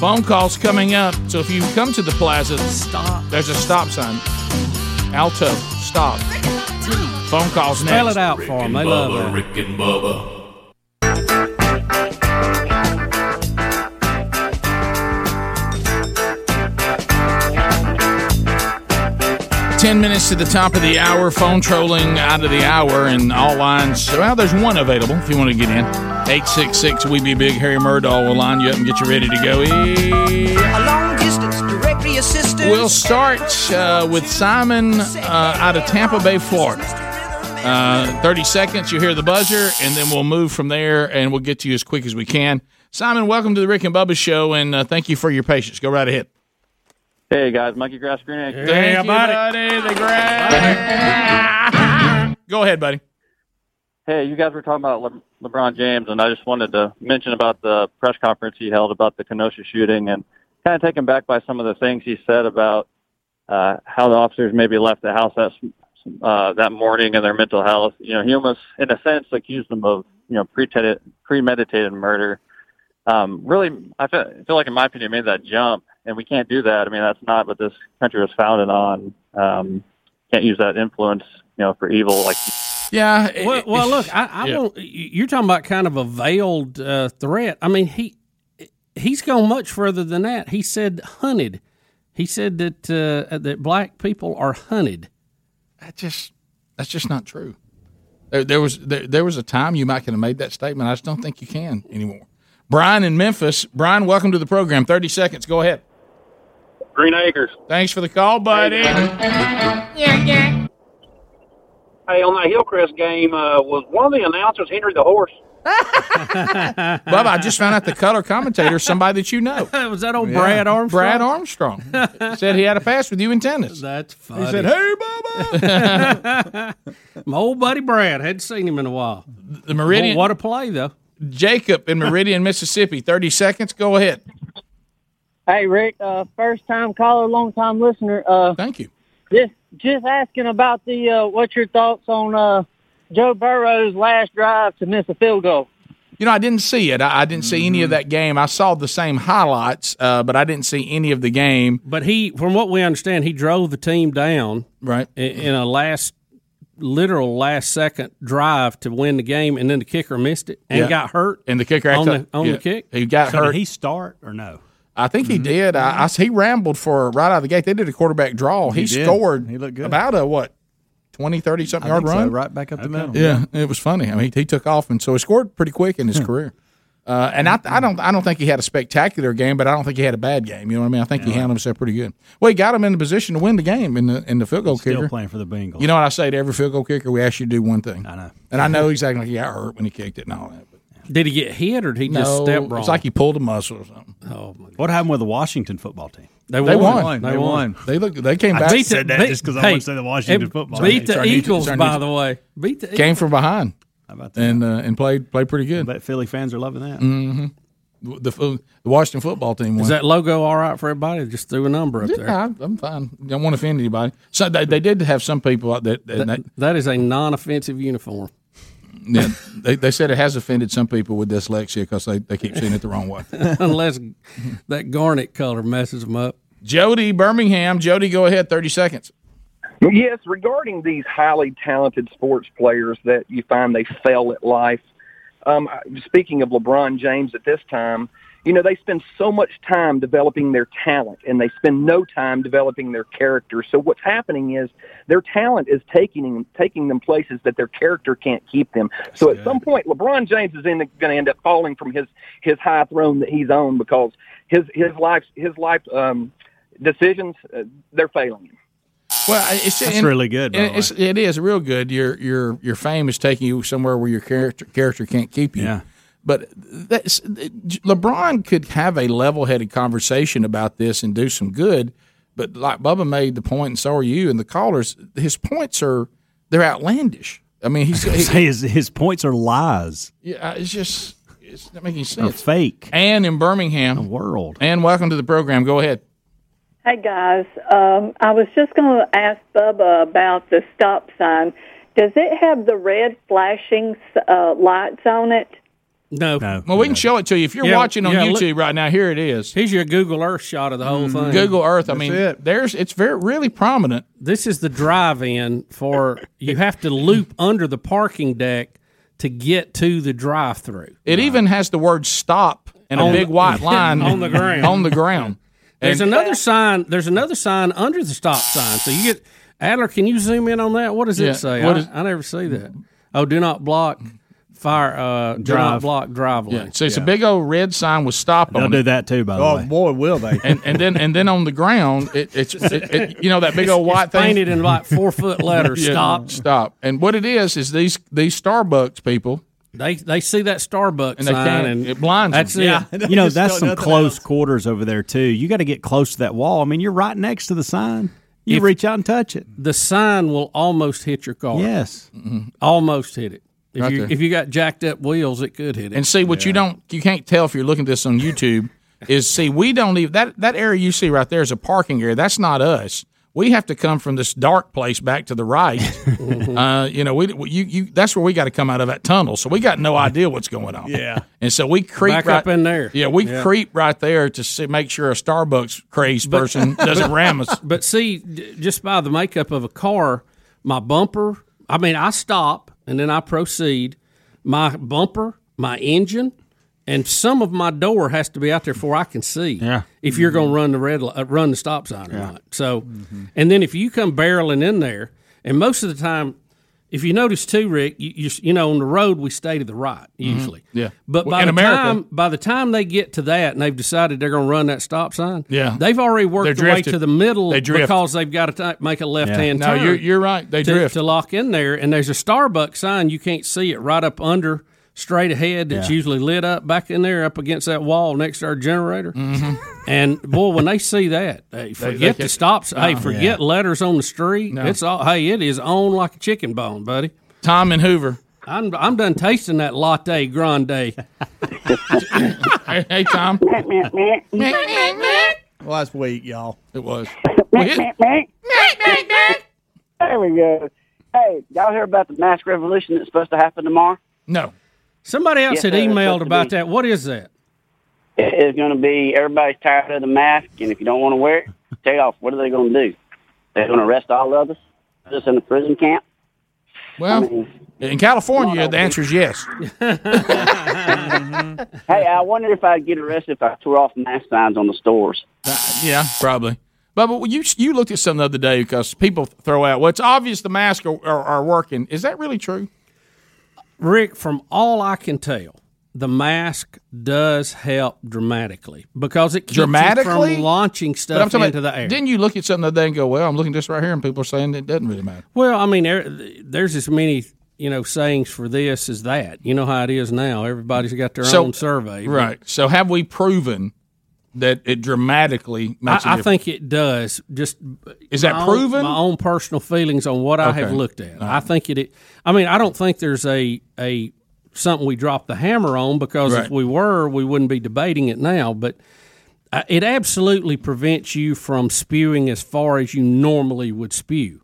Phone calls coming up. So if you come to the plaza, stop. There's a stop sign. Alto, stop. Phone calls next. Spell it out Rick for them. They Bubba, love it. Rick and Bubba. Ten minutes to the top of the hour. Phone trolling out of the hour and all lines. Well, there's one available if you want to get in. eight six six We Be Big. Harry Murdahl will line you up and get you ready to go. Yeah. A long distance directory assistance. We'll start uh, with Simon uh, out of Tampa Bay, Florida. Uh, thirty seconds, you hear the buzzer, and then we'll move from there, and we'll get to you as quick as we can. Simon, welcome to the Rick and Bubba Show, and uh, thank you for your patience. Go right ahead. Hey, guys. Monkey Grass Green Egg. Hey, you, buddy. The grass. Go ahead, buddy. Hey, you guys were talking about Le- LeBron James, and I just wanted to mention about the press conference he held about the Kenosha shooting and kind of taken back by some of the things he said about uh, how the officers maybe left the house that Uh, that morning and their mental health. You know, he almost, in a sense, accused them of, you know, pre-ted- premeditated murder. Um, really, I feel, feel like, in my opinion, made that jump, and we can't do that. I mean, that's not what this country was founded on. Um, can't use that influence, you know, for evil. Like, yeah. It, well, well, look, I, I yeah. won't, you're talking about kind of a veiled uh, threat. I mean, he he's gone much further than that. He said hunted. He said that uh, that black people are hunted. That just that's just not true. There, there was there, there was a time you might have made that statement. I just don't think you can anymore. Brian in Memphis. Brian, welcome to the program. Thirty seconds. Go ahead. Green Acres. Thanks for the call, buddy. Yeah, yeah. Hey, on that Hillcrest game, uh, was one of the announcers Henry the Horse? Bubba, I just found out the color commentator is somebody that you know. Was that old yeah. Brad Armstrong? Brad Armstrong. Said he had a pass with you in tennis. That's funny. He said, hey, Bubba. My old buddy Brad. Hadn't seen him in a while. The Meridian. Well, what a play, though. Jacob in Meridian, Mississippi. thirty seconds. Go ahead. Hey, Rick. Uh, first-time caller, long-time listener. Uh, Thank you. Just, just asking about the uh, what's your thoughts on uh, – Joe Burrow's last drive to miss a field goal. You know, I didn't see it. I, I didn't see any of that game. I saw the same highlights, uh, but I didn't see any of the game. But he, from what we understand, he drove the team down right in, in a last, literal last second drive to win the game, and then the kicker missed it and yeah. got hurt. And the kicker on the, on yeah. the kick, he got so hurt. Did he start or no? I think he mm-hmm. did. I, I he rambled for right out of the gate. They did a quarterback draw. He, he scored. He looked good. About a what? twenty, thirty-something yard so, run. Right back up okay. the middle. Yeah, yeah, it was funny. I mean, he, he took off, and so he scored pretty quick in his career. Uh, and I, I don't I don't think he had a spectacular game, but I don't think he had a bad game. You know what I mean? I think yeah, he handled himself pretty good. Well, he got him in the position to win the game in the in the field goal still kicker. Still playing for the Bengals. You know what I say to every field goal kicker? We ask you to do one thing. I know. And I know he's acting like he got hurt when he kicked it and all that. But. Did he get hit or did he no, just step wrong? It's like he pulled a muscle or something. Oh, my God. What happened with the Washington football team? They won. They won. They, they, won. Won. they, looked, they came back. I beat said the, that beat, just because I hey, want to say the Washington it, football beat team. Beat the Eagles, by YouTube. the way. Beat the Eagles. Came from behind. How about that? And uh, and played played pretty good. I bet Philly fans are loving that. Mm-hmm. The, the Washington football team won. Is that logo all right for everybody? Just threw a number up yeah, there. Yeah, I'm fine. I don't want to offend anybody. So they, they did have some people out that, that, that that is a non-offensive uniform. Yeah, they they said it has offended some people with dyslexia because they, they keep seeing it the wrong way. Unless that garnet color messes them up. Jody, Birmingham. Jody, go ahead. Thirty seconds. Yes, regarding these highly talented sports players that you find they fail at life, um, speaking of LeBron James at this time, you know, they spend so much time developing their talent, and they spend no time developing their character. So what's happening is their talent is taking taking them places that their character can't keep them. So That's at good. some point, LeBron James is going to end up falling from his, his high throne that he's on because his, his life, his life um, decisions, uh, they're failing him. Well, it's That's and, really good. By the way. It's, it is real good. Your your your fame is taking you somewhere where your character character can't keep you. Yeah. But that's, LeBron could have a level-headed conversation about this and do some good. But like Bubba made the point, and so are you and the callers. His points are they're outlandish. I mean, he's I he, say his his points are lies. Yeah, it's just it's not making sense. They're fake. Ann in Birmingham, the world. Ann, welcome to the program. Go ahead. Hey, guys. Um, I was just going to ask Bubba about the stop sign. Does it have the red flashing uh, lights on it? No. no. Well, we can show it to you. If you're yeah, watching on yeah, YouTube look, right now, here it is. Here's your Google Earth shot of the whole mm, thing. Google Earth. That's I mean, it. there's it's very really prominent. This is the drive-in for you have to loop under the parking deck to get to the drive-thru. It right. even has the word stop and on a big the, white line. on the ground. on the ground. There's and, another sign. There's another sign under the stop sign. So you get Adler. Can you zoom in on that? What does yeah, it say? I, is, I never see that. Oh, do not block fire. Uh, drive. Do not block drive lane. Yeah. So it's yeah. a big old red sign with stop They'll on it. They'll do that too. By the oh, way, oh boy, will they? And, and then and then on the ground, it, it's it, it, you know that big old white it's thing painted in like four foot letters. yeah. Stop. Stop. And what it is is these these Starbucks people. They they see that Starbucks and they sign and it blinds that's them. Yeah. You know, that's some close else. quarters over there, too. You got to get close to that wall. I mean, you're right next to the sign. You if reach out and touch it. The sign will almost hit your car. Yes. Mm-hmm. Almost hit it. If, right you, if you got jacked up wheels, it could hit it. And see, what yeah. you don't, you can't tell if you're looking at this on YouTube is, see, we don't even, that, that area you see right there is a parking area. That's not us. We have to come from this dark place back to the right. uh, you know, we you, you that's where we got to come out of that tunnel. So we got no idea what's going on. Yeah, and so we creep back right, up in there. Yeah, we yeah. creep right there to see, make sure a Starbucks crazed but, person doesn't but, ram us. But see, just by the makeup of a car, my bumper. I mean, I stop and then I proceed. My bumper, my engine. And some of my door has to be out there before I can see yeah. if you're going to run the red uh, run the stop sign or yeah. not. So, mm-hmm. and then if you come barreling in there, and most of the time, if you notice too, Rick, you you, you know on the road we stay to the right usually. Mm-hmm. Yeah, but well, by the America, time by the time they get to that and they've decided they're going to run that stop sign, yeah. they've already worked their way to the middle they because they've got to t- make a left yeah. hand no, turn. No, you're you're right. They to, drift to lock in there, and there's a Starbucks sign you can't see it right up under. Straight ahead, that's yeah. usually lit up back in there, up against that wall next to our generator. Mm-hmm. And boy, when they see that, hey, forget the stops. Hey, forget yeah. letters on the street. No. It's all. Hey, it is on like a chicken bone, buddy. Tom and Hoover, I'm I'm done tasting that latte grande. hey, hey, Tom. Last week, y'all, it was. There we go. Hey, y'all hear about the mass revolution that's supposed to happen tomorrow? No. Somebody else yes, had emailed about that. What is that? It's going to be everybody's tired of the mask, and if you don't want to wear it, take it off. What are they going to do? They're going to arrest all of us? Put us in a prison camp? Well, I mean, in California, the answer is yes. Hey, I wonder if I'd get arrested if I tore off mask signs on the stores. Uh, yeah, probably. But you you looked at something the other day because people throw out, well, it's obvious the masks are, are, are working. Is that really true? Rick, from all I can tell, the mask does help dramatically because it keeps dramatically? you from launching stuff into about, the air. Didn't you look at something the other day and go, well, I'm looking at this right here, and people are saying it doesn't really matter? Well, I mean, there, there's as many – you know, sayings for this is that. You know how it is now. Everybody's got their so, own survey. But, right. So have we proven that it dramatically makes I, a difference? I think it does. Just Is that my proven? Own, my own personal feelings on what okay. I have looked at. Right. I think it, it – I mean, I don't think there's a, a something we dropped the hammer on because right. if we were, we wouldn't be debating it now. But it absolutely prevents you from spewing as far as you normally would spew.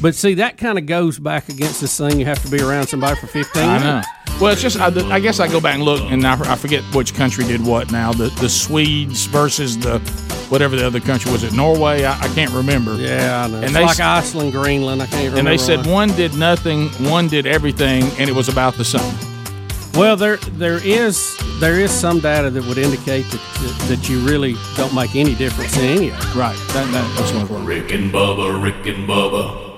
But, see, that kind of goes back against this thing. You have to be around somebody for fifteen minutes. I know. Well, it's just, I, I guess I go back and look, and I, I forget which country did what now. The the Swedes versus the whatever the other country was. It Norway? I, I can't remember. Yeah, I know. And it's they, like Iceland, Greenland. I can't remember. And they said one. one did nothing, one did everything, and it was about the same. Well, there there is there is some data that would indicate that that, that you really don't make any difference in any of it. Right. That, that, that's one. Rick and Bubba, Rick and Bubba.